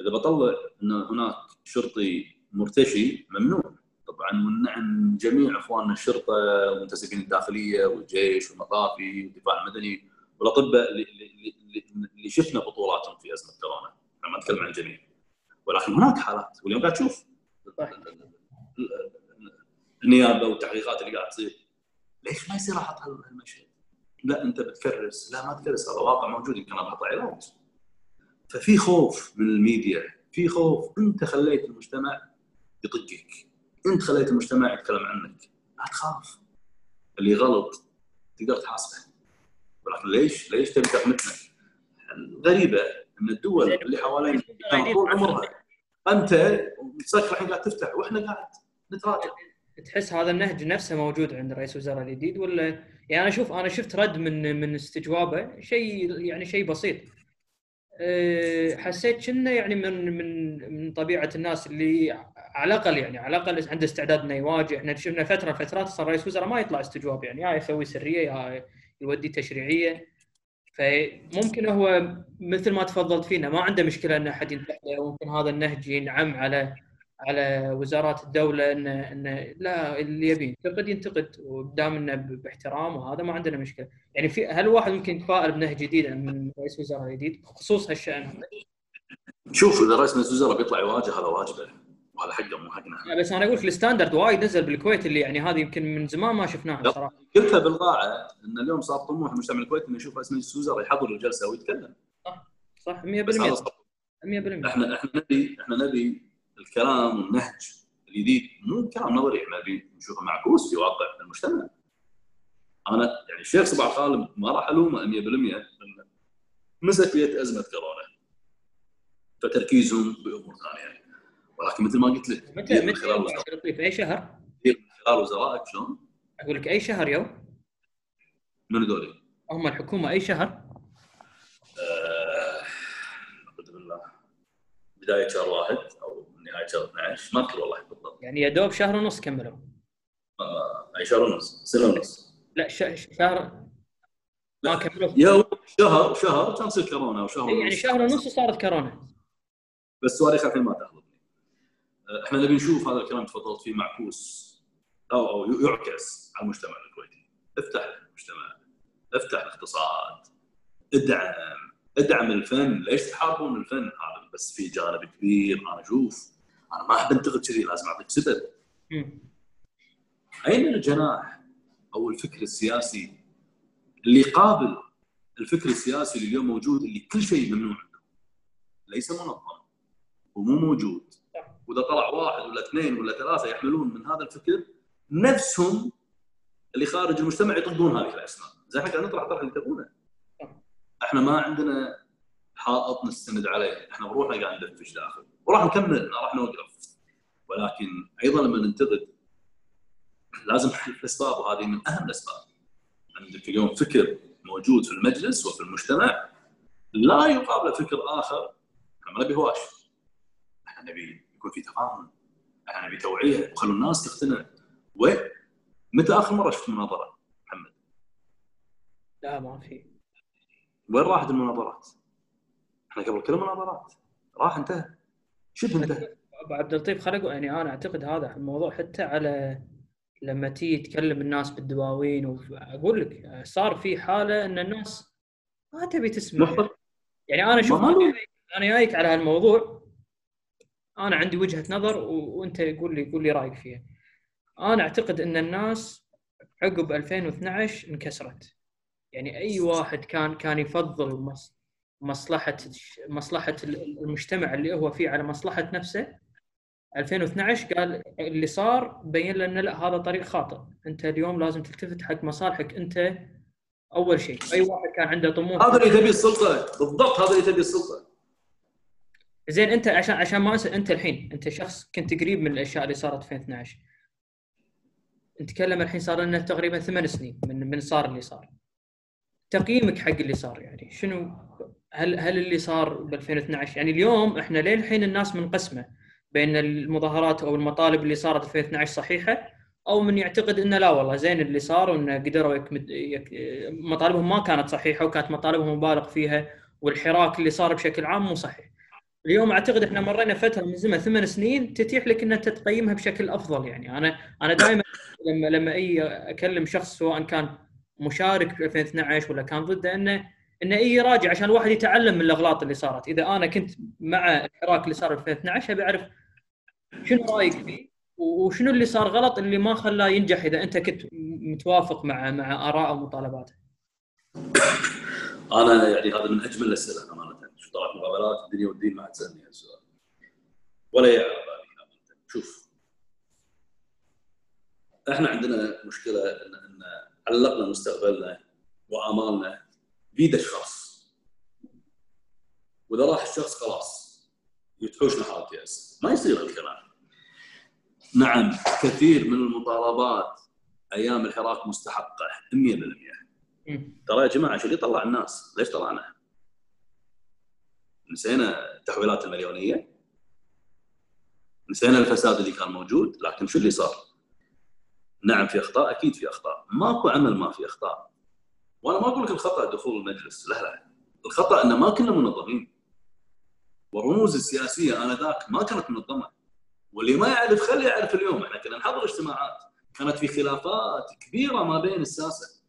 اذا بطلع ان هناك شرطي مرتشي ممنوع. طبعا ممنوع عن جميع اخواننا الشرطه ومنتسبين الداخليه والجيش والمطافي والدفاع المدني والاطباء اللي, اللي, اللي شفنا بطولاتهم في ازمه كورونا، انا ما اتكلم عن الجميع، ولكن هناك حالات واليوم قاعد تشوف النيابه والتحقيقات اللي قاعد تصير. ليش ما يصير احط هالمشهد؟ لا انت بتكرس، لا ما تكرس، هذا واقع موجود يمكن انا بحط علاج. ففي خوف من الميديا، في خوف. انت خليت المجتمع يطقك، انت خليت المجتمع يتكلم عنك، لا تخاف. اللي غلط تقدر تحاسبه، ولكن ليش ليش تبي تقمتنا؟ غريبه ان الدول اللي حوالينا طول عمرها انت متسكر الحين قاعد تفتح واحنا قاعد نتراجع. تحس هذا النهج نفسه موجود عند رئيس الوزراء الجديد ولا؟ يعني انا شوف انا شفت رد من من استجوابه شيء يعني شيء بسيط، حسيت انه يعني من من من طبيعه الناس اللي على الاقل يعني على الاقل عنده استعداد انه يواجه. احنا شفنا فتره فترات صار رئيس وزراء ما يطلع استجواب، يعني يا يسوي سريه يا يودي تشريعيه. فممكن هو مثل ما تفضلت فينا ما عنده مشكله ان احد ينتقده، وممكن هذا النهج ينعم على على وزارات الدوله ان ان لا اللي يبي ينتقد ينتقد وقدام انه باحترام، وهذا ما عندنا مشكله. يعني في هل واحد ممكن يتفائل بنهج جديد من رئيس وزراء جديد بخصوص هالشان هذا؟ شوف اذا رئيس الوزراء بيطلع يواجه هذا واجبه على حقه مو حقنا. بس انا اقول لك الستاندرد وايد نزل بالكويت اللي يعني هذه يمكن من زمان ما شفناها صراحه. قلتها بالقاعه ان اليوم صار طموح المجتمع الكويتي انه يشوف رئيس مجلس الوزراء يحضر الجلسه ويتكلم. صح صح مية بالمية. مية بالمية. احنا احنا نبي احنا نبي الكلام والنهج الجديد مو كلام نظري، احنا نبي نشوفه معكوس في واقع المجتمع. انا يعني الشيخ صباح الخالد ما راح الومه مية بالمية، مسك بيد ازمه كورونا فتركيزهم بامور ثانيه، ولكن مثل ما قلت لك مثل مثل في اي شهر؟ من خلال وزرائك شلون؟ اقول لك اي شهر يوم؟ من هذول؟ هم الحكومه اي شهر؟ بداية شهر واحد أو نهاية شهر اثناعش، ما أذكر والله بالضبط. يعني يا دوب شهر ونص كملوا. آه، أي شهر ونص، سنة ونص. لا شهر شهر ما كملوا. يوم شهر شهر كان تصير كورونا وشهر. يعني شهر ونص صارت كورونا. بس صواريخ الحين ما تخلطني. إحنا نبي نشوف هذا الكلام تفضلت فيه معكوس أو أو يعكس على المجتمع الكويتي. افتح المجتمع، افتح الاقتصاد، ادعم. ادعم الفن، ليش تحاربون الفن؟ هذا بس في جانب كبير انا اشوف، انا ما احب انتقد كذي، لازم اعطيك سبب. اين الجناح او الفكر السياسي اللي يقابل الفكر السياسي اللي اليوم موجود، اللي كل شيء ممنوع عنده، ليس منظم ومو موجود، واذا طلع واحد ولا اثنين ولا ثلاثه يحملون من هذا الفكر نفسهم اللي خارج المجتمع يطبقون هذه الاسماء، زين احنا نطرح طرح اللي تبونه. احنا ما عندنا حائط نستند عليه، احنا بروحنا قاعد ندفش داخل وراح نكمل، ما راح نوقف. ولكن ايضا لما ننتقد لازم نحل الاسباب، وهذه من اهم الاسباب. عندك اليوم فكر موجود في المجلس وفي المجتمع لا يقابله فكر اخر، احنا ما نبي هواش، احنا نبي يكون في تفاهم، احنا نبي توعيه وخلوا الناس تقتنع. ومتى اخر مره شفت مناظره محمد؟ لا ما في. وين راحت المناظرات؟ احنا قبل كل مناظرات راح انتهى، شبه انتهى. ابو عبد اللطيف خلقوا، يعني انا اعتقد هذا الموضوع حتى على لما تيجي تكلم الناس بالدواوين، واقول لك صار في حاله ان الناس ما تبي تسمع. يعني انا شوف انا جايك على هالموضوع، انا عندي وجهه نظر وانت يقول لي يقول لي رايك فيها. انا اعتقد ان الناس عقب ألفين واثناعش انكسرت. يعني أي واحد كان كان يفضل مصلحة مصلحة المجتمع اللي هو فيه على مصلحة نفسه. ألفين واثناعش قال اللي صار بين لنا لا، هذا طريق خاطئ، أنت اليوم لازم تلتفت حق مصالحك أنت أول شيء. أي واحد كان عنده طموح، هذا اللي تبي السلطة بالضبط، هذا اللي تبي السلطة. زين أنت عشان عشان ما أسأل، أنت الحين أنت شخص كنت قريب من الأشياء اللي صارت في ألفين واثناعش. نتكلم الحين صار لنا تقريبا ثمان سنين من من صار اللي صار. تقييمك حق اللي صار، يعني شنو؟ هل هل اللي صار ب ألفين واثناعش، يعني اليوم احنا ليه الحين الناس منقسمه بين المظاهرات او المطالب اللي صارت ألفين واثناعش صحيحه، او من يعتقد انه لا والله زين اللي صار وانه قدروا يكمد يك... مطالبهم ما كانت صحيحه وكانت مطالبهم مبالغ فيها والحراك اللي صار بشكل عام مو صحيح. اليوم اعتقد احنا مرينا فتره من زمن ثمان سنين تتيح لك ان تتقيمها بشكل افضل. يعني انا انا دائما لما لما اي اكلم شخص سواء كان مشارك في ألفين واثناعش ولا كان ضده، انه انه اي يراجع عشان الواحد يتعلم من الاغلاط اللي صارت. اذا انا كنت مع الحراك اللي صار في ألفين واثناعش ابي اعرف شنو رايك فيه وشنو اللي صار غلط اللي ما خلاه ينجح، اذا انت كنت متوافق مع مع آراءه ومطالباته. انا يعني هذا من اجمل الاسئله امانه، شو طلعت مقابلات الدنيا والدين ما تسالني هالسؤال ولا يا بالي. شوف احنا عندنا مشكله ان ان علقنا مستقبلنا وآمالنا بيد أشخاص، وإذا راح الشخص خلاص يتحوشنا حالة يأس. ما يصير الكلام. نعم كثير من المطالبات أيام الحراك مستحقة مية بالمية. ترى يا جماعة شو اللي طلع الناس؟ ليش طلعنا؟ نسينا التحويلات المليونية، نسينا الفساد اللي كان موجود. لكن شو اللي صار؟ نعم في اخطاء، اكيد في اخطاء، ماكو عمل ما في اخطاء. وانا ما اقول لك الخطا دخول المجلس، لا لا، الخطا ان ما كنا منظمين، والرموز السياسيه انذاك ما كانت منظمه. واللي ما يعرف خليه يعرف اليوم. احنا كنا نحضر اجتماعات كانت في خلافات كبيره ما بين الساسه،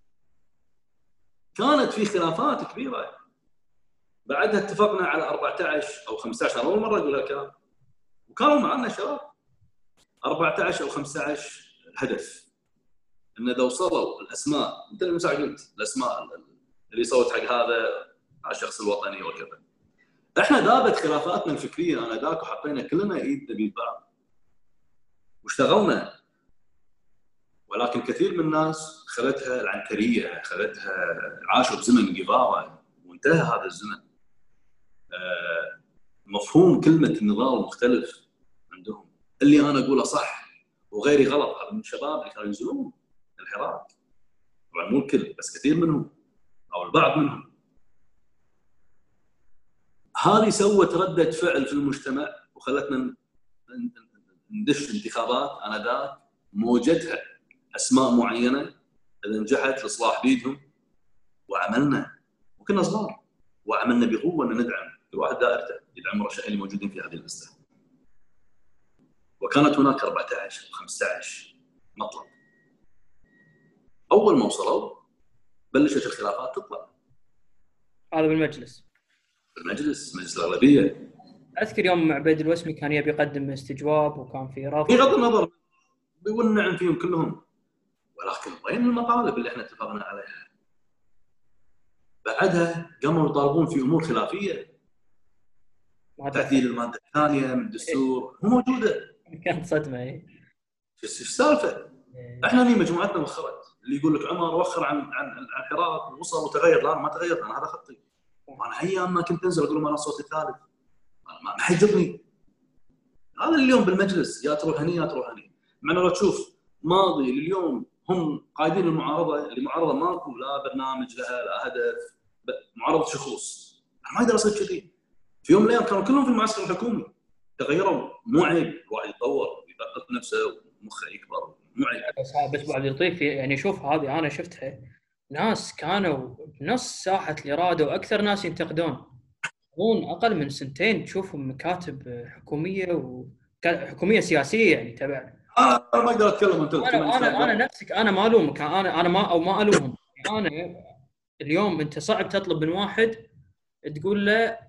كانت في خلافات كبيره، بعدها اتفقنا على أربعة عشر أو خمسة عشر اول مره اقول لك، وكانوا معنا شباب أربعة عشر أو خمسة عشر. الهدف ان اذا وصلوا الاسماء، انت المساعد قلت الاسماء اللي صوت حق هذا على الشخص الوطني وكذا، احنا دابت خلافاتنا الفكريه انا ذاك وحطينا كلنا ايدنا بيد بعض واشتغلنا، ولكن كثير من الناس خلتها العنتريه، خلتها عاشوا بزمن قضاوه وانتهى هذا الزمن. مفهوم كلمه النضال مختلف عندهم، اللي انا اقوله صح وغيري غلط. هذا من الشباب اللي كانوا ينزلون الحراك، طبعا مو الكل بس كثير منهم او البعض منهم. هذه سوت رده فعل في المجتمع وخلتنا ندش انتخابات انذاك موجتها اسماء معينه اذا نجحت لصلاح بيدهم، وعملنا وكنا صغار وعملنا بقوه ان ندعم كل واحد دائرته يدعم الرشائل اللي موجودين في هذه اللسته. وكانت هناك أربعة عشر أو خمسة عشر مطلب. أول ما وصلوا بلشت الخلافات تطلع. هذا بالمجلس. بالمجلس، مجلس الأغلبية. أذكر يوم عبيد الوسمي كان يبي يقدم استجواب وكان في رافض. بغض النظر بيقول نعم فيهم كلهم، ولكن وين المطالب اللي احنا اتفقنا عليها؟ بعدها قاموا يطالبون في أمور خلافية. تعديل الماده الثانيه من الدستور مو موجوده. كانت صدمه. اي ايش السالفه؟ احنا ليه مجموعتنا وخرت؟ اللي يقول لك عمر وخر عن عن عن حراك ووصل وتغير. لا ما تغير، انا هذا خطي. وانا ايام ما كنت انزل اقول لهم انا الصوت الثالث، ما حيجرني. هذا اليوم بالمجلس يا تروح هني يا تروح هني. مع انه لو تشوف ماضي لليوم هم قايدين المعارضه، المعارضه ماكو لا برنامج لها لا هدف، معارضه شخوص. ما يقدر يصير كذي. في يوم من الايام كانوا كلهم في المعسكر الحكومي، تغيروا. مو عيب الواحد يتطور ويثقف نفسه ومخه يكبر، مو عيب. بس ابو عبد اللطيف يعني شوف، هذه انا شفتها ناس كانوا بنص ساحه الاراده، واكثر ناس ينتقدون هون اقل من سنتين تشوفهم مكاتب حكوميه وحكوميه سياسيه يعني تبع. انا ما اقدر اتكلم انت انا انا, أنا نفسك انا ما الومك، انا انا ما او ما الومهم. انا اليوم انت صعب تطلب من واحد تقول له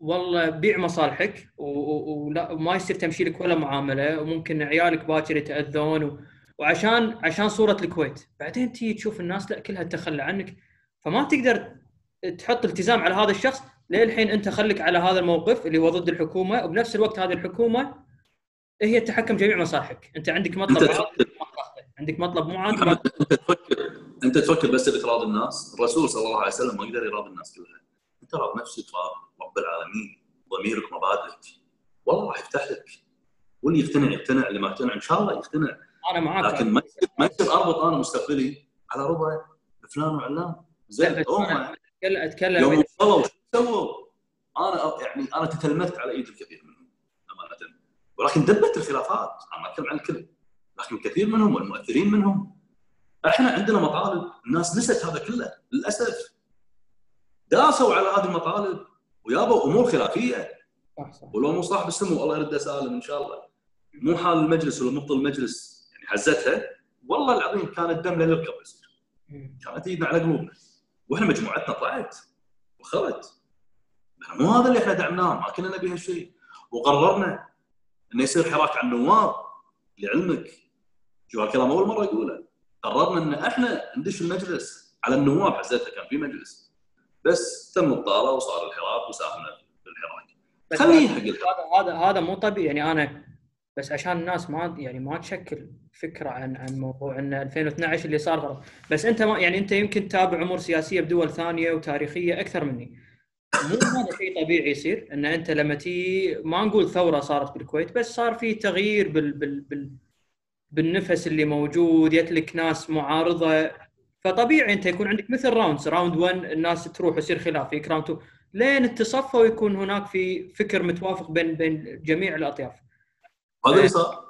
والله بيع مصالحك ولا وما يصير تمشي لك ولا معامله، وممكن عيالك باكر يتاذون وعشان عشان صوره الكويت. بعدين تيجي تشوف الناس لا كلها تتخلى عنك، فما تقدر تحط التزام على هذا الشخص. للحين انت خليك على هذا الموقف اللي هو ضد الحكومه، وبنفس الوقت هذه الحكومه هي تتحكم جميع مصالحك. انت عندك مطلب انت عادل، عندك مطلب مو عادل. انت تفكر انت تفكر بس باراض الناس. الرسول صلى الله عليه وسلم ما يقدر يراضي الناس كلها. انت راضي نفسك، راضي رب العالمين، ضميرك، مبادئك، والله راح يفتح لك. واللي يقتنع يقتنع، اللي ما يقتنع ان شاء الله يقتنع. انا معاك، لكن ما ما يصير اربط انا مستقبلي على ربع فلان وعلان. زين هم اتكلم يوم وصلوا شو سووا؟ انا يعني انا تتلمت على ايد الكثير منهم امانه، ولكن دبت الخلافات. انا ما اتكلم عن الكل، لكن كثير منهم والمؤثرين منهم. احنا عندنا مطالب، الناس نسيت هذا كله للاسف. داسوا على هذه المطالب ويابوا امور خلافيه. صح صح. ولو مو صاحب السمو الله يرده سالم ان شاء الله، مو حال المجلس ولا مبطل المجلس يعني هزتها. والله العظيم كان الدم للركب يصير، كانت ايدنا على قلوبنا، واحنا مجموعتنا طلعت وخرت. مو هذا اللي احنا دعمناه، ما كنا نبي هالشيء. وقررنا انه يصير حراك على النواب. لعلمك شو هالكلام اول مره اقوله، قررنا ان احنا ندش المجلس على النواب. هزتها كان في مجلس بس تم الطاله وصار الحراك وساهمنا بالحراك. خليه حق هذا هذا مو طبيعي يعني. انا بس عشان الناس ما يعني ما تشكل فكره عن عن موضوع ان ألفين واثني عشر اللي صار غلط. بس انت ما يعني انت يمكن تتابع امور سياسيه بدول ثانيه وتاريخيه اكثر مني. مو هذا شيء طبيعي يصير ان انت لما تي ما نقول ثوره صارت بالكويت، بس صار في تغيير بال بال, بال بالنفس اللي موجود. يتلك ناس معارضه، فطبيعي انت يكون عندك مثل راوندز، راوند واحد الناس تروح ويصير خلاف، يك راوند اثنين لين تتصفى ويكون هناك في فكر متوافق بين بين جميع الاطياف. هذا اللي صار.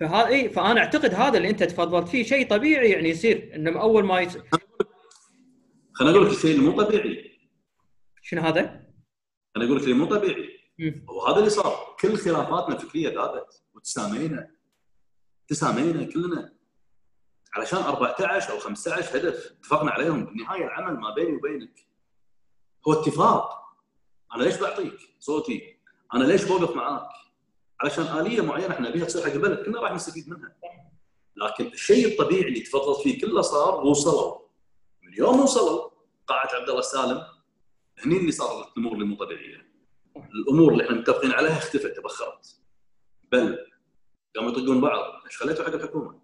فهذا اي فانا اعتقد هذا اللي انت تفضلت فيه شيء طبيعي يعني يصير. انه اول ما يصير خليني اقول لك الشيء اللي مو طبيعي. شنو هذا؟ انا اقول لك اللي مو طبيعي وهذا اللي صار. كل خلافاتنا الفكريه ذابت وتسامينا تسامينا كلنا علشان أربعة عشر أو خمسة عشر هدف اتفقنا عليهم. بالنهاية العمل ما بيني وبينك هو اتفاق. أنا ليش بعطيك صوتي؟ أنا ليش بوقف معاك؟ علشان آلية معينة احنا بيها تصير حق البلد كلنا راح نستفيد منها. لكن الشيء الطبيعي اللي تفضلت فيه كله صار. ووصلوا من يوم وصلوا قاعة عبد الله السالم، هني اللي صارت الأمور اللي مو طبيعية. الامور اللي احنا متفقين عليها اختفت تبخرت، بل قاموا يطقون بعض. ايش خليتوا حق الحكومه؟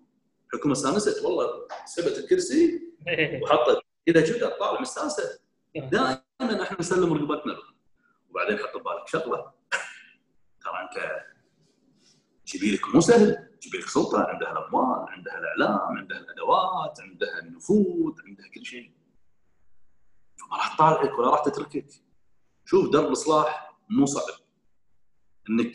الحكومه استانست والله، سبت الكرسي وحطت اذا جوده طالع مستانسه. دائما احنا نسلم رقبتنا لهم. وبعدين حط ببالك شغله، ترى انت جبيلك مو سهل، جبيلك سلطه، عندها الاموال، عندها الاعلام، عندها الادوات، عندها النفوذ، عندها كل شيء. فما راح تطالعك ولا راح تتركك. شوف درب الاصلاح مو صعب انك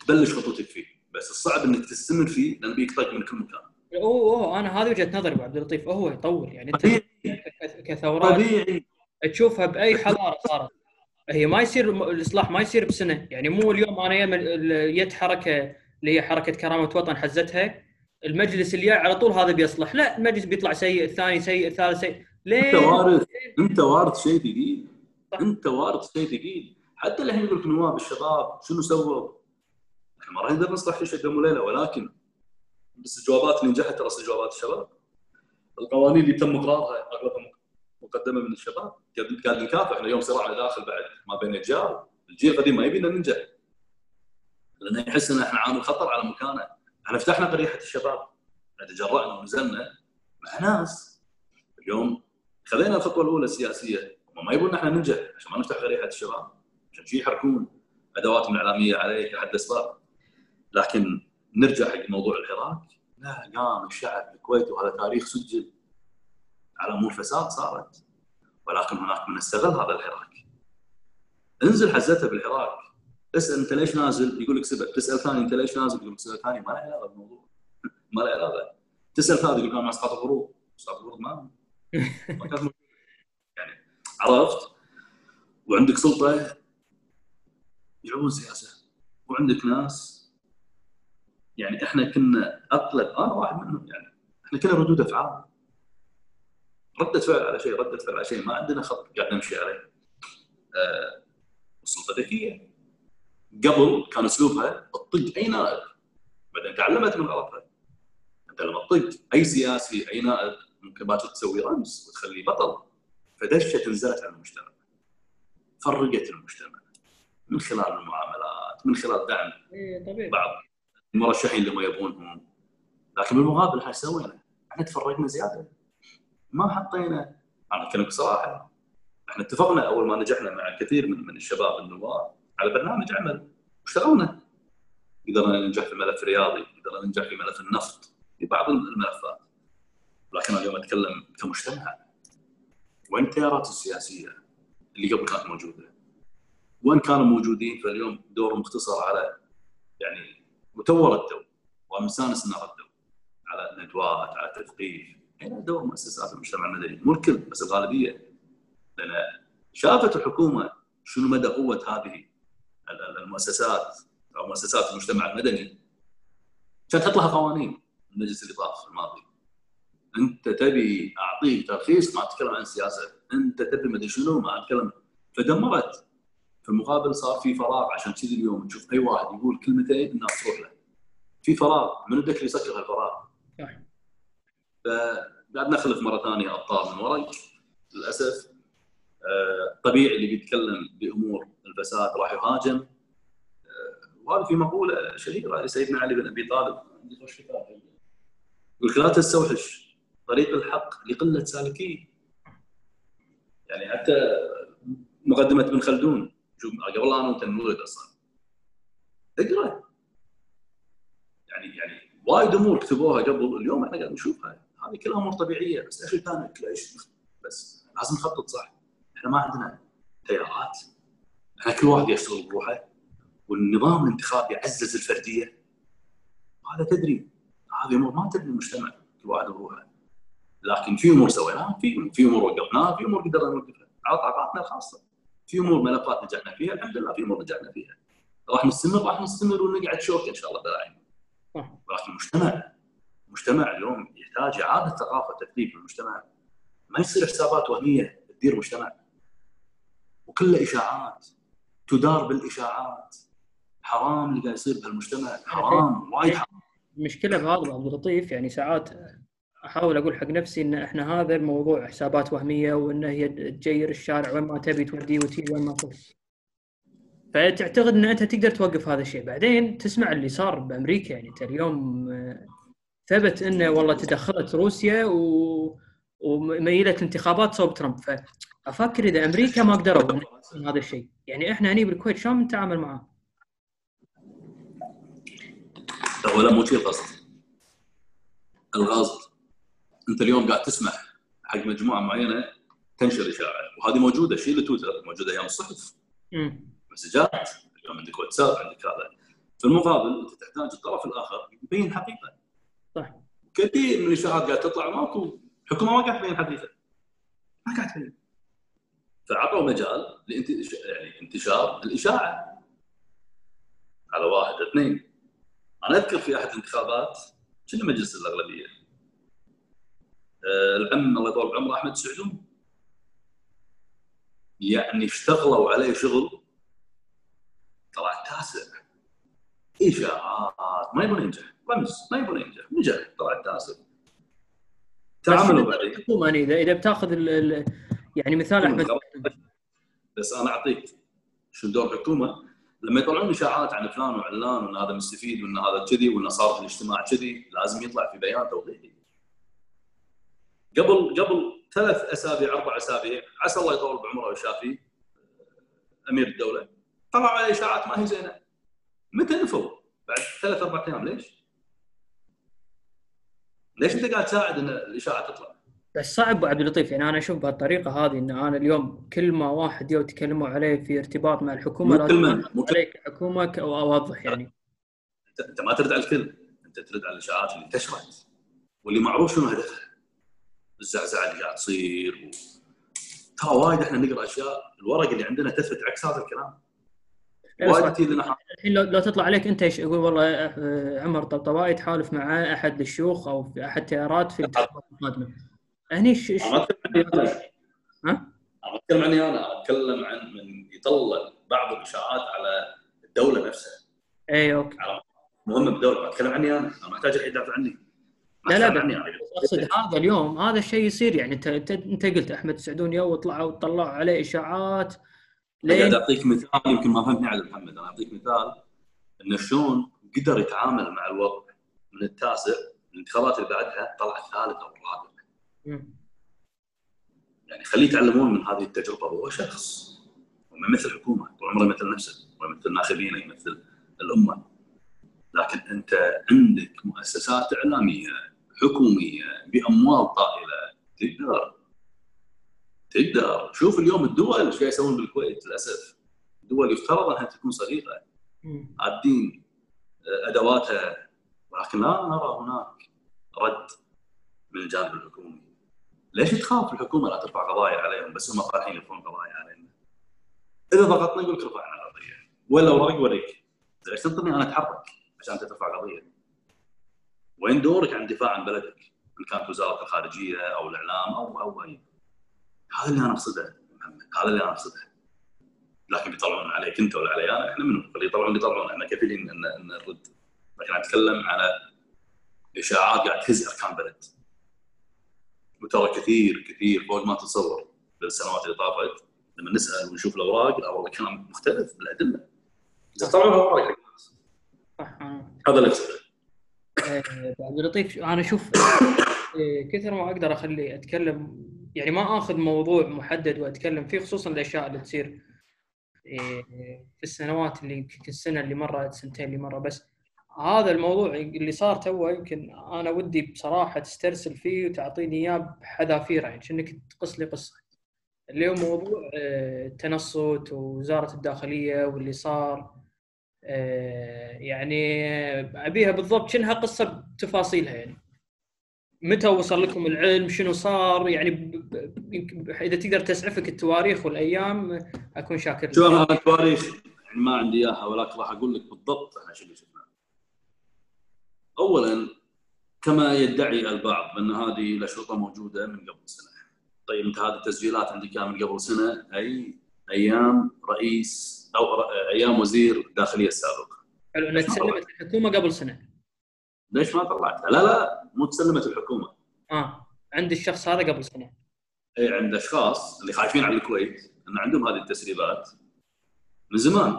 تبلش خطوتك فيه، بس الصعب انك تستمر فيه لان بيك طق من كل مكان. اوه اوه انا هذه وجهه نظري ابو عبد اللطيف، هو يطول يعني طبيعي. كثورات طبيعي تشوفها باي حضاره صارت، هي ما يصير الاصلاح ما يصير بسنه، يعني مو اليوم انا يد حركه اللي هي حركه كرامه وطن حزتها المجلس اللي على طول هذا بيصلح، لا المجلس بيطلع سيء، الثاني سيء، الثالث سيء. ليه؟ انت وارث انت وارث شيء ثقيل، انت وارث شيء ثقيل. حتى الحين يقول لك نواب الشباب شنو سووا؟ احنا ما راح نقدر نصلح شيء يوم وليله، ولكن بس الجوابات اللي نجحت ترى استجوابات الشباب. القوانين اللي تم قرارها اغلبها مقدمه من الشباب، قاعد نكافح. احنا اليوم صراع داخل بعد ما بين الاجيال، الجيل القديم ما يبينا ننجح لانه يحس ان احنا عامل خطر على مكانه. احنا فتحنا قريحه الشباب، احنا تجرأنا ونزلنا مع ناس. اليوم خلينا الخطوه الاولى السياسيه، هم ما يبون احنا ننجح عشان ما نفتح قريحه الشباب، عشان شي يحركون ادواتهم الاعلاميه عليك لحد اسباب. لكن نرجع حق موضوع العراق، لا قام الشعب الكويتي وهذا تاريخ سجل على مو الفساد صارت، ولكن هناك من استغل هذا العراق. انزل حزتها بالعراق، اسال انت ليش نازل يقول لك سبب، تسال ثاني انت ليش نازل يقول لك سبب ثاني، ما له علاقه بالموضوع، ما له علاقه. تسال ثالث يقول لك انا اسقط الغروب، اسقط الغروب ما يعني عرفت. وعندك سلطه يلعبون سياسه، وعندك ناس يعني احنا كنا اطلب انا واحد منهم، يعني احنا كنا ردود افعال، رده فعل على شيء، رده فعل على شيء، ما عندنا خط قاعد نمشي عليه. أه السلطه ذكيه، قبل كان اسلوبها تطق اي نائب، بعدين تعلمت من غلطها. انت لما تطق اي سياسي اي نائب ممكن باكر تسوي رمز وتخليه بطل، فدشه انزلت على المجتمع، فرقت المجتمع من خلال المعاملات، من خلال دعم طبيعي بعض المرشحين اللي ما يبغونهم. لكن بالمقابل احنا سوينا، احنا تفرقنا زياده، ما حطينا. انا اكلمك صراحه، احنا اتفقنا اول ما نجحنا مع كثير من من الشباب النواب على برنامج عمل واشتغلنا، قدرنا ننجح في الملف الرياضي، قدرنا ننجح في ملف النفط، في بعض الملفات. لكن اليوم اتكلم كمجتمع، وين التيارات السياسيه اللي قبل كانت موجوده؟ وين كانوا موجودين؟ فاليوم دورهم مختصر على يعني وتو ردوا، ومسانس انه ردوا على ندوات، على تثقيف. هنا دور مؤسسات المجتمع المدني، مو الكل بس الغالبيه، لان شافت الحكومه شنو مدى قوه هذه المؤسسات او مؤسسات المجتمع المدني، كانت تحط لها قوانين. المجلس اللي طاف الماضي، انت تبي اعطيك ترخيص ما اتكلم عن السياسه، انت تبي مدري شنو ما اتكلم، فدمرت. في المقابل صار في فراغ، عشان كذي اليوم تشوف اي واحد يقول كلمتين الناس تروح له. في فراغ، من الدك اللي يسكر الفراغ؟ صح. فقاعد نخلف مره ثانيه ابطال من ورق للاسف. آه طبيعي اللي بيتكلم بامور الفساد راح يهاجم. آه وهذا في مقوله شهيره لسيدنا علي بن ابي طالب، يقول لا تستوحش طريق الحق لقله سالكيه. يعني حتى مقدمه ابن خلدون شوف قبل انا وانت نولد اصلا اقرا، يعني يعني وايد امور كتبوها قبل، اليوم احنا قاعد نشوفها، هذه كلها امور طبيعيه. بس اخي ثاني ليش بس لازم نخطط صح. احنا ما عندنا تيارات، احنا كل واحد يشتغل بروحه، والنظام الانتخابي يعزز الفرديه. هذا تدري هذه امور ما تبني المجتمع كل واحد بروحه. لكن في امور سويناها، في في امور وقفناها، في امور قدرنا نوقفها على طاقاتنا الخاصه، في امور ملفات نجحنا فيها الحمد لله، في امور نجحنا فيها راح نستمر راح نستمر ونقعد شوكه ان شاء الله دراعين. لكن المجتمع المجتمع اليوم يحتاج اعاده ثقافه تكثيف المجتمع، ما يصير حسابات وهميه تدير المجتمع وكله اشاعات تدار بالاشاعات. حرام اللي قاعد يصير بهالمجتمع، حرام وايد حرام. المشكله بهذا عبد اللطيف، يعني ساعات احاول اقول حق نفسي ان احنا هذا الموضوع حسابات وهميه، وان هي تجير الشارع وين ما تبي توديه وتي وين ما تبي. فتعتقد ان انت تقدر توقف هذا الشيء. بعدين تسمع اللي صار بامريكا، يعني انت اليوم ثبت انه والله تدخلت روسيا و وميلت انتخابات صوب ترامب. فافكر اذا امريكا ما قدروا من هذا الشيء، يعني احنا هني بالكويت شلون نتعامل معاه؟ هو لا مو شيء قصد، القصد انت اليوم قاعد تسمح حق مجموعه معينه تنشر اشاعه، وهذه موجوده شيء لتويتر، موجوده ايام الصحف، مسجات اليوم عندك واتساب عندك هذا. في المقابل انت تحتاج الطرف الاخر يبين حقيقه. صح، كثير من الاشاعات قاعد تطلع ماكو حكومه ما قاعد تبين حقيقه، ما قاعد تبين، فعطوا مجال لانتش... يعني انتشار الاشاعه على واحد اثنين. انا اذكر في احد الانتخابات كنا مجلس الاغلبيه، أه العم الله يطول عمره احمد السعدون، يعني اشتغلوا عليه شغل طلع تاسع، اشاعات ما يبون ينجح، رمز ما يبون ينجح، نجح طلع تاسع. تعاملوا الحكومه يعني اذا بتاخذ ال ال يعني مثال احمد، بس انا اعطيك شو دور الحكومه لما يطلعون اشاعات عن فلان وعلان وان هذا مستفيد وان هذا كذي وان صار في الاجتماع كذي، لازم يطلع في بيان توضيحي. قبل قبل ثلاث اسابيع اربع اسابيع عسى الله يطول بعمره ويشافي امير الدوله طلع على اشاعات ما هي زينه، متى نفوا بعد ثلاث اربع ايام؟ ليش؟ ليش انت قاعد تساعد ان الاشاعه تطلع؟ بس صعب عبد اللطيف، يعني انا اشوف بهالطريقه هذه ان انا اليوم كل ما واحد يو يتكلموا عليه في ارتباط مع الحكومه لازم عليك حكومه واوضح، يعني انت ما ترد على الكل، انت ترد على الاشاعات اللي انتشرت واللي معروف شنو هدفها، الزعزعه اللي قاعد تصير ترى و... وايد احنا نقرا اشياء الورق اللي عندنا تثبت عكس هذا الكلام. الحين لو لو تطلع عليك انت ايش يقول؟ والله عمر الطبطبائي تحالف مع احد الشيوخ او احد تيارات في الانتخابات القادمه. هني ايش؟ ها؟ انا اتكلم عني انا، اتكلم عن من يطلع بعض الاشاعات على الدوله نفسها. اي اوكي. مهم بالدوله، اتكلم عني انا، انا محتاج الحين يدافع عني. لا لا عني انا. اقصد هذا اليوم هذا الشيء يصير، يعني انت انت قلت احمد السعدون يو طلعوا وطلعوا عليه اشاعات. لقد أعطيك مثال يمكن ما فهمتني على محمد. أنا أعطيك مثال إنه شلون قدر يتعامل مع الوضع من التاسع، الانتخابات اللي بعدها طلع الثالث أو الرابع. يعني خليه يتعلمون من هذه التجربة. هو شخص وما مثل حكومة طول عمره يمثل نفسه ويمثل ناخبينه يمثل الأمة، لكن أنت عندك مؤسسات إعلامية حكومية بأموال طائلة تقدر تقدر شوف اليوم الدول ايش قاعد يسوون بالكويت. للاسف الدول يفترض انها تكون صديقه، عادين ادواتها، ولكن لا نرى هناك رد من الجانب الحكومي. ليش تخاف الحكومه لا ترفع قضايا عليهم؟ بس هم قاعدين يرفعون قضايا علينا. اذا ضغطنا يقول لك رفعنا القضيه، ولا ورق وريك، ليش تنطرني انا اتحرك عشان ترفع قضيه؟ وين دورك عن دفاع عن بلدك ان كانت وزاره الخارجيه او الاعلام او او اي؟ هذا اللي انا اقصده محمد، هذا اللي انا اقصده. لكن بيطلعون عليك انت ولا علي انا، احنا منو اللي يطلعون؟ اللي يطلعون احنا كفيلين ان ان نرد. لكن اتكلم على اشاعات قاعد تهز اركان بلد، وترى كثير كثير فوق ما تتصور بالسنوات اللي طافت لما نسال ونشوف الاوراق، لا والله كلام مختلف بالادله. طلعوا الاوراق هذا اللي اقصده. بعد لطيف انا اشوف كثر ما اقدر اخلي اتكلم، يعني ما اخذ موضوع محدد واتكلم فيه، خصوصا الاشياء اللي تصير في السنوات اللي يمكن السنه اللي مرت سنتين اللي مره. بس هذا الموضوع اللي صار توه يمكن انا ودي بصراحه تسترسل فيه وتعطيني اياه بحذافيره، يعني كأنك تقص لي قصه. اليوم موضوع التنصت ووزاره الداخليه واللي صار، يعني ابيها بالضبط شنها قصه بتفاصيلها، يعني متى وصل لكم العلم شنو صار؟ يعني ب... ب... اذا تقدر تسعفك التواريخ والايام اكون شاكر. شو انا التواريخ يعني ما عندي اياها، ولكن راح اقول لك بالضبط احنا شنو شفنا. اولا كما يدعي البعض ان هذه الاشرطه موجوده من قبل سنه. طيب انت هذه التسجيلات عندك من قبل سنه، اي ايام رئيس او ايام وزير الداخليه السابق. حلو انك سلمت الحكومه قبل سنه. ليش ما طلعتها؟ لا لا مو تسلمت الحكومه. اه عند الشخص هذا قبل سنه. اي عند اشخاص اللي خايفين على الكويت ان عندهم هذه التسريبات من زمان،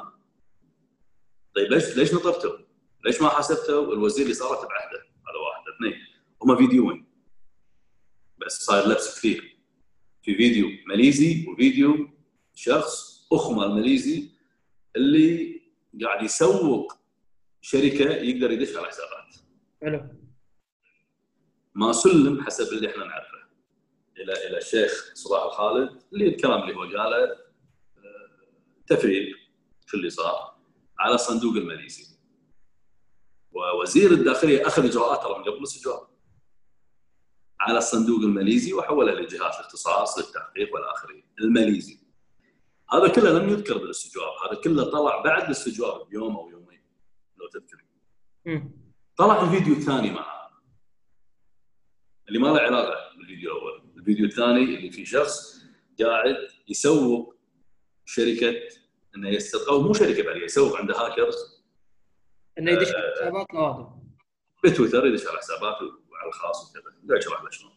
طيب ليش ليش نطرته؟ ليش ما حاسبته والوزير اللي صارت بعهده؟ هذا واحد. اثنين، هما فيديوين بس صاير لبس كثير، في فيديو ماليزي وفيديو شخص اخمر ماليزي اللي قاعد يسوق شركه يقدر يدش على حسابات. حلو. ما سلم حسب اللي احنا نعرفه الى الى الشيخ صباح الخالد، اللي الكلام اللي هو قاله تفريغ في اللي صار على الصندوق الماليزي. ووزير الداخليه اخذ اجراءات ترى من قبل السجوار على الصندوق الماليزي وحوله لجهات الاختصاص للتحقيق والى اخره. الماليزي هذا كله لم يذكر بالاستجواب، هذا كله طلع بعد الاستجواب بيوم او يومين لو تذكر. طلع الفيديو الثاني معاه اللي ما له علاقه بالفيديو الاول، الفيديو الثاني اللي فيه شخص قاعد يسوق شركه انه يستقل، او مو شركه بعد يسوق عنده هاكرز انه يدش على حسابات نواضح بتويتر، يدش على حساباته وعلى الخاص وكذا. لا اشرح له شلون.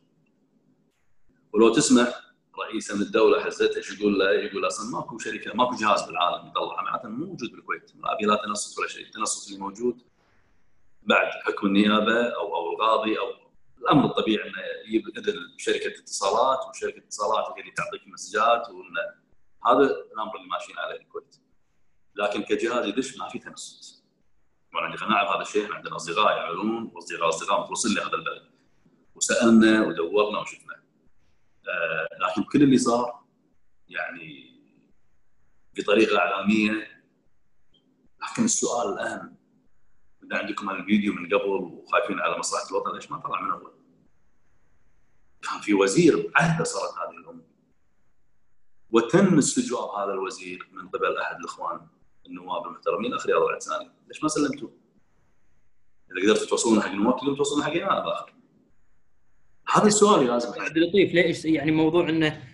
ولو تسمح رئيسا الدوله حزتها ايش يقول له؟ يقول اصلا ماكو شركه، ماكو جهاز بالعالم يطلعها، معناته مو موجود بالكويت، لا تنصت ولا شيء. التنصت اللي موجود بعد حكم النيابه او او القاضي او الامر الطبيعي انه يجيب اذن شركه اتصالات، وشركه اتصالات هي اللي تعطيك المسجات، وانه هذا الامر اللي ماشيين عليه بالكويت. لكن كجهاز يدش ما في تنصت. وانا عندي قناعه بهذا الشيء، عندنا اصدقاء يعملون واصدقاء اصدقاء متوصل لهذا البلد، وسالنا ودورنا وشفنا. آه لكن كل اللي صار يعني بطريقه اعلاميه. لكن السؤال الان اذا عندكم هالفيديو من قبل وخايفين على مصلحه الوطن، ليش ما طلع من اول؟ كان في وزير بعهده صارت هذه الامور، وتم استجواب هذا الوزير من قبل احد الاخوان النواب المحترمين اخ رياض العساني. ليش ما سلمتوه؟ اذا قدرتوا توصلون حق النواب تقدرون توصلون حق انا باخر. هذا السؤال يا لازم عبد اللطيف. ليش يعني موضوع انه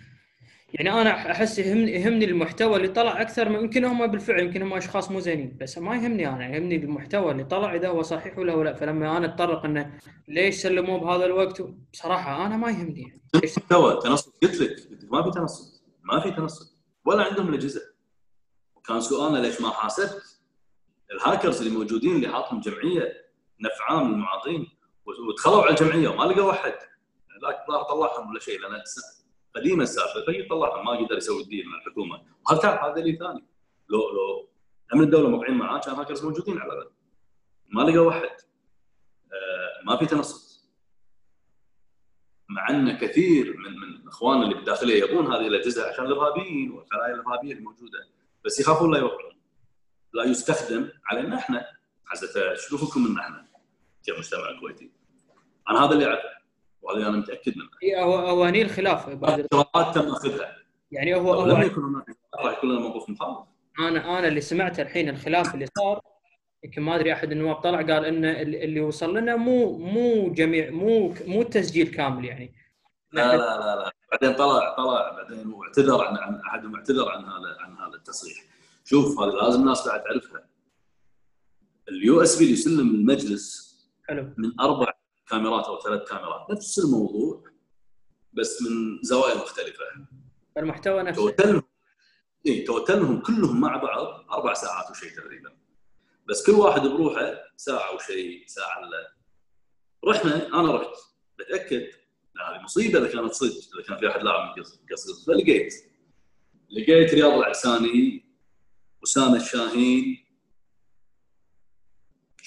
يعني انا احس يهمني المحتوى اللي طلع اكثر ما يمكن. هم بالفعل يمكن هم اشخاص مو زينين، بس ما يهمني انا، يهمني المحتوى اللي طلع اذا هو صحيح ولا لا. فلما انا اتطرق انه ليش سلموه بهذا الوقت، بصراحه انا ما يهمني المحتوى. تنصت قلت لك ما في تنصت، ما في تنصت ولا عندهم لجزء. وكان سؤالنا ليش ما حاسبت الهاكرز اللي موجودين اللي حاطهم جمعيه نفعام المعاطين ودخلوا على الجمعيه وما لقوا احد، لا لا طلعهم ولا شيء، لان قديمه السالفه فهي طلعهم ما يقدر يسوي الديل مع الحكومه. وهل تعرف هذا اللي ثاني لو لو امن الدوله موقعين معاه كان هاكرز موجودين على الأقل، ما لقوا واحد. آه ما في تنصت، مع ان كثير من من اخواننا اللي بالداخليه يبون هذه الاجهزه عشان الارهابيين والخلايا الارهابيه الموجوده، بس يخافون لا يوقعون، لا يستخدم علينا احنا. عزتها شوفكم من احنا كمجتمع الكويتي. انا هذا اللي اعرفه وهذا انا متاكد منه. اي اواني الخلاف اجراءات تم اخذها، يعني هو هو لم يكن هناك راح يكون لنا موقف مخالف. انا انا اللي سمعته الحين الخلاف اللي صار، يمكن ما ادري احد النواب طلع قال ان اللي وصل لنا مو مو جميع مو مو التسجيل كامل يعني. لا لا لا, لا. بعدين طلع طلع بعدين واعتذر عن عن احدهم اعتذر عن هذا عن هذا التصريح. شوف هذا لازم الناس بعد تعرفها. اليو اس بي اللي يسلم المجلس حلو من اربع كاميرات او ثلاث كاميرات، نفس الموضوع بس من زوايا مختلفه. المحتوى نفسه توتلهم اي توتلهم كلهم مع بعض اربع ساعات وشيء تقريبا، بس كل واحد بروحه ساعه وشيء ساعه الا. رحنا انا رحت بتاكد ان هذه مصيبه اذا كانت صدق، اذا كان في احد لاعب من قصص. فلقيت لقيت رياض العساني، اسامه الشاهين،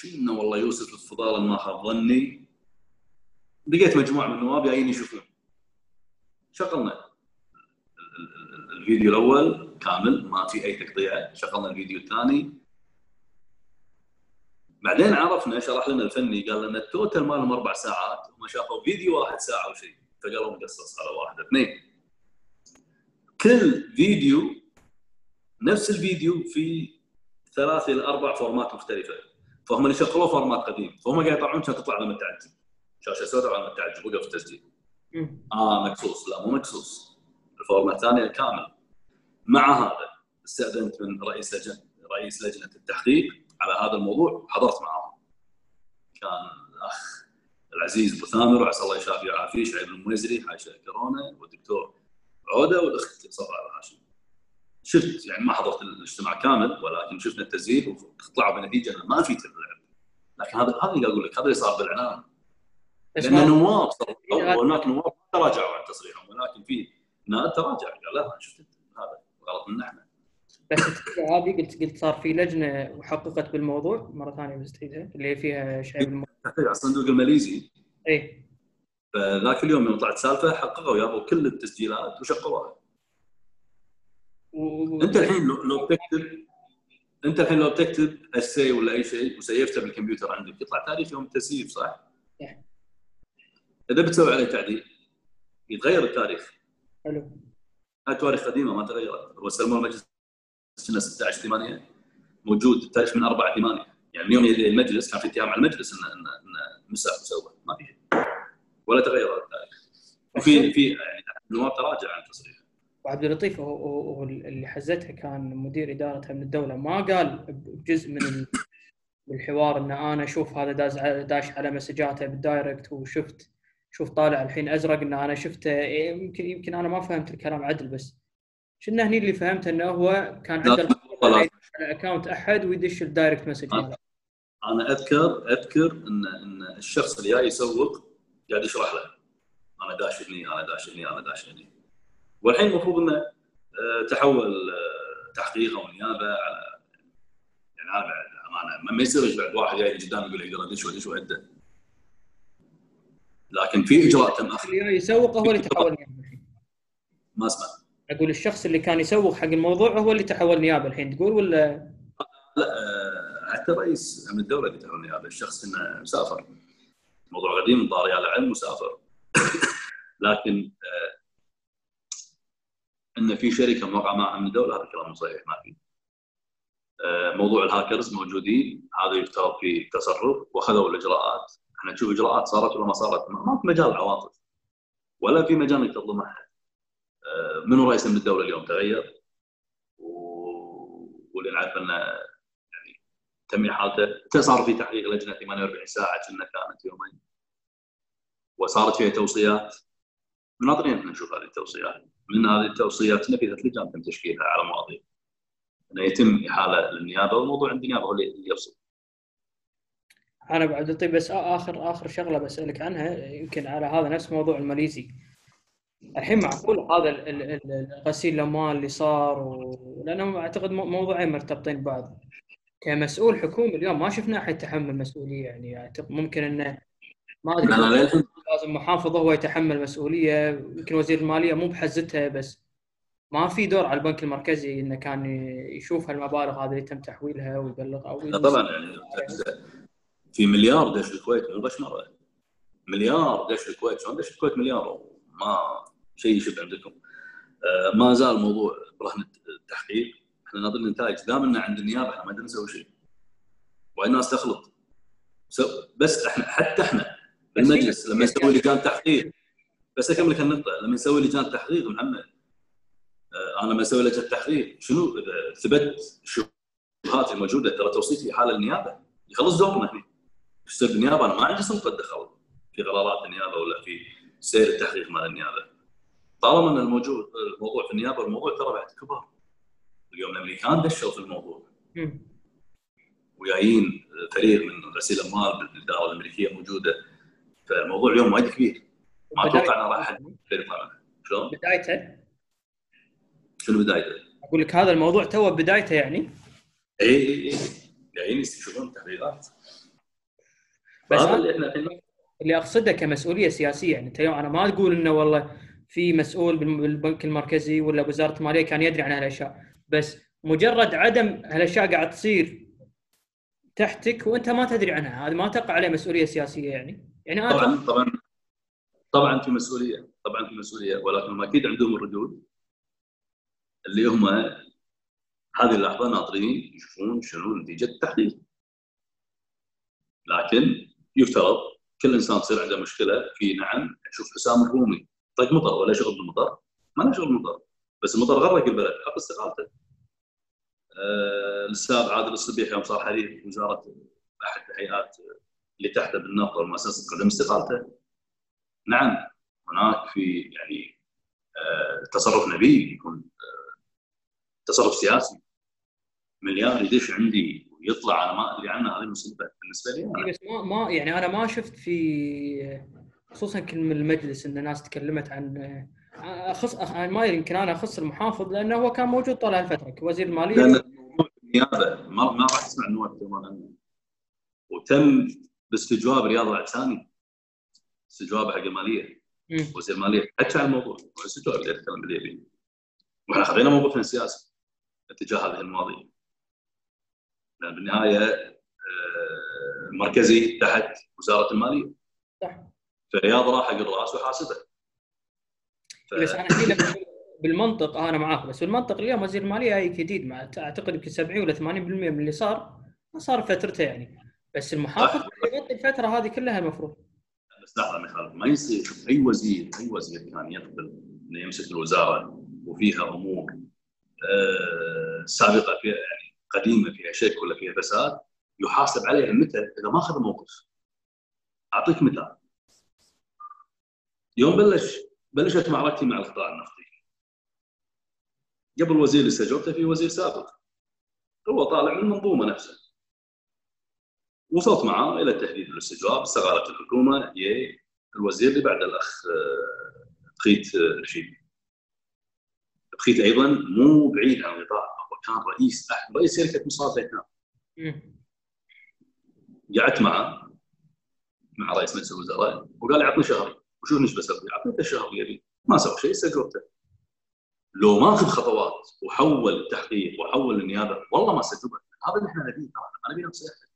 كنا والله يوسف الفضال ما خاب ظني. لقيت مجموعه من النواب جايين يشوفون. شغلنا الفيديو الاول كامل ما في اي تقطيع، شغلنا الفيديو الثاني. بعدين عرفنا شرح لنا الفني قال لنا التوتال مالهم اربع ساعات وما شافوا فيديو واحد ساعه وشيء، فقالوا مقصص على واحد اثنين. كل فيديو نفس الفيديو في ثلاث الى اربع فورمات مختلفه، فهم اللي شغلوا فورمات قديم، فهم قاعد يطلعون عشان تطلع لما تعدي. شاشه سوداء على التعجب وقف التسجيل. اه مكسوس، لا مو مكسوس، الفورمه الثانيه الكامل. مع هذا استاذنت من رئيس لجنه رئيس لجنه التحقيق على هذا الموضوع، حضرت معهم. كان الاخ العزيز ابو ثامر وعسى الله يشافيه ويعافيه، شعيب المويزري حاشا كورونا، والدكتور عوده والاخت صفاء الهاشم. شفت يعني ما حضرت الاجتماع كامل ولكن شفنا التسجيل وطلعوا بنتيجه ما في تلعب، لكن هذا هذا اللي اقول لك، هذا اللي صار بالاعلام. لان نواب هناك نواب تراجعوا عن تصريحهم، ولكن في نائب تراجع قال لا شفت هذا غلط منا احنا. بس هذه قلت قلت صار في لجنه وحققت بالموضوع مره ثانيه مستعيدها اللي فيها شعب الصندوق الماليزي. اي فذاك اليوم يوم طلعت سالفه حققوا يابوا كل التسجيلات وشقوها. و... انت الحين لو بتكتب انت الحين لو بتكتب اساي ولا اي شيء وسيفته بالكمبيوتر عندك يطلع تاريخ يوم التسييف صح؟ اذا بتسوي عليه تعديل يتغير التاريخ. حلو. هاي تواريخ قديمه ما تغيرت، هو سلموها المجلس سنه ستة عشر ثمانية موجود التاريخ من أربعة ثمانية، يعني اليوم يجي المجلس كان في اتهام على المجلس انه انه إن مسح وسوى ما في ولا تغير التاريخ. وفي في يعني نواب تراجع عن تصريح. وعبد اللطيف هو اللي حزتها كان مدير ادارتها من الدوله، ما قال بجزء من الحوار ان انا اشوف هذا داز داش على مسجاته بالدايركت وشفت شوف طالع الحين ازرق ان انا شفته. يمكن يمكن انا ما فهمت الكلام عدل، بس شنو هني اللي فهمته انه هو كان عنده على اكونت احد ويدش الدايركت مسج. انا اذكر اذكر ان ان الشخص اللي جاي يسوق قاعد يشرح له انا داش هني انا داش هني انا داش هني، والحين المفروض انه تحول تحقيق او نيابه على يعني هذا امانه ما يصير بعد واحد جاي قدام يقول يقدر ادش وادش وادى، لكن في اجراء تم اخذه. اللي يسوق هو اللي تحول نيابه الحين. ما اسمع. اقول الشخص اللي كان يسوق حق الموضوع هو اللي تحول نيابه الحين تقول ولا؟ لا حتى رئيس امن الدوله اللي تحول نيابه، الشخص انه مسافر. موضوع قديم طاري على علم مسافر. لكن ان في شركه موقعه مع امن الدوله هذا كلام صحيح ما في. موضوع الهاكرز موجودين هذا يفترض فيه تصرف واخذوا الاجراءات، احنا نشوف اجراءات صارت ولا ما صارت، ما في مجال عواطف ولا في مجال انك تظلم احد. منو رئيس امن الدوله اليوم تغير واللي نعرف انه يعني تم حالته صار في تحقيق لجنه ثمانية وأربعين ساعه كنا كانت يومين وصارت فيها توصيات ناطرين نشوف هذه التوصيات. من هذه التوصيات نفذت لجان تم تشكيلها على مواضيع انه يتم احاله للنيابه والموضوع عند النيابه هو اللي يفصل. انا بعد الطيب بس اخر اخر شغله بسالك عنها يمكن على هذا نفس موضوع الماليزي. الحين معقول هذا غسيل الاموال اللي صار و... لانه اعتقد موضوعين مرتبطين ببعض. كمسؤول حكومي اليوم ما شفنا احد يتحمل مسؤوليه، يعني اعتقد ممكن انه ما ادري لازم محافظ هو يتحمل مسؤوليه، يمكن وزير الماليه مو بحزتها، بس ما في دور على البنك المركزي انه كان يشوف هالمبالغ هذه اللي تم تحويلها ويبلغ او طبعا يعني في مليار دش الكويت غش مره مليار دش الكويت شلون دش الكويت مليار ما شيء يشب عندكم. ما زال موضوع برهن التحقيق احنا ناطرين نتائج دامنا عند النيابه احنا ما نسوي شيء والناس تخلط بس احنا حتى احنا بالمجلس لما نسوي لجان تحقيق بس اكمل لك النقطه لما نسوي لجان تحقيق محمد آه انا لما اسوي لجان تحقيق شنو اذا ثبت الشبهات الموجوده ترى توصيتي حاله النيابه يخلص دورنا هنا يصير النيابه انا ما عندي سلطه اتدخل في قرارات النيابه ولا في سير التحقيق مال النيابه طالما ان الموجود الموضوع في النيابه الموضوع ترى بعد كبر اليوم الامريكان دشوا في الموضوع وجايين فريق من غسيل اموال بالاداره الامريكيه موجوده فالموضوع اليوم وايد كبير ما اتوقع انه راح حد شلون بدايته شنو بدايته اقول لك هذا الموضوع تو بدايته يعني اي اي اي يعني يشوفون تحقيقات بس اللي, اللي اقصده كمسؤوليه سياسيه يعني انت اليوم انا ما تقول انه والله في مسؤول بالبنك المركزي ولا بوزاره الماليه كان يدري عن هالاشياء بس مجرد عدم هالاشياء قاعد تصير تحتك وانت ما تدري عنها هذا ما تقع عليه مسؤوليه سياسيه يعني يعني طبعا طبعا طبعا في مسؤوليه طبعا في مسؤوليه ولكن ما اكيد عندهم الردود اللي هم هذه اللحظه ناطرين يشوفون شنو نتيجه التحقيق لكن يفترض كل انسان تصير عنده مشكله في نعم نشوف حسام الرومي طق مطر ولا شغل بالمطر ما له شغل بالمطر بس المطر غرق البلد حق استقالته الاستاذ أه عادل الصبيح يوم صار حديث وزاره احد الهيئات اللي تحته بالنفط والمؤسسه قدم استقالته نعم هناك في يعني آه تصرف نبيل يكون آه تصرف سياسي، مليان يدش عندي ويطلع. انا ما اللي عنه هذه مصيبه بالنسبه لي. بس ما ما يعني انا ما شفت في خصوصا كلمه المجلس ان الناس تكلمت عن اخص انا ما يمكن انا اخص المحافظ لانه هو كان موجود طول هالفتره كوزير الماليه. النيابه ما ما راح تسمع النواب تماما. وتم باستجواب رياض العساني استجواب حق الماليه وزير الماليه حتى على الموضوع واستجواب اللي اتكلم اليمين، واحنا خذينا موقفنا سياسي اتجاه هذه المواضيع. لأن بالنهايه المركزي تحت وزاره الماليه صح، فرياض راح حق الراس وحاسبه. ف... بس انا الحين بالمنطق انا معاك، بس بالمنطق اليوم وزير الماليه هي جديد مع اعتقد يمكن سبعين ولا ثمانين بالمئة من اللي صار صار فترته يعني، بس المحافظ يغطي الفتره هذه كلها المفروض. بس لحظه مخالف، ما يصير اي وزير اي وزير كان يعني يقبل انه يمسك الوزاره وفيها امور آه سابقه فيها يعني قديمه فيها شك ولا فيها فساد يحاسب عليها متى اذا ما اخذ موقف. اعطيك مثال، يوم بلش بلشت معركتي مع القطاع النفطي قبل وزير استجوبته في وزير سابق هو طالع من المنظومه نفسها. وصلت معاه الى التهديد بالاستجواب، استغالت الحكومه ي الوزير اللي بعد الاخ بخيت رشيبي. بخيت ايضا مو بعيد عن القطاع، هو كان رئيس احد رئيس شركه مصافي كان. قعدت معه مع رئيس مجلس الوزراء وقال لي اعطني شهر وشوف ايش بسوي. اعطيته الشهر يبي ما سوى شيء استجوبته. لو ما اخذ خطوات وحول التحقيق وحول النيابه والله ما استجوبت. هذا اللي احنا نبيه، طبعا ما نبي نصيحه،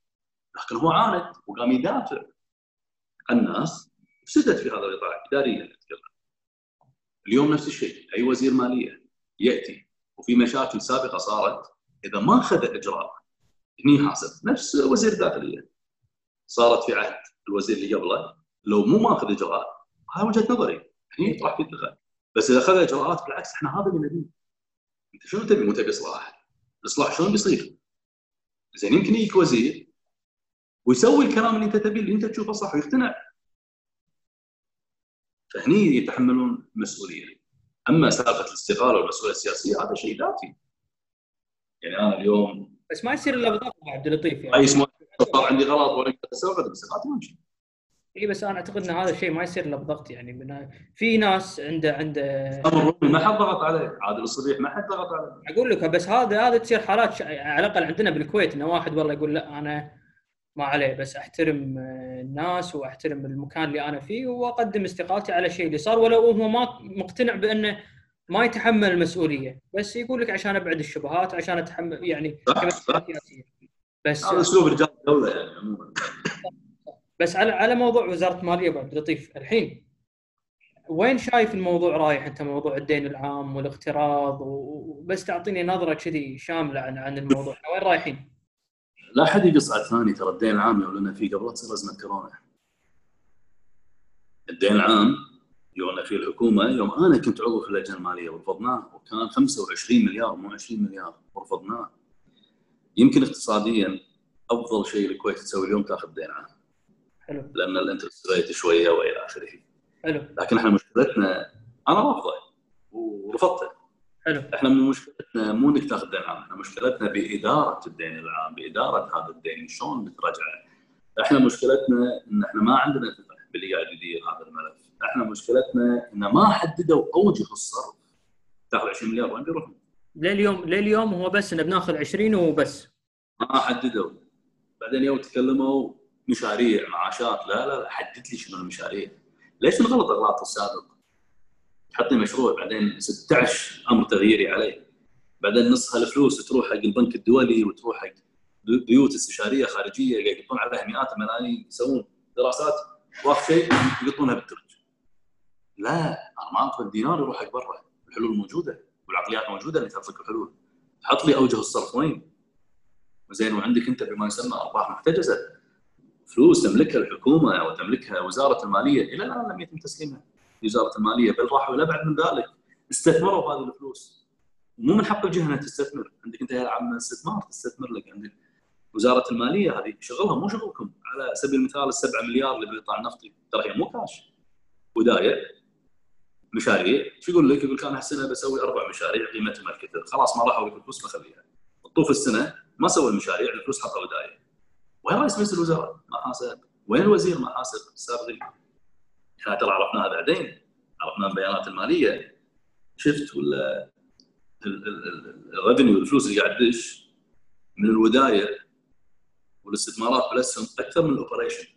لكن هو عاند وقام يدافع عن الناس فسدت في هذا القطاع اداريا نتكلم. اليوم نفس الشيء، اي وزير ماليه ياتي وفي مشاكل سابقه صارت اذا ما اخذ اجراء هني حاسب. نفس وزير الداخليه صارت في عهد الوزير اللي قبله، لو مو ما اخذ اجراء هذا وجهه نظري هني يطرح في الدخل، بس اذا اخذ اجراءات بالعكس احنا هذا اللي نبيه. انت شنو تبي؟ مو تبي اصلاح؟ الاصلاح شلون بيصير؟ زين يمكن يجيك وزير ويسوي الكلام اللي انت تبيه اللي انت تشوفه صح ويقتنع، فهني يتحملون مسؤوليه. اما سالفه الاستقاله والمسؤوليه السياسيه هذا شيء ذاتي يعني. انا اليوم بس ما يصير الا بضغط عبد اللطيف يعني اي صار عندي غلط ولا اقدر اسوي بس ما امشي. اي بس انا اعتقد ان هذا الشيء ما يصير الا بضغط يعني من... في ناس عنده عنده حسام الرومي ما حد ضغط عليه، عادل الصبيح ما حد ضغط عليه. اقول لك بس هذا هذا تصير حالات ش... على الاقل عندنا بالكويت انه واحد والله يقول لا انا ما عليه، بس احترم الناس واحترم المكان اللي انا فيه واقدم استقالتي على شيء اللي صار ولو هو ما مقتنع بانه ما يتحمل المسؤوليه، بس يقول لك عشان ابعد الشبهات عشان اتحمل يعني سياسيه. بس هذا اسلوب رجال الدوله يعني عموما. بس على على موضوع وزاره الماليه ابو عبد اللطيف، الحين وين شايف الموضوع رايح انت؟ موضوع الدين العام والاقتراض وبس تعطيني نظره كذي شامله عن عن الموضوع وين رايحين؟ لا حد يقص على الثاني، ترى الدين العام يقولون فيه قبل تصير أزمة كورونا. الدين العام يقولون فيه الحكومة، يوم أنا كنت عضو في اللجنة المالية ورفضناه وكان خمسة وعشرين مليار مو عشرين مليار ورفضناه. يمكن اقتصادياً أفضل شيء الكويت تسوي اليوم تأخذ دين عام. حلو. لأن الانترست ريت شوية وإلى آخره. حلو. لكن إحنا مشكلتنا أنا رافضه ورفضته. حلو. احنا مشكلتنا مو انك تاخذ دين عام، احنا مشكلتنا باداره الدين العام، باداره هذا الدين شلون بترجعه. احنا مشكلتنا ان احنا ما عندنا ثقه باللي قاعد يدير هذا الملف، احنا مشكلتنا ان ما حددوا اوجه الصرف. تاخذ عشرين مليار وين بيروحوا؟ لليوم لليوم هو بس ان بناخذ عشرين وبس ما حددوا. بعدين يوم تكلموا مشاريع معاشات، لا لا, لا حدد لي شنو المشاريع. ليش الغلط اغلاط السابق؟ حط لي مشروع بعدين ستة عشر امر تغييري عليه، بعدين نص هالفلوس تروح حق البنك الدولي وتروح حق بيوت استشاريه خارجيه قاعد يقطون عليها مئات الملايين، يسوون دراسات واخر شيء يقطونها بالترج. لا انا ما اخذ دينار يروح حق برا، الحلول موجوده والعقليات موجوده اللي تعطيك الحلول. حط لي اوجه الصرف وين؟ زين وعندك انت بما يسمى ارباح محتجزه، فلوس تملكها الحكومه وتملكها وزاره الماليه الى الان لم يتم تسليمها وزارة المالية، بل راحوا إلى أبعد من ذلك، استثمروا هذه الفلوس. مو من حق الجهة أنها تستثمر، عندك أنت هي عامة استثمار تستثمر لك، عندك وزارة المالية هذه شغلها مو شغلكم. على سبيل المثال السبعة مليار اللي بالقطاع النفطي ترى هي مو كاش ودايع، مشاريع، شو يقول لك؟ يقول لك انا هالسنه بسوي اربع مشاريع قيمتهم الكثير، خلاص ما راح اوريك الفلوس بخليها. طوف السنه ما سوى المشاريع، الفلوس حطها ودايه. وين رئيس مجلس الوزراء؟ ما حاسب. وين الوزير؟ ما حاسب السابقين. احنا ترى عرفناها بعدين، عرفناها البيانات الماليه. شفت ولا الريفنيو، الفلوس اللي قاعد تدش من الودايه والاستثمارات بالاسهم اكثر من الاوبريشن.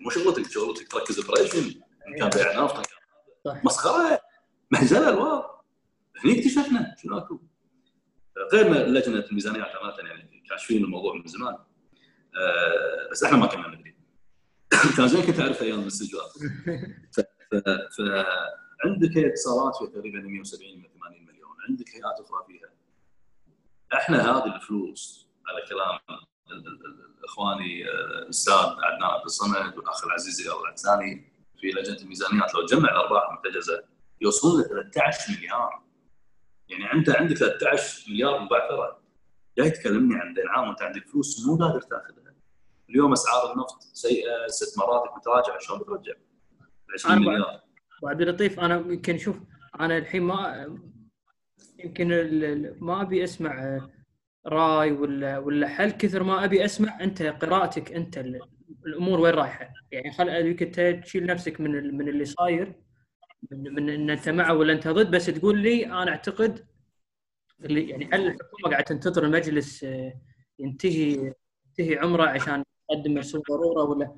مو شغلتك، شغلتك تركز اوبريشن، ان كان بيع نفط مسخره مهزله الواقع. هني اكتشفنا شنو اكو. غيرنا لجنه الميزانيه عامه يعني كاشفين الموضوع من زمان، أه بس احنا ما كنا ندري. كان زين كنت اعرف ايام الاستجواب. فعندك هي اتصالات في تقريبا مئة وسبعين إلى ثمانين مليون، عندك هيئات اخرى فيها. احنا هذه الفلوس على كلام اخواني الاستاذ عدنان عبد الصمد والاخ العزيز رياض العساني في لجنه الميزانيات، لو تجمع الارباح المحتجزه يوصلون ل ثلاثة عشر مليار. يعني انت عندك ثلاثة عشر مليار مبعثره. جاي تكلمني عن دين عام وانت عندك فلوس مو قادر تاخذها. اليوم اسعار النفط سيئه، استثماراتك متراجعه، شلون بترجع؟ عشرين مليار. وعبد اللطيف انا يمكن شوف انا الحين ما يمكن ما ابي اسمع راي ولا ولا حل كثر ما ابي اسمع انت قراءتك انت الامور وين رايحه. يعني خليك تشيل نفسك من من اللي صاير، من, من ان انت مع ولا انت ضد، بس تقول لي انا اعتقد اللي يعني الحكومه قاعده تنتظر المجلس ينتهي ينتهي عمره عشان تقدم مرسوم ضروره ولا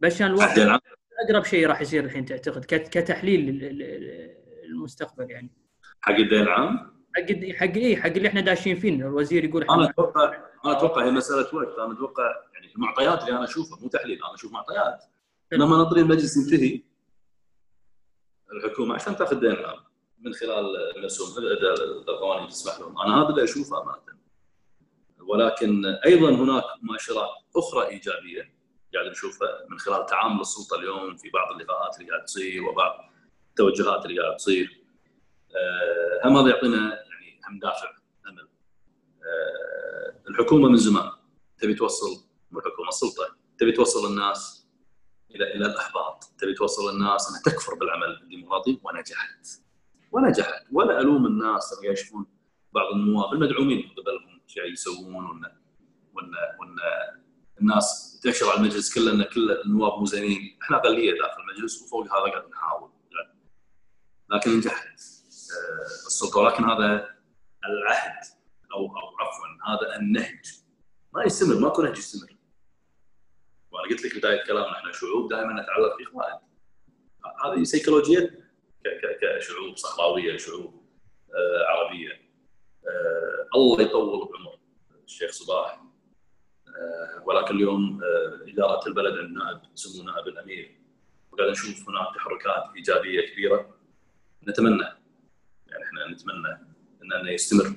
بس عشان الوقت اقرب شيء راح يصير الحين تعتقد كتحليل المستقبل يعني حق الدين العام حق حق ايه حق اللي احنا داشين فيه. الوزير يقول انا اتوقع انا اتوقع هي مساله وقت. انا اتوقع يعني المعطيات اللي انا اشوفها مو تحليل، انا اشوف معطيات. لما ناطرين المجلس ينتهي الحكومه عشان تاخذ دين عام من خلال المرسوم القوانين تسمح لهم. انا هذا اللي اشوفه امانه، ولكن ايضا هناك مؤشرات اخرى ايجابيه قاعد نشوفها من خلال تعامل السلطه اليوم في بعض اللقاءات اللي قاعد تصير وبعض التوجهات اللي قاعد تصير. أه هم هذا يعطينا هم دافع امل. أه الحكومه من زمان تبي توصل، مو الحكومه السلطه تبي توصل الناس الى الى الاحباط، تبي توصل الناس انها تكفر بالعمل الديمقراطي، ونجحت ونجحت. ولا الوم الناس اللي يشوفون بعض النواب المدعومين قبلهم شيء يسوون وان وان الناس تنشر على المجلس كله ان كل النواب مو زينين. احنا اقليه داخل المجلس وفوق هذا قاعد نحاول، لكن نجحت أه السلطه. ولكن هذا العهد او او عفوا هذا النهج ما يستمر، ماكو نهج يستمر. وانا قلت لك بدايه كلامنا احنا شعوب دائما نتعلق باخوان. هذه سيكولوجيه كشعوب صحراويه، شعوب آه عربيه. آه الله يطول بعمر الشيخ صباح، آه ولكن اليوم آه اداره البلد النائب سمو نائب الامير، وقاعد نشوف هناك تحركات ايجابيه كبيره. نتمنى يعني احنا نتمنى أن يستمر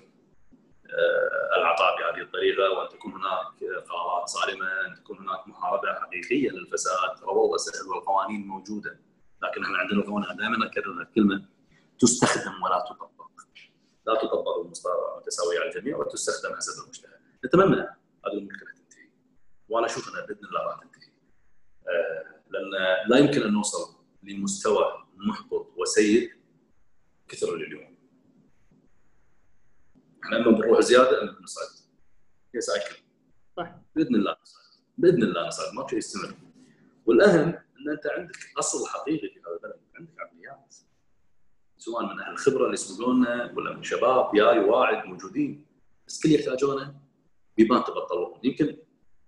العطاء بهذه الطريقة، وأن تكون هناك قرارات صارمة، أن تكون هناك محاربة حقيقية للفساد. والله سهل والقوانين موجودة، لكن احنا عندنا القوانين دائما أكرر الكلمة تستخدم ولا تطبق. لا تطبق المسطرة متساوية على الجميع وتستخدم حسب المجتهد. نتمنى هذه المشكلة تنتهي، وأنا أشوف أنها بإذن الله راح تنتهي، لأن لا يمكن أن نوصل لمستوى محبط وسيء كثر اليوم. احنا لما بنروح زياده بنصعد. هي سايكل. صح. باذن الله نصعد. باذن الله نصعد، ما في يستمر. والاهم ان انت عندك اصل حقيقي في هذا البلد، عندك عمليات. سواء من اهل الخبره اللي يسبقونا ولا من شباب جاي واعد موجودين، بس كل يحتاجونه بيبان تبطلهم. يمكن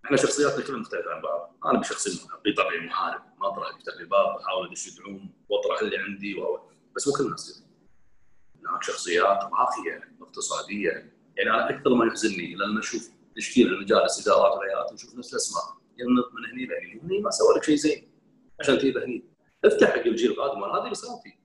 احنا شخصياتنا كلها مختلفه عن بعض. انا بشخصيتي بطبعي محارب، ما اطرح تغريبات واحاول ادش دعوم واطرح اللي عندي واو. بس مو كل الناس. هناك شخصيات راقيه اقتصاديه. يعني انا اكثر ما يحزنني لما اشوف تشكيل المجالس ادارات الهيئات ونشوف نفس الاسماء ينط من هني لهني، هني ما سوى لك شيء زين عشان تجي هني. افتح حق الجيل القادم، وهذا اللي صار فيه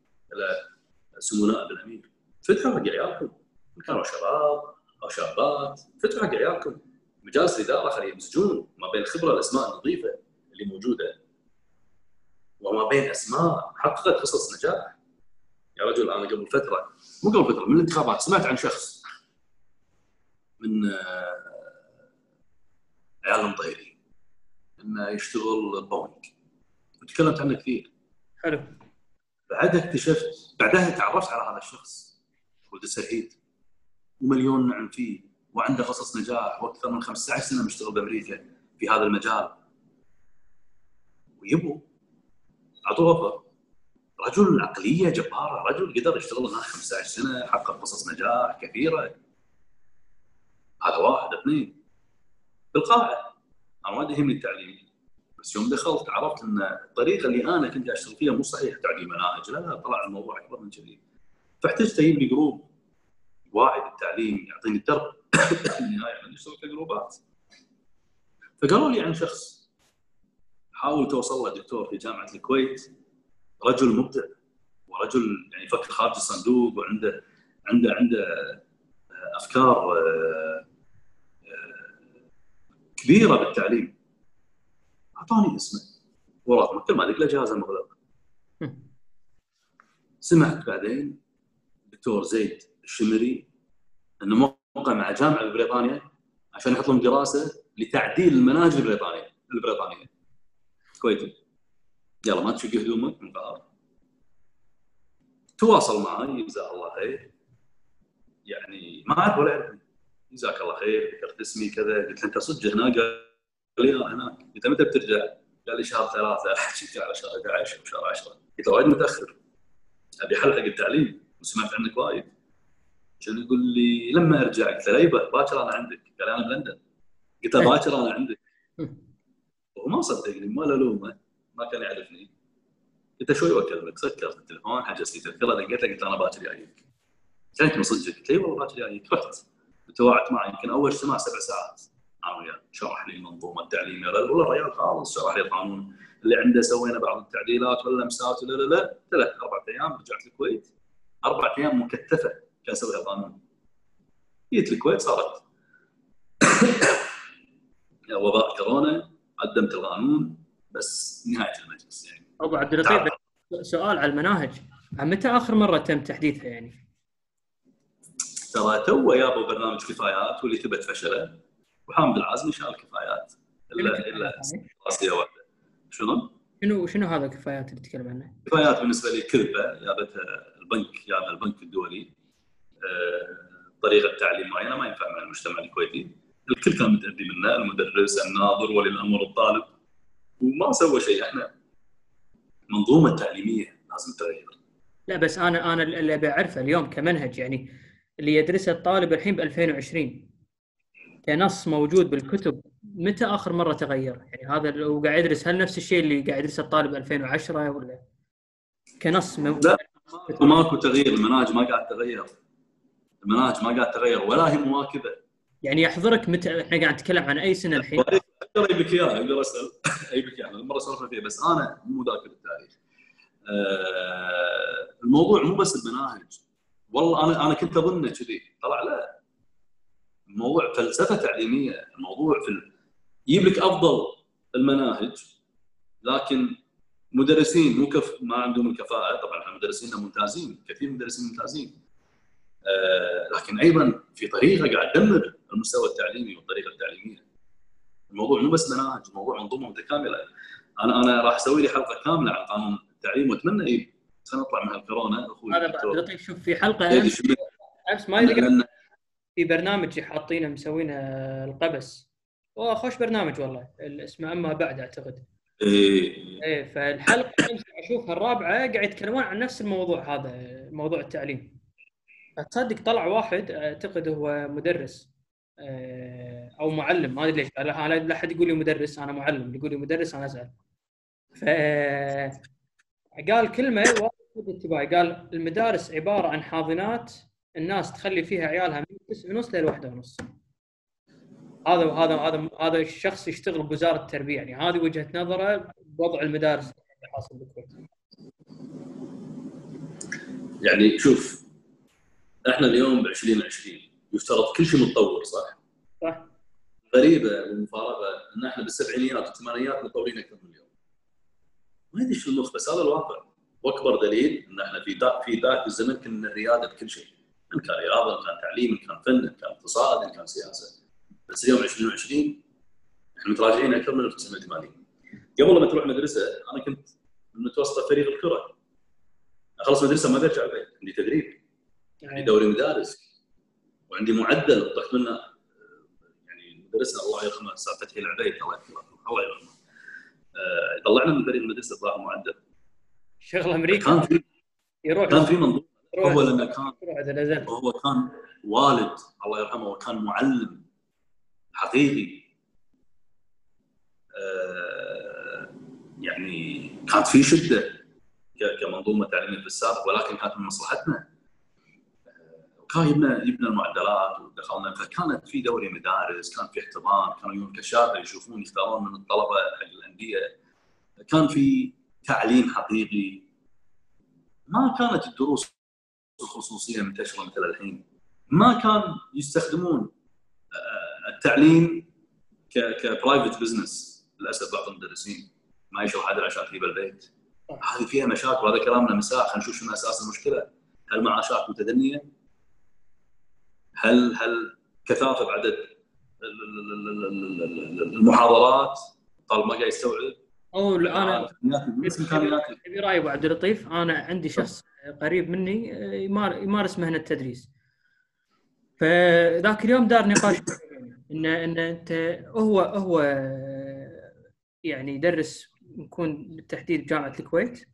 سمو نائب الامير. فتحوا حق عيالكم ان كانوا شباب او شابات، فتحوا حق عيالكم مجالس الاداره، خليهم يمزجون ما بين الخبره الاسماء النظيفه اللي موجوده وما بين اسماء حققت قصص نجاح. يا رجل انا قبل فتره مو قبل فتره من الانتخابات سمعت عن شخص من عيال المطيري انه يشتغل بونج، وتكلمت عنه كثير. حلو. بعدها اكتشفت، بعدها تعرفت على هذا الشخص ولد السعيد، ومليون نعم فيه، وعنده قصص نجاح، واكثر من خمسة عشر سنه مشتغل بامريكا في هذا المجال. ويبو اعطوه اوفر، رجل عقليه جباره، رجل قدر يشتغل هناك خمسة عشر سنه، حقق قصص نجاح كثيره. هذا واحد. اثنين، بالقاعده انا ما يهمني التعليم، بس يوم دخلت عرفت ان الطريقه اللي انا كنت اشتغل فيها مو صحيحه، تعليم مناهج، لا لا، طلع الموضوع اكبر من كذي. فاحتجت اجيب لي جروب واعد التعليم يعطيني الدرب في النهايه انا اشتغل في جروبات. فقالوا لي عن شخص حاول توصل له دكتور في جامعه الكويت، رجل مبدع ورجل يعني يفكر خارج الصندوق، وعنده عنده عنده افكار كبيره بالتعليم. اعطاني اسمه ورقمه، كل ما ادق له جهاز المغلق. سمعت بعدين دكتور زيد الشمري انه موقع مع جامعه ببريطانيا عشان يحط لهم دراسه لتعديل المناهج البريطانيه البريطانيه الكويتيه. يلا ما تشق هدومك من بعض. تواصل معي، جزاه الله خير، يعني ما اعرف ولا اعرفني، جزاك الله خير، ذكرت اسمي كذا، قلت له انت صدق هناك؟ قال لي هناك. انت متى بترجع؟ قال لي شهر ثلاثه، حكيت على شهر احد عشر وشهر عشرة. قلت له وايد متاخر، ابي حل حق التعليم وسمعت عنك وايد. كان يقول لي لما ارجع. قلت له ليبه باكر انا عندك. قال انا بلندن. قلت له باكر انا عندك. وهو ما صدقني، ما له لومه، ما كان يعرفني. قلت شوي واكلمك، سكرت التليفون، حجزت لي تذكره، دقيت له قلت له انا باكر جايك. كانت من صدقك؟ قلت لي والله باكر جايك. رحت وتواعدت معي، يمكن اول اجتماع سبع ساعات انا وياه، شرح لي المنظومه التعليميه، ولا الريال خالص، شرح لي القانون اللي عنده، سوينا بعض التعديلات واللمسات، ولا لا لا ثلاث اربع ايام. رجعت الكويت، اربع ايام مكثفه كان اسوي قانون. جيت الكويت صارت وباء كورونا، قدمت القانون بس نهايه المجلس. يعني ابو عبد اللطيف، سؤال على المناهج، متى اخر مره تم تحديثها؟ يعني ترى تو يابو برنامج كفايات واللي ثبت فشله، وحامد العازمي شال كفايات الا الا قصيه واحده. شنو شنو شنو هذا الكفايات اللي تتكلم عنها؟ كفايات بالنسبه لي كذبه، جابتها البنك، جابها البنك الدولي. طريقه تعليم معينه ما ينفع مع المجتمع الكويتي، الكل كان متأذي منها، المدرس، الناظر، ولي الامر، الطالب، وما سوى شيء. احنا منظومه التعليميه لازم تتغير. لا بس انا انا اللي بعرفه اليوم كمنهج، يعني اللي يدرسه الطالب الحين ب ألفين وعشرين كنص موجود بالكتب، متى اخر مره تغير؟ يعني هذا اللي قاعد يدرس هل نفس الشيء اللي قاعد يدرسه الطالب ألفين وعشرة ولا كنص موجود؟ لا، ماكو تغيير، المناهج ما قاعد تتغير، المناهج ما قاعد تتغير ولا هي مواكبه. يعني يحضرك متى؟ احنا قاعد نتكلم عن اي سنه الحين؟ اقدر اجيب لك اياها، اقدر اسال اجيب لك اياها، المره سولفنا فيها، بس انا مو ذاكر التاريخ. أه الموضوع مو بس المناهج، والله انا انا كنت اظن كذي، طلع لا، الموضوع فلسفه تعليميه، الموضوع في يجيب لك افضل المناهج، لكن مدرسين مو كف ما عندهم الكفاءه. طبعا احنا مدرسيننا ممتازين، كثير مدرسين ممتازين، أه لكن ايضا في طريقه قاعد تدمر المستوى التعليمي والطريقه التعليميه. الموضوع مو بس مناهج، الموضوع منظومه متكامله. انا انا راح اسوي لي حلقه كامله عن قانون التعليم، واتمنى اي سنه نطلع من هالكورونا. اخوي هذا بعد لطيف، شوف في حلقه امس امس ما يدري في برنامج حاطينه مسوينها القبس، وخوش برنامج والله، اسمه اما بعد اعتقد. ايه ايه فالحلقه امس اشوفها الرابعه، قاعد يتكلمون عن نفس الموضوع هذا، موضوع التعليم. اتصدق طلع واحد اعتقد هو مدرس او معلم، ما ادري ليش لا احد يقول لي مدرس، انا معلم، يقول لي مدرس انا ازعل. ف قال كلمه وايد انتباهي، قال المدارس عباره عن حاضنات الناس تخلي فيها عيالها من تسعة ونص لل واحدة ونص. هذا وهذا هذا هذا الشخص يشتغل بوزاره التربيه، يعني هذه وجهه نظره بوضع المدارس اللي حاصل بالكويت. يعني شوف احنا اليوم ب عشرين عشرين يفترض كل شيء متطور، صح؟ صح. غريبه والمفارقه ان احنا بالسبعينيات والثمانينات متطورين اكثر من اليوم. ما ادري شو المخ، بس هذا الواقع، واكبر دليل ان احنا في دا في ذاك الزمن كنا الرياده بكل شيء، ان كان رياضه، ان كان تعليم، ان كان فن، ان كان اقتصاد، ان كان سياسه. بس اليوم عشرين عشرين احنا متراجعين اكثر من ألف وتسعمية وثمانين. قبل ما تروح مدرسه انا كنت من متوسطه فريق الكره، اخلص مدرسه ما برجع البيت، عندي تدريب، عندي دوري مدارس، وعندي معدل طحت منه يعني مدرسنا الله يرحمه استاذ فتحي العبيد الله يرحمه الله يرحمه آه طلعنا من بريد المدرسه طلع معدل شغله امريكا كان يروح كان في منظور هو لما كان هو كان والد الله يرحمه وكان معلم حقيقي آه يعني كانت في شده كمنظومه تعليميه في السابق ولكن كانت من مصلحتنا وكان يبنى يبنى المعدلات ودخلنا فكانت في دوري مدارس، كان في احتضان، كانوا يجون كشافه يشوفون يختارون من الطلبه حق الانديه، كان في تعليم حقيقي. ما كانت الدروس الخصوصيه منتشره مثل الحين، ما كان يستخدمون التعليم كبرايفت بزنس للاسف. بعض المدرسين ما يشرح عدل عشان تجيب البيت، هذه فيها مشاكل، هذا كلامنا من ساعه. خلينا نشوف شنو اساس المشكله، هل معاشات متدنيه؟ هل هل كثافه بعدد المحاضرات؟ طالب ما قاعد يستوعب. او انا ابي راي ابو عبد اللطيف، انا عندي شخص قريب مني يمارس مهنه التدريس، فذاك اليوم دار نقاش ان ان انت هو هو يعني يدرس نكون بالتحديد بجامعة الكويت،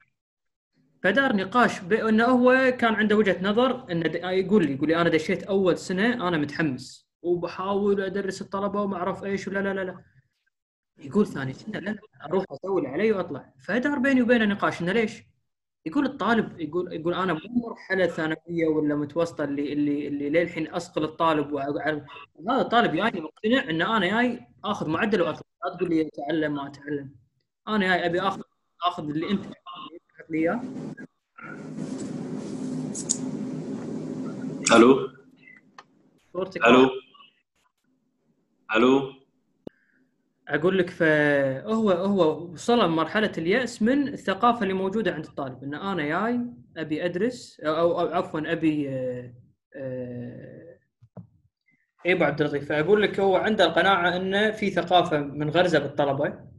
فدار نقاش بأنه هو كان عنده وجهة نظر أنه يقول لي يقول لي أنا دشيت أول سنة أنا متحمس وبحاول أدرس الطلبة وما أعرف إيش ولا لا لا لا يقول ثاني سنة لا أروح أسوي علي وأطلع. فدار بيني وبينه نقاش إنه ليش؟ يقول الطالب يقول يقول أنا مو مرحلة ثانوية ولا متوسطة اللي اللي اللي للحين أسقل الطالب وأعرف هذا الطالب يعني مقتنع أن أنا جاي أخذ معدل وأطلع، لا تقول لي أتعلم ما أتعلم، أنا هاي أبي آخذ آخذ اللي أنت حط لي إياه. ألو ألو ألو أقول لك فهو هو وصل مرحلة اليأس من الثقافة اللي موجودة عند الطالب إن أنا جاي أبي أدرس أو, أو عفوا أبي أه أه إيه أبو عبد اللطيف. فأقول لك هو عنده القناعة إن في ثقافة منغرزة بالطلبة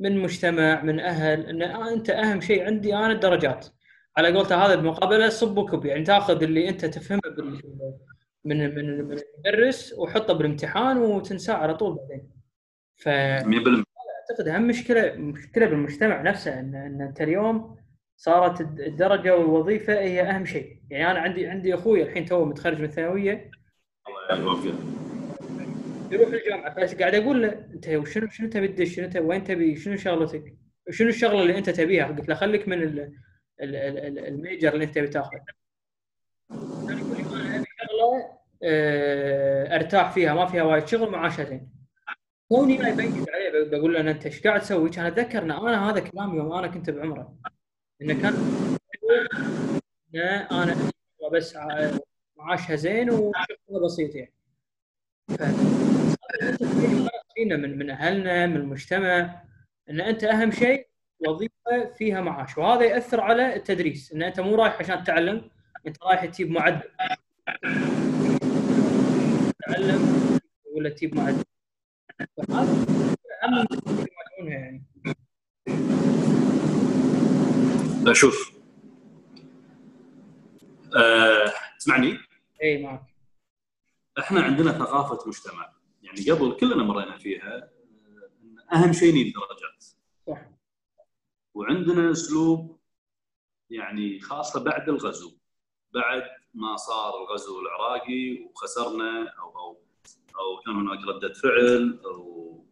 من مجتمع من أهل إن أنت أهم شيء عندي أنا الدرجات، على قولته هذا المقابلة صب وكب، يعني تأخذ اللي أنت تفهمه بال من من من المدرس وحطه بالامتحان وتنساه على طول بعدين. ف أعتقد أهم مشكلة مشكلة بالمجتمع نفسه إن إن أنت اليوم صارت الدرجة والوظيفة هي أهم شيء. يعني أنا عندي عندي أخوي الحين توه متخرج من الثانوية الله يوفقه يروح الجامعة، فاش قاعد أقول له أنت وشنو شنو تبي تدش شنو تبي وين تبي شنو شغلتك شنو الشغلة اللي أنت تبيها؟ قلت له خليك من ال ال ال الميجر اللي أنت بتاخذه. أنا أقول لك أنا أبي شغلة أرتاح فيها ما فيها وايد شغل معاشتين. هوني أنا بنجد عليه بقول له أن أنت إيش قاعد تسوي؟ كان أتذكر أن أنا هذا كلام يوم أنا كنت بعمره إنه كان إنه أنا بس معاشها زين وشغلة بسيطة يعني. فينا من من أهلنا من المجتمع إن أنت أهم شيء وظيفة فيها معاش، وهذا يأثر على التدريس إن أنت مو رايح عشان تتعلم، أنت رايح تجيب معدل تتعلم ولا تجيب معدل. فهذا أهم شيء يواجهونها يعني. أشوف أه... تسمعني؟ إيه معك. احنا عندنا ثقافه مجتمع يعني قبل كلنا مرينا فيها ان اهم شيء نجيب درجات صح، وعندنا اسلوب يعني خاصه بعد الغزو، بعد ما صار الغزو العراقي وخسرنا او او او كان هناك رده فعل او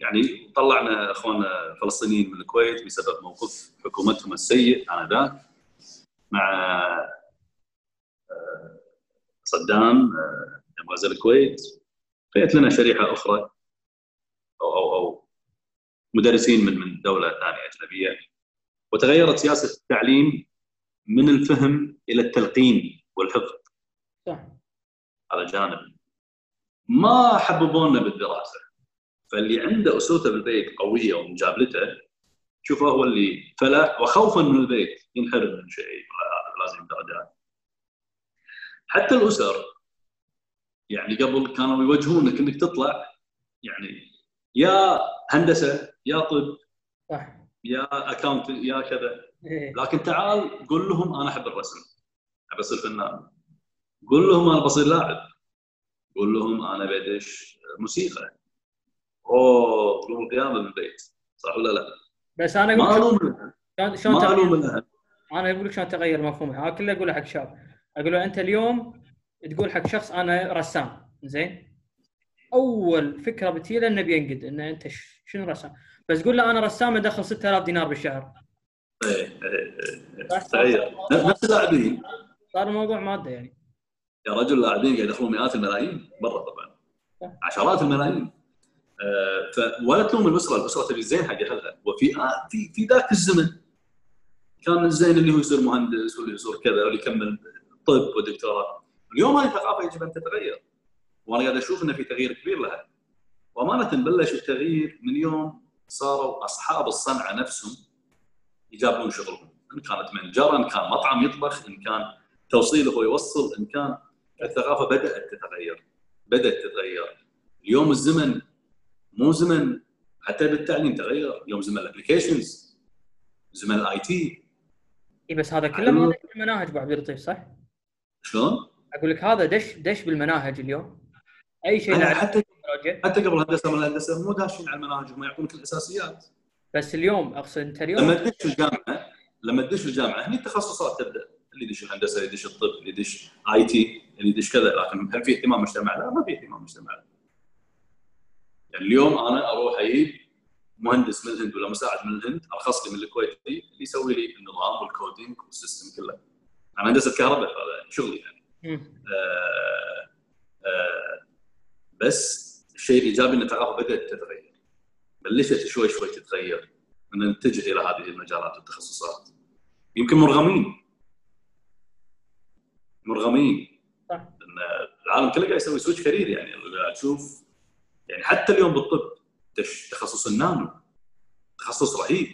يعني طلعنا اخواننا الفلسطينيين من الكويت بسبب موقف حكومتهم السيء آنذاك مع صدام غزا الكويت. جاءت لنا شريحه اخرى او او او مدرسين من من دوله ثانيه اجنبيه، وتغيرت سياسه التعليم من الفهم الى التلقين والحفظ صح. على جانب ما حببونا بالدراسه، فاللي عنده اسرته بالبيت قويه ومجابلته شوفه هو اللي فلا وخوفا من البيت ينحرم من شيء لازم درجات. حتى الاسر يعني قبل كانوا يوجهونك انك تطلع يعني يا هندسه يا طب صح يا اكاونت يا كذا، لكن تعال قول لهم انا احب الرسم، احب اصير فنان. قول لهم انا بصير لاعب. قول لهم انا بدش موسيقى. اوه يوم القيامه من البيت، صح ولا لا؟ بس انا اقول لك شلون تغير، انا اقول لك شلون تغير مفهومها. انا كله اقول لك حق شاب، اقول له انت اليوم تقول حق شخص انا رسام، زين؟ اول فكره بتجي له انه بينقد انه انت شنو رسام، بس قول له انا رسام ادخل ستة آلاف دينار بالشهر. ايه ايه صحيح، نفس اللاعبين صار الموضوع ماده يعني. يا رجل لاعبين قاعد يدخلون مئات الملايين برا طبعا، عشرات الملايين. أه ف ولا تلوم الاسره، الاسره تبي الزين حق اهلها. وفي آه في في ذاك الزمن كان الزين اللي هو يصير مهندس واللي يصير كذا واللي يكمل طب ودكتوراه. اليوم هذه الثقافه يجب ان تتغير، وانا قاعد اشوف انه في تغيير كبير لها. وامانه بلش التغيير من يوم صاروا اصحاب الصنعه نفسهم يجابلون شغلهم، ان كانت منجره، ان كان مطعم يطبخ، ان كان توصيل هو يوصل، ان كان الثقافه بدات تتغير. بدات تتغير اليوم. الزمن مو زمن حتى بالتعليم تغير، اليوم زمن الابلكيشنز، زمن الاي تي. اي بس هذا كله ما دش بالمناهج ابو عبد اللطيف، صح؟ شلون؟ اقول لك هذا دش دش بالمناهج اليوم. اي شيء حتى حتى قبل الهندسه، من الهندسه مو داشين على المناهج وما يعطونك الاساسيات. بس اليوم اقصد انت اليوم لما تدش الجامعه، لما تدش الجامعه هني التخصصات تبدا، اللي يدش الهندسه، اللي يدش الطب، اللي يدش اي تي، اللي يدش كذا. لكن هل في اهتمام مجتمع؟ لا، ما في اهتمام مجتمع. اليوم انا اروح اجيب مهندس من الهند ولا مساعد من الهند ارخص لي من الكويتي اللي يسوي لي النظام والكودينج والسيستم كله. انا هندسه كهرباء، هذا شغلي يعني. آه آه بس الشيء الايجابي ان الثقافه بدات تتغير، بلشت شوي شوي تتغير، ان نتجه الى هذه المجالات والتخصصات. يمكن مرغمين مرغمين صح، ان العالم كله قاعد يسوي سويتش كارير. يعني تشوف يعني حتى اليوم بالطب تخصص النانو تخصص رهيب،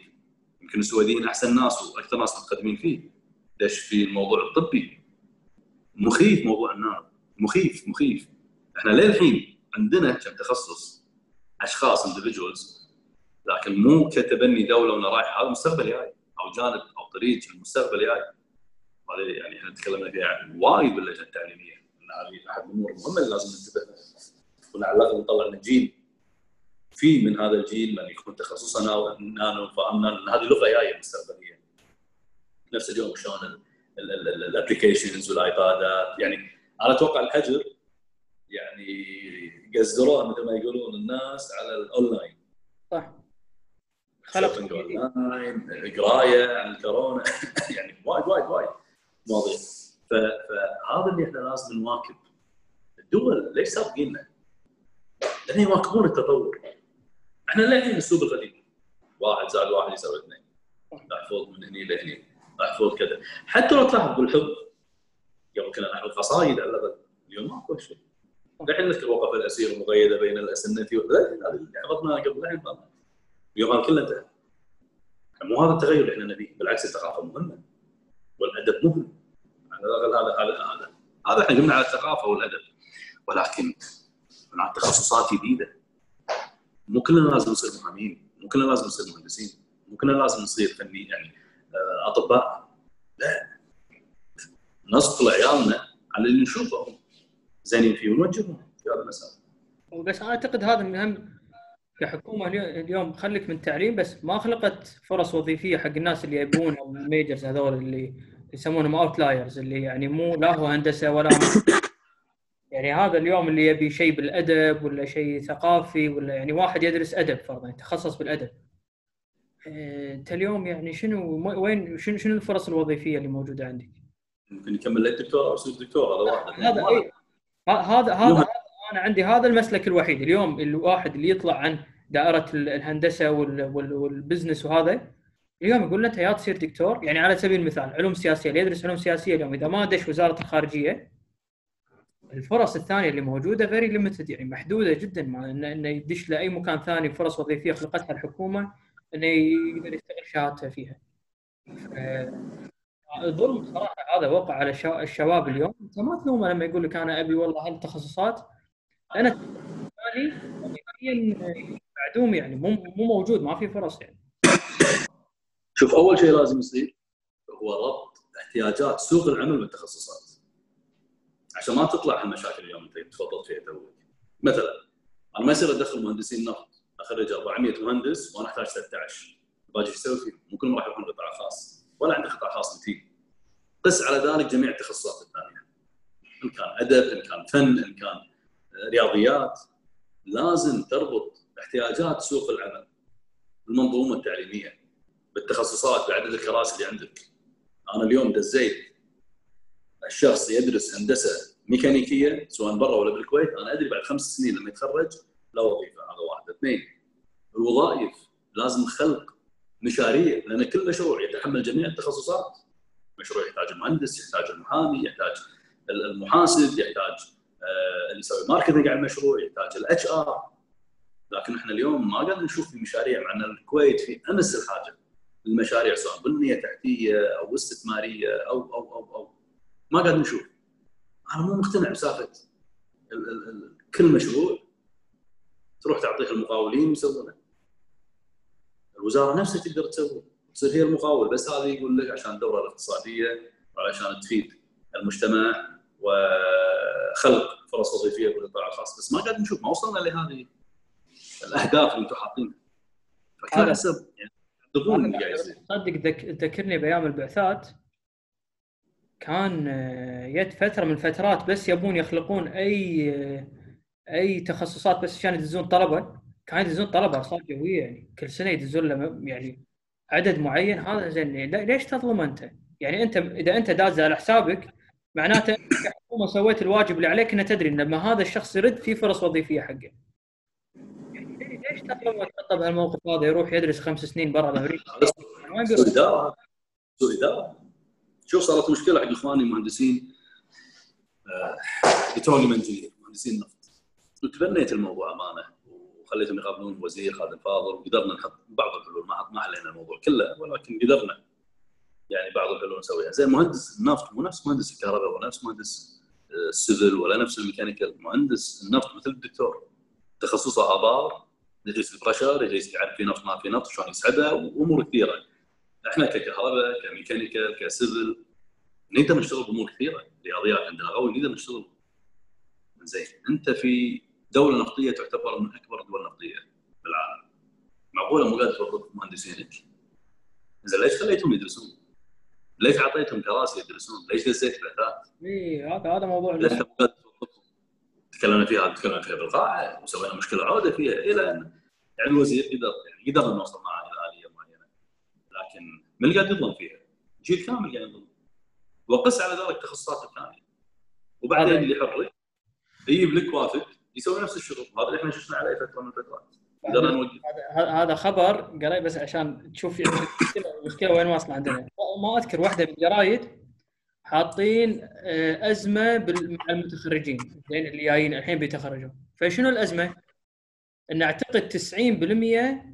يمكن السويديين احسن ناس واكثر ناس متقدمين فيه. ليش في الموضوع الطبي مخيف، موضوع النانو مخيف مخيف. احنا للحين عندنا كم تخصص اشخاص individuals، لكن مو كتبني دوله وانا رايح. هذا مستقبل جاي او جانب او طريق المستقبل جاي. يعني احنا تكلمنا فيها يعني وايد باللجنه التعليميه، ان هذه احد الامور المهمه اللي لازم ننتبه لها. ولعل الله يطلع لنا جيل في من هذا الجيل من يكون تخصصنا نانو، فهمنا ان هذه لغه جايه مستقبليه. نفس اليوم شلون الابلكيشنز والايبادات، يعني انا اتوقع الحجر يعني قزروه مثل ما يقولون الناس على الاونلاين، صح؟ خلق اونلاين، قرايه عن الكورونا يعني وايد وايد وايد مواضيع. فهذا اللي احنا لازم نواكب. الدول ليش سابقيننا؟ لأن يواكبون التطور. احنا للحين السوق القديم، واحد زائد واحد يساوي اثنين، احفظ من هني لهني، احفظ كذا. حتى لو تلاحظ بالحب قبل كنا نحفظ قصايد على الأقل، اليوم ماكو شيء. الحين مثل وقف الأسير المقيدة بين الأسنة والأذن، هذا اللي حفظناه قبل الحين طبعا. اليوم كله انتهى. مو هذا التغير اللي احنا نبيه، بالعكس الثقافة مهمة والأدب مهم. على الأقل هذا هذا هذا هذا احنا قمنا على الثقافة والأدب، ولكن مع تخصصات جديده. مو كلنا لازم نصير محامين، مو كلنا لازم نصير مهندسين، مو كلنا لازم نصير فنيين يعني اطباء. لا، نصقل عيالنا على اللي نشوفهم زينين فيه ونوجههم في هذا المسار. بس اعتقد هذا مهم كحكومه اليوم. خليك من التعليم بس، ما خلقت فرص وظيفيه حق الناس اللي يبون الميجرز هذول اللي يسمونهم اوتلايرز، اللي يعني مو لا هو هندسه ولا يعني. هذا اليوم اللي يبي شيء بالادب ولا شيء ثقافي، ولا يعني واحد يدرس ادب فرضا يتخصص بالادب، انت اليوم يعني شنو وين شنو شنو الفرص الوظيفيه اللي موجوده عندك؟ ممكن يكمل الدكتوراه او يصير دكتور. هذا واحد هذا أي... هذا هذا انا عندي هذا المسلك الوحيد اليوم. الواحد اللي يطلع عن دائره الهندسه وال... والبزنس وهذا اليوم يقول له انت يا تصير دكتور. يعني على سبيل المثال علوم سياسيه، اللي يدرس علوم سياسيه اليوم اذا ما دش وزاره الخارجيه، الفرص الثانيه اللي موجوده فيري ليمتد، يعني محدوده جدا. مع انه انه يدش لاي مكان ثاني فرص وظيفيه خلقتها الحكومه انه يقدر يستغل شهادته فيها. الظلم صراحه هذا وقع على الشباب اليوم. انت ما تلومه لما يقول لك انا ابي والله هالتخصصات. انا ثاني وظيفيا معدوم، يعني مو مو موجود، ما في فرص يعني. شوف اول شيء لازم يصير هو ربط احتياجات سوق العمل والتخصصات عشان ما تطلع المشاكل اليوم انت تفضلت فيها توك. مثلا انا ما يصير ادخل مهندسين نفط اخرج أربعمئة مهندس وانا احتاج ستة عشر، باجي ايش اسوي فيهم؟ مو كلهم راح يروحون قطاع خاص، ولا عندي قطاع خاص مثيل. قس على ذلك جميع التخصصات الثانيه، ان كان ادب، ان كان فن، ان كان رياضيات، لازم تربط احتياجات سوق العمل بالمنظومه التعليميه بالتخصصات بعدد الكراسي اللي عندك. انا اليوم دزيت الشخص يدرس هندسه ميكانيكيه سواء برا ولا بالكويت، انا ادري بعد خمس سنين لما يتخرج لا وظيفه. هذا واحد. اثنين، الوظائف لازم خلق مشاريع، لان كل مشروع يتحمل جميع التخصصات. مشروع يحتاج المهندس، يحتاج المحامي، يحتاج المحاسب، يحتاج اللي يسوي ماركتنج على المشروع، يحتاج الاتش ار. لكن احنا اليوم ما قاعد نشوف في مشاريع، مع ان الكويت في امس الحاجه المشاريع سواء بنيه تحتيه او استثماريه او او او او ما قاعد نشوف. انا مو مقتنع بسالفه كل مشروع تروح تعطيه المقاولين يسوونه. الوزاره نفسها تقدر تسوي، تصير هي المقاول، بس هذا يقول لك عشان الدوره الاقتصاديه وعشان تفيد المجتمع وخلق فرص وظيفيه بالقطاع الخاص، بس ما قاعد نشوف، ما وصلنا لهذه الاهداف اللي انتم حاطينها. فكان حسب يعني الضغوط اللي قاعد يصير. صدق ذكرني بايام البعثات، كان يد فتره من الفترات بس يبون يخلقون اي اي تخصصات بس عشان يدزون طلبه، كان يدزون طلبه صار جويه يعني كل سنه يدزون له يعني عدد معين. هذا زين، ليش تظلم انت؟ يعني انت اذا انت داز على حسابك معناته الحكومه سويت الواجب اللي عليك، انها تدري ان لما هذا الشخص يرد في فرص وظيفيه حقه. يعني ليش تظلم وتحطه بهالموقف هذا يروح يدرس خمس سنين برا امريكا؟ ما يقدر. اداره اداره شوف صارت مشكله حق اخواني مهندسين بترول انجينير، مهندسين نفط، وتبنيت الموضوع امانه وخليتهم يقابلون وزير خالد الفاضل، وقدرنا نحط بعض الحلول، ما حلينا الموضوع كله ولكن قدرنا يعني بعض الحلول نسويها. زي مهندس النفط مو نفس مهندس الكهرباء ولا نفس مهندس السيفل ولا نفس الميكانيكال. مهندس النفط مثل الدكتور، تخصصه ابار، يدرس البرشر، يدرس يعرف في نفط ما في نفط شلون يسعدها وامور كثيره. احنا ككهرباء، كميكانيكا، كسيفل نقدر نشتغل بامور كثيره، رياضيات عندنا قوي نقدر نشتغل. زين انت في دوله نفطيه تعتبر من اكبر الدول النفطيه بالعالم، معقوله مو قادر توظف مهندسينك؟ زين ليش خليتهم يدرسون؟ ليش اعطيتهم كراسي يدرسون؟ ليش دزيت بعثات؟ اي هذا هذا موضوع لسه تكلمنا فيها تكلمنا فيها بالقاعه وسوينا مشكله عوده فيها الى ان يعني الوزير قدر يعني قدرنا نوصل معاه الى اليه معينه. لكن من قاعد يظلم فيها؟ جيل كامل قاعد يظلم. وقس على ذلك التخصصات الثانيه، وبعدين اللي يحرك يجيب لك وافد يسوي نفس الشغل. هذا اللي احنا شفنا عليه فتره من الفترات. هذا خبر قريب بس عشان تشوف المشكله وين واصله عندنا. ما اذكر واحده من الجرايد حاطين ازمه مع المتخرجين زين اللي جايين الحين بيتخرجون. فشنو الازمه؟ ان اعتقد تسعين بالمئة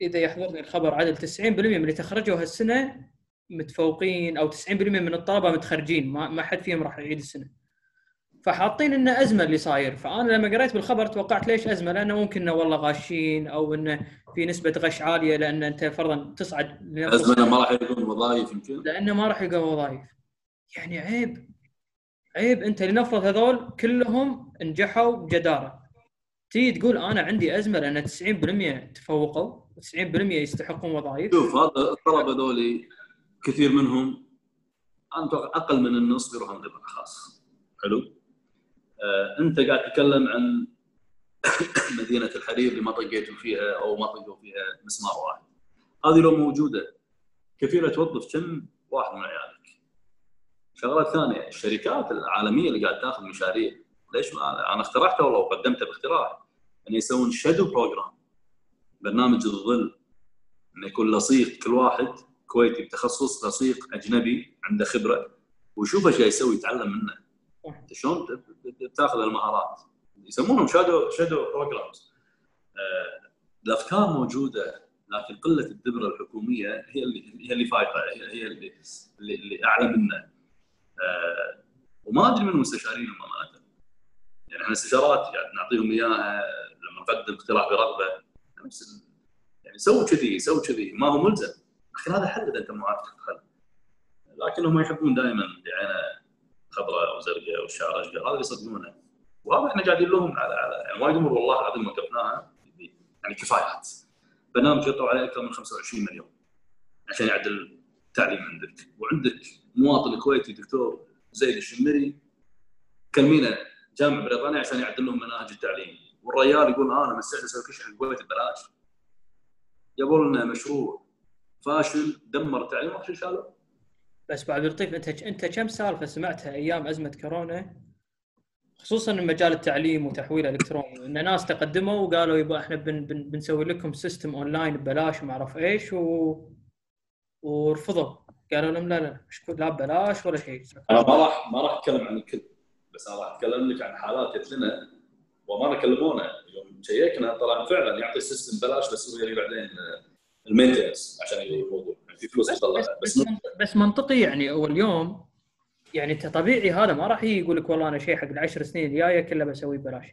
اذا يحضرني الخبر عدل، تسعين بالمئة من اللي تخرجوا هالسنه متفوقين، او تسعين بالمئة من الطلبه متخرجين، ما ما حد فيهم راح يعيد السنه. فحاطين إنه أزمة اللي صاير. فأنا لما قريت بالخبر توقعت ليش أزمة، لأنه ممكن إنه والله غاشين أو إنه في نسبة غش عالية، لأن أنت فرضا تصعد أزمة ما راح يكون وظائف يمكن، لأنه ما راح يكون وظائف. يعني عيب عيب أنت لنفرض هذول كلهم نجحوا بجدارة، تيجي تقول أنا عندي أزمة لأن تسعين بالمئة تفوقوا وتسعين بالمئة يستحقون وظائف. شوف هذا الطلبة هذول كثير منهم أنا أتوقع أقل من النص يروحون قطاع خاص. حلو، انت قاعد تتكلم عن مدينه الحرير اللي ما طقيتوا فيها او ما طقوا فيها مسمار واحد. هذه لو موجوده كفيله توظف كم واحد من عيالك. شغله ثانيه، الشركات العالميه اللي قاعد تاخذ مشاريع، ليش ما انا اقترحته والله وقدمته باقتراح ان يسوون شادو بروجرام، برنامج الظل، انه يكون لصيق كل واحد كويتي بتخصص، لصيق اجنبي عنده خبره ويشوف ايش يسوي يتعلم منه. انت شلون تاخذ المهارات؟ يسمونهم شادو شادو بروجرامز. آه، الافكار موجوده لكن قله الدبره الحكوميه هي اللي هي اللي فايقه، هي اللي اللي اعلى منا. آه، وما ادري من مستشارين امانه، يعني احنا استشارات يعني نعطيهم اياها لما نقدم اقتراح برغبه نفس يعني سووا كذي سووا كذي، ما هو ملزم. لكن هذا حدد انت مو عارف تتخلى. لكنهم يحبون دائما بعينه خضراء او زرقاء او شعره اشقر، هذا اللي يصدمونه. وهذا احنا قاعدين لهم على على يعني وايد امور والله العظيم وقفناها، يعني كفايات. برنامج يطلع عليه اكثر من خمسة وعشرين مليون عشان يعدل التعليم عندك، وعندك مواطن كويتي دكتور زيد الشمري كلمينا جامعه بريطانيا عشان يعدل لهم مناهج التعليم، والريال يقول آه انا مسعت اسوي كل شيء الكويت ببلاش. جابوا لنا مشروع فاشل دمر التعليم وحش شالوه. بس بعد لطيف، انت انت كم سالفه سمعتها ايام ازمه كورونا خصوصا مجال التعليم وتحويله الالكتروني، ان ناس تقدموا وقالوا يبا احنا بن بن بنسوي لكم سيستم اونلاين ببلاش وما اعرف ايش و... ورفضوا، قالوا لهم لا لا مش لا ببلاش ولا شيء. انا ما راح ما راح اتكلم عن الكل، بس انا راح اتكلم لك عن حالات جت لنا وما كلمونا يوم شيكنا طلع فعلا يعطي السيستم ببلاش، بس هو بعدين المينتنس عشان الموضوع في فلوس تطلع. بس بس, بس, بس منطقي يعني. اول يوم يعني انت طبيعي هذا ما راح يقول لك والله انا شيء حق العشر سنين الجايه كله بسويه ببلاش،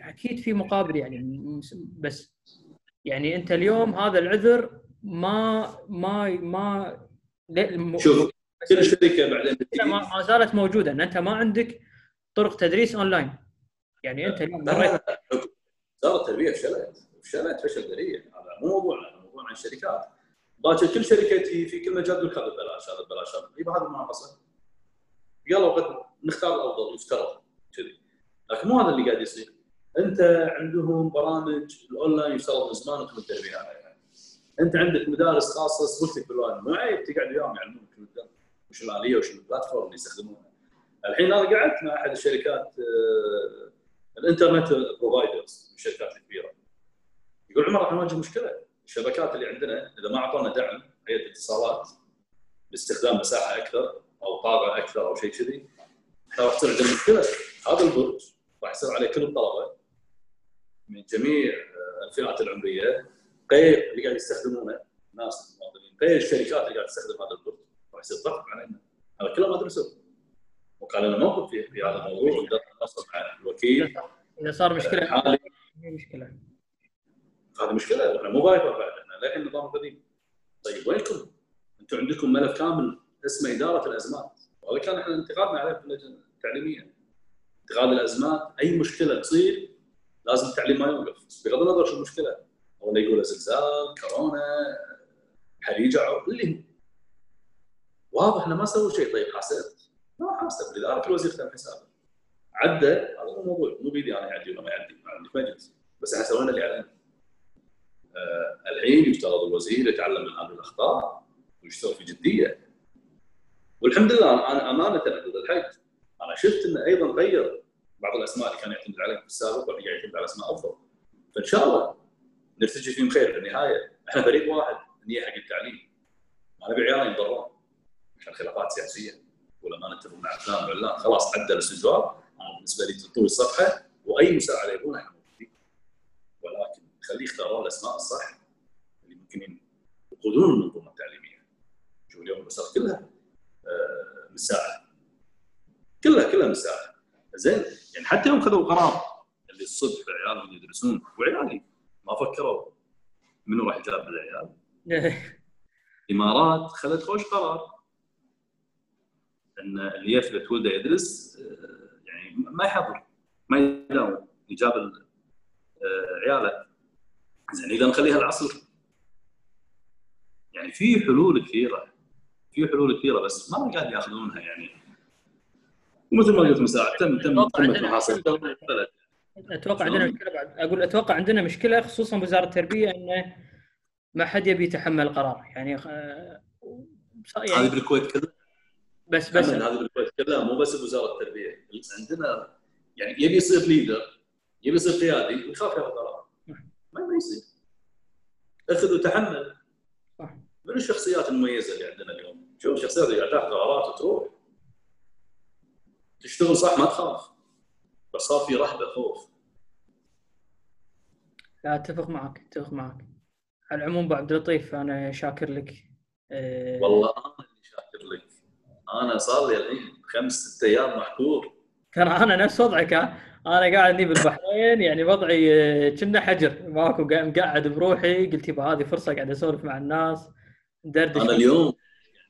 اكيد في مقابل يعني. بس يعني انت اليوم هذا العذر ما ما ما شوف كل شركه بعدين ما زالت موجوده، ان انت ما عندك طرق تدريس اونلاين. يعني انت اليوم وزاره التربيه فشلت فشلت فشل ذريع. هذا مو موضوعنا، موضوعنا الشركات. باكر كل شركه في كل مجال تقول هذا ببلاش هذا ببلاش هذا، يبقى هذا المنافسه يلا وقت نختار الافضل يفترض كذي، لكن مو هذا اللي قاعد يصير. انت عندهم برامج الاونلاين يفترض من زمان وتم تدريبها، يعني انت عندك مدارس خاصه سويتك بالاونلاين، مو عيب تقعد وياهم يعلمونك يعني وش الاليه وش البلاتفورم اللي يستخدمونها. الحين انا قعدت مع احد الشركات الانترنت بروفايدرز الشركات الكبيره، يقول عمر احنا نواجه مشكله، الشبكات اللي عندنا اذا ما اعطونا دعم هيئه الاتصالات باستخدام مساحه اكثر او طاقه اكثر او شيء كذي، احنا راح تصير عندنا مشكله. هذا البرج راح يصير عليه كل الطلبه من جميع الفئات العمريه، غير اللي قاعد يستخدمونه ناس المواطنين، غير الشركات اللي قاعد تستخدم هذا البرج، راح يصير ضغط علينا. هذا كله ما درسوه، وكان لنا موقف في هذا الموضوع وقدرنا نتواصل مع الوكيل. اذا صار مشكله حالي مشكله، هذا مشكله احنا مو بايفر بعد، احنا لكن النظام القديم. طيب وينكم؟ انتم عندكم ملف كامل اسمه إدارة الأزمات، وهذا كان احنا انتقادنا عليه في اللجنة التعليمية. انتقاد الأزمات أي مشكلة تصير لازم التعليم ما يوقف، بغض النظر شو المشكلة، أو يقول زلزال، كورونا، حريقة، اللي هو واضح احنا ما سووا شيء. طيب حاسب؟ ما حاسب، لذلك الوزير تم حسابه. عدى هذا الموضوع، مو بيدي أنا يعدي ولا ما يعدي، ما عندي مجلس، بس احنا سوينا اللي علينا. آه الحين يفترض الوزير يتعلم من هذه الأخطاء ويشتغل في جدية. والحمد لله انا امانه اقول الحق، انا شفت انه ايضا غير بعض الاسماء اللي كان يعتمد عليها في السابق واللي قاعد يعتمد على اسماء افضل، فان شاء الله نرتجي فيهم خير. في النهايه احنا فريق واحد، النيه حق التعليم، ما نبي عيالنا ينضرون عشان خلافات سياسيه ولا ما نتفق مع فلان ولا لا. خلاص عدل الاستجواب، انا بالنسبه لي تطوي الصفحه واي مساعده يبونها احنا موجودين، ولكن خليه يختارون الاسماء الصح اللي ممكن يقودون المنظومه التعليميه. شوف اليوم الاسر كلها مساحه، كلها كلها مساحه زين. يعني حتى يوم خذوا قرار اللي الصبح عيالهم يدرسون، وعيالي ما فكروا منو راح يجاب العيال. الامارات خلت خوش قرار ان اللي يفلت ولده يدرس يعني ما يحضر ما يداوم يجاب عياله. زين اذا نخليها العصر. يعني في حلول كثيره، في حلول كثيره بس ما قاعد ياخذونها. يعني ومثل ما قلت مساعد تم تم محاصره البلد. اتوقع عندنا مشكله بعد اقول اتوقع عندنا مشكله خصوصا بوزاره التربيه، انه ما حد يبي يتحمل القرار. يعني هذه يعني بالكويت كذا، بس بس هذه بالكويت كذا، مو بس بوزاره التربيه عندنا. يعني يبي يصير ليدر، يبي يصير قيادي، يخاف ياخذ قرار ما يصير. اخذ وتحمل. من الشخصيات المميزه اللي عندنا اليوم؟ شوف الشخصيات اللي تاخذ قرارات وتروح تشتغل صح ما تخاف، بس صار في رهبه خوف. لا اتفق معك اتفق معك. على العموم ابو عبد اللطيف انا شاكر لك. أه... والله انا اللي شاكر لك. انا صار لي الحين خمس ست ايام محكور. ترى انا نفس وضعك، انا قاعد لي بالبحرين يعني وضعي كنا حجر، ماكو قاعد بروحي. قلت يبا هذه فرصه قاعد اسولف مع الناس. انا اليوم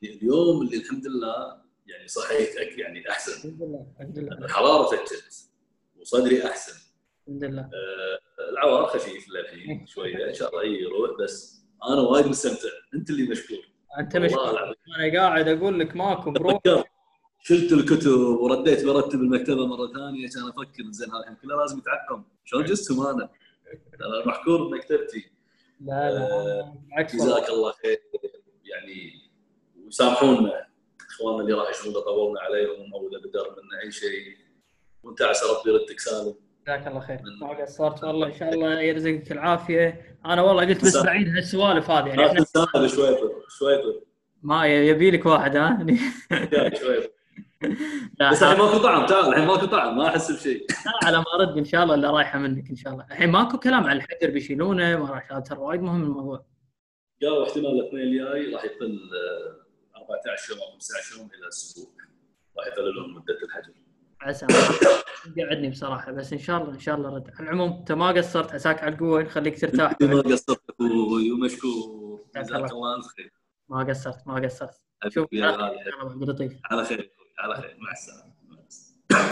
يعني اليوم اللي الحمد لله يعني صحيتك يعني احسن الحمد لله الحمد لله الحراره فتت وصدري احسن الحمد لله. آه العوار خفيف للحين شويه ان شاء الله يروح، بس انا وايد مستمتع. انت اللي مشكور، انت مشكور. انا قاعد اقول لك ماكو برو، شلت الكتب ورديت برتب المكتبه مره ثانيه عشان افكر زين هذا الحين كله لازم يتعقم شلون جسم. انا انا محكور بمكتبتي. لا لا بالعكس، جزاك الله خير يعني، وسامحونا اخواننا اللي راح يشوفون طولنا عليهم او اذا بدر منا اي شيء، وانت عسى ربي يردك سالم. جزاك الله خير. ما قصرت والله، ان شاء الله يرزقك العافيه. انا والله قلت بس بعيد هالسوالف هذه يعني، احنا نسال شوي شوي ما يبي لك واحد ها شوي بس الحين ماكو طعم. تعال الحين ماكو طعم، ما احس بشيء على ما ارد ان شاء الله اللي رايحه منك ان شاء الله. الحين ماكو كلام عن الحجر بيشيلونه ما راح، ترى وايد مهم الموضوع. قالوا احتمال الاثنين الجاي راح يقل أربعة عشر يوم خمسة عشر يوم الى اسبوع راح يقللون مده الحجر. عسى قعدني بصراحه، بس ان شاء الله ان شاء الله رد. على العموم انت ما قصرت، عساك على القوه، نخليك ترتاح. ما قصرت اخوي ومشكور، جزاك الله خير. ما قصرت ما قصرت. شوف على خير على خير، مع السلامه.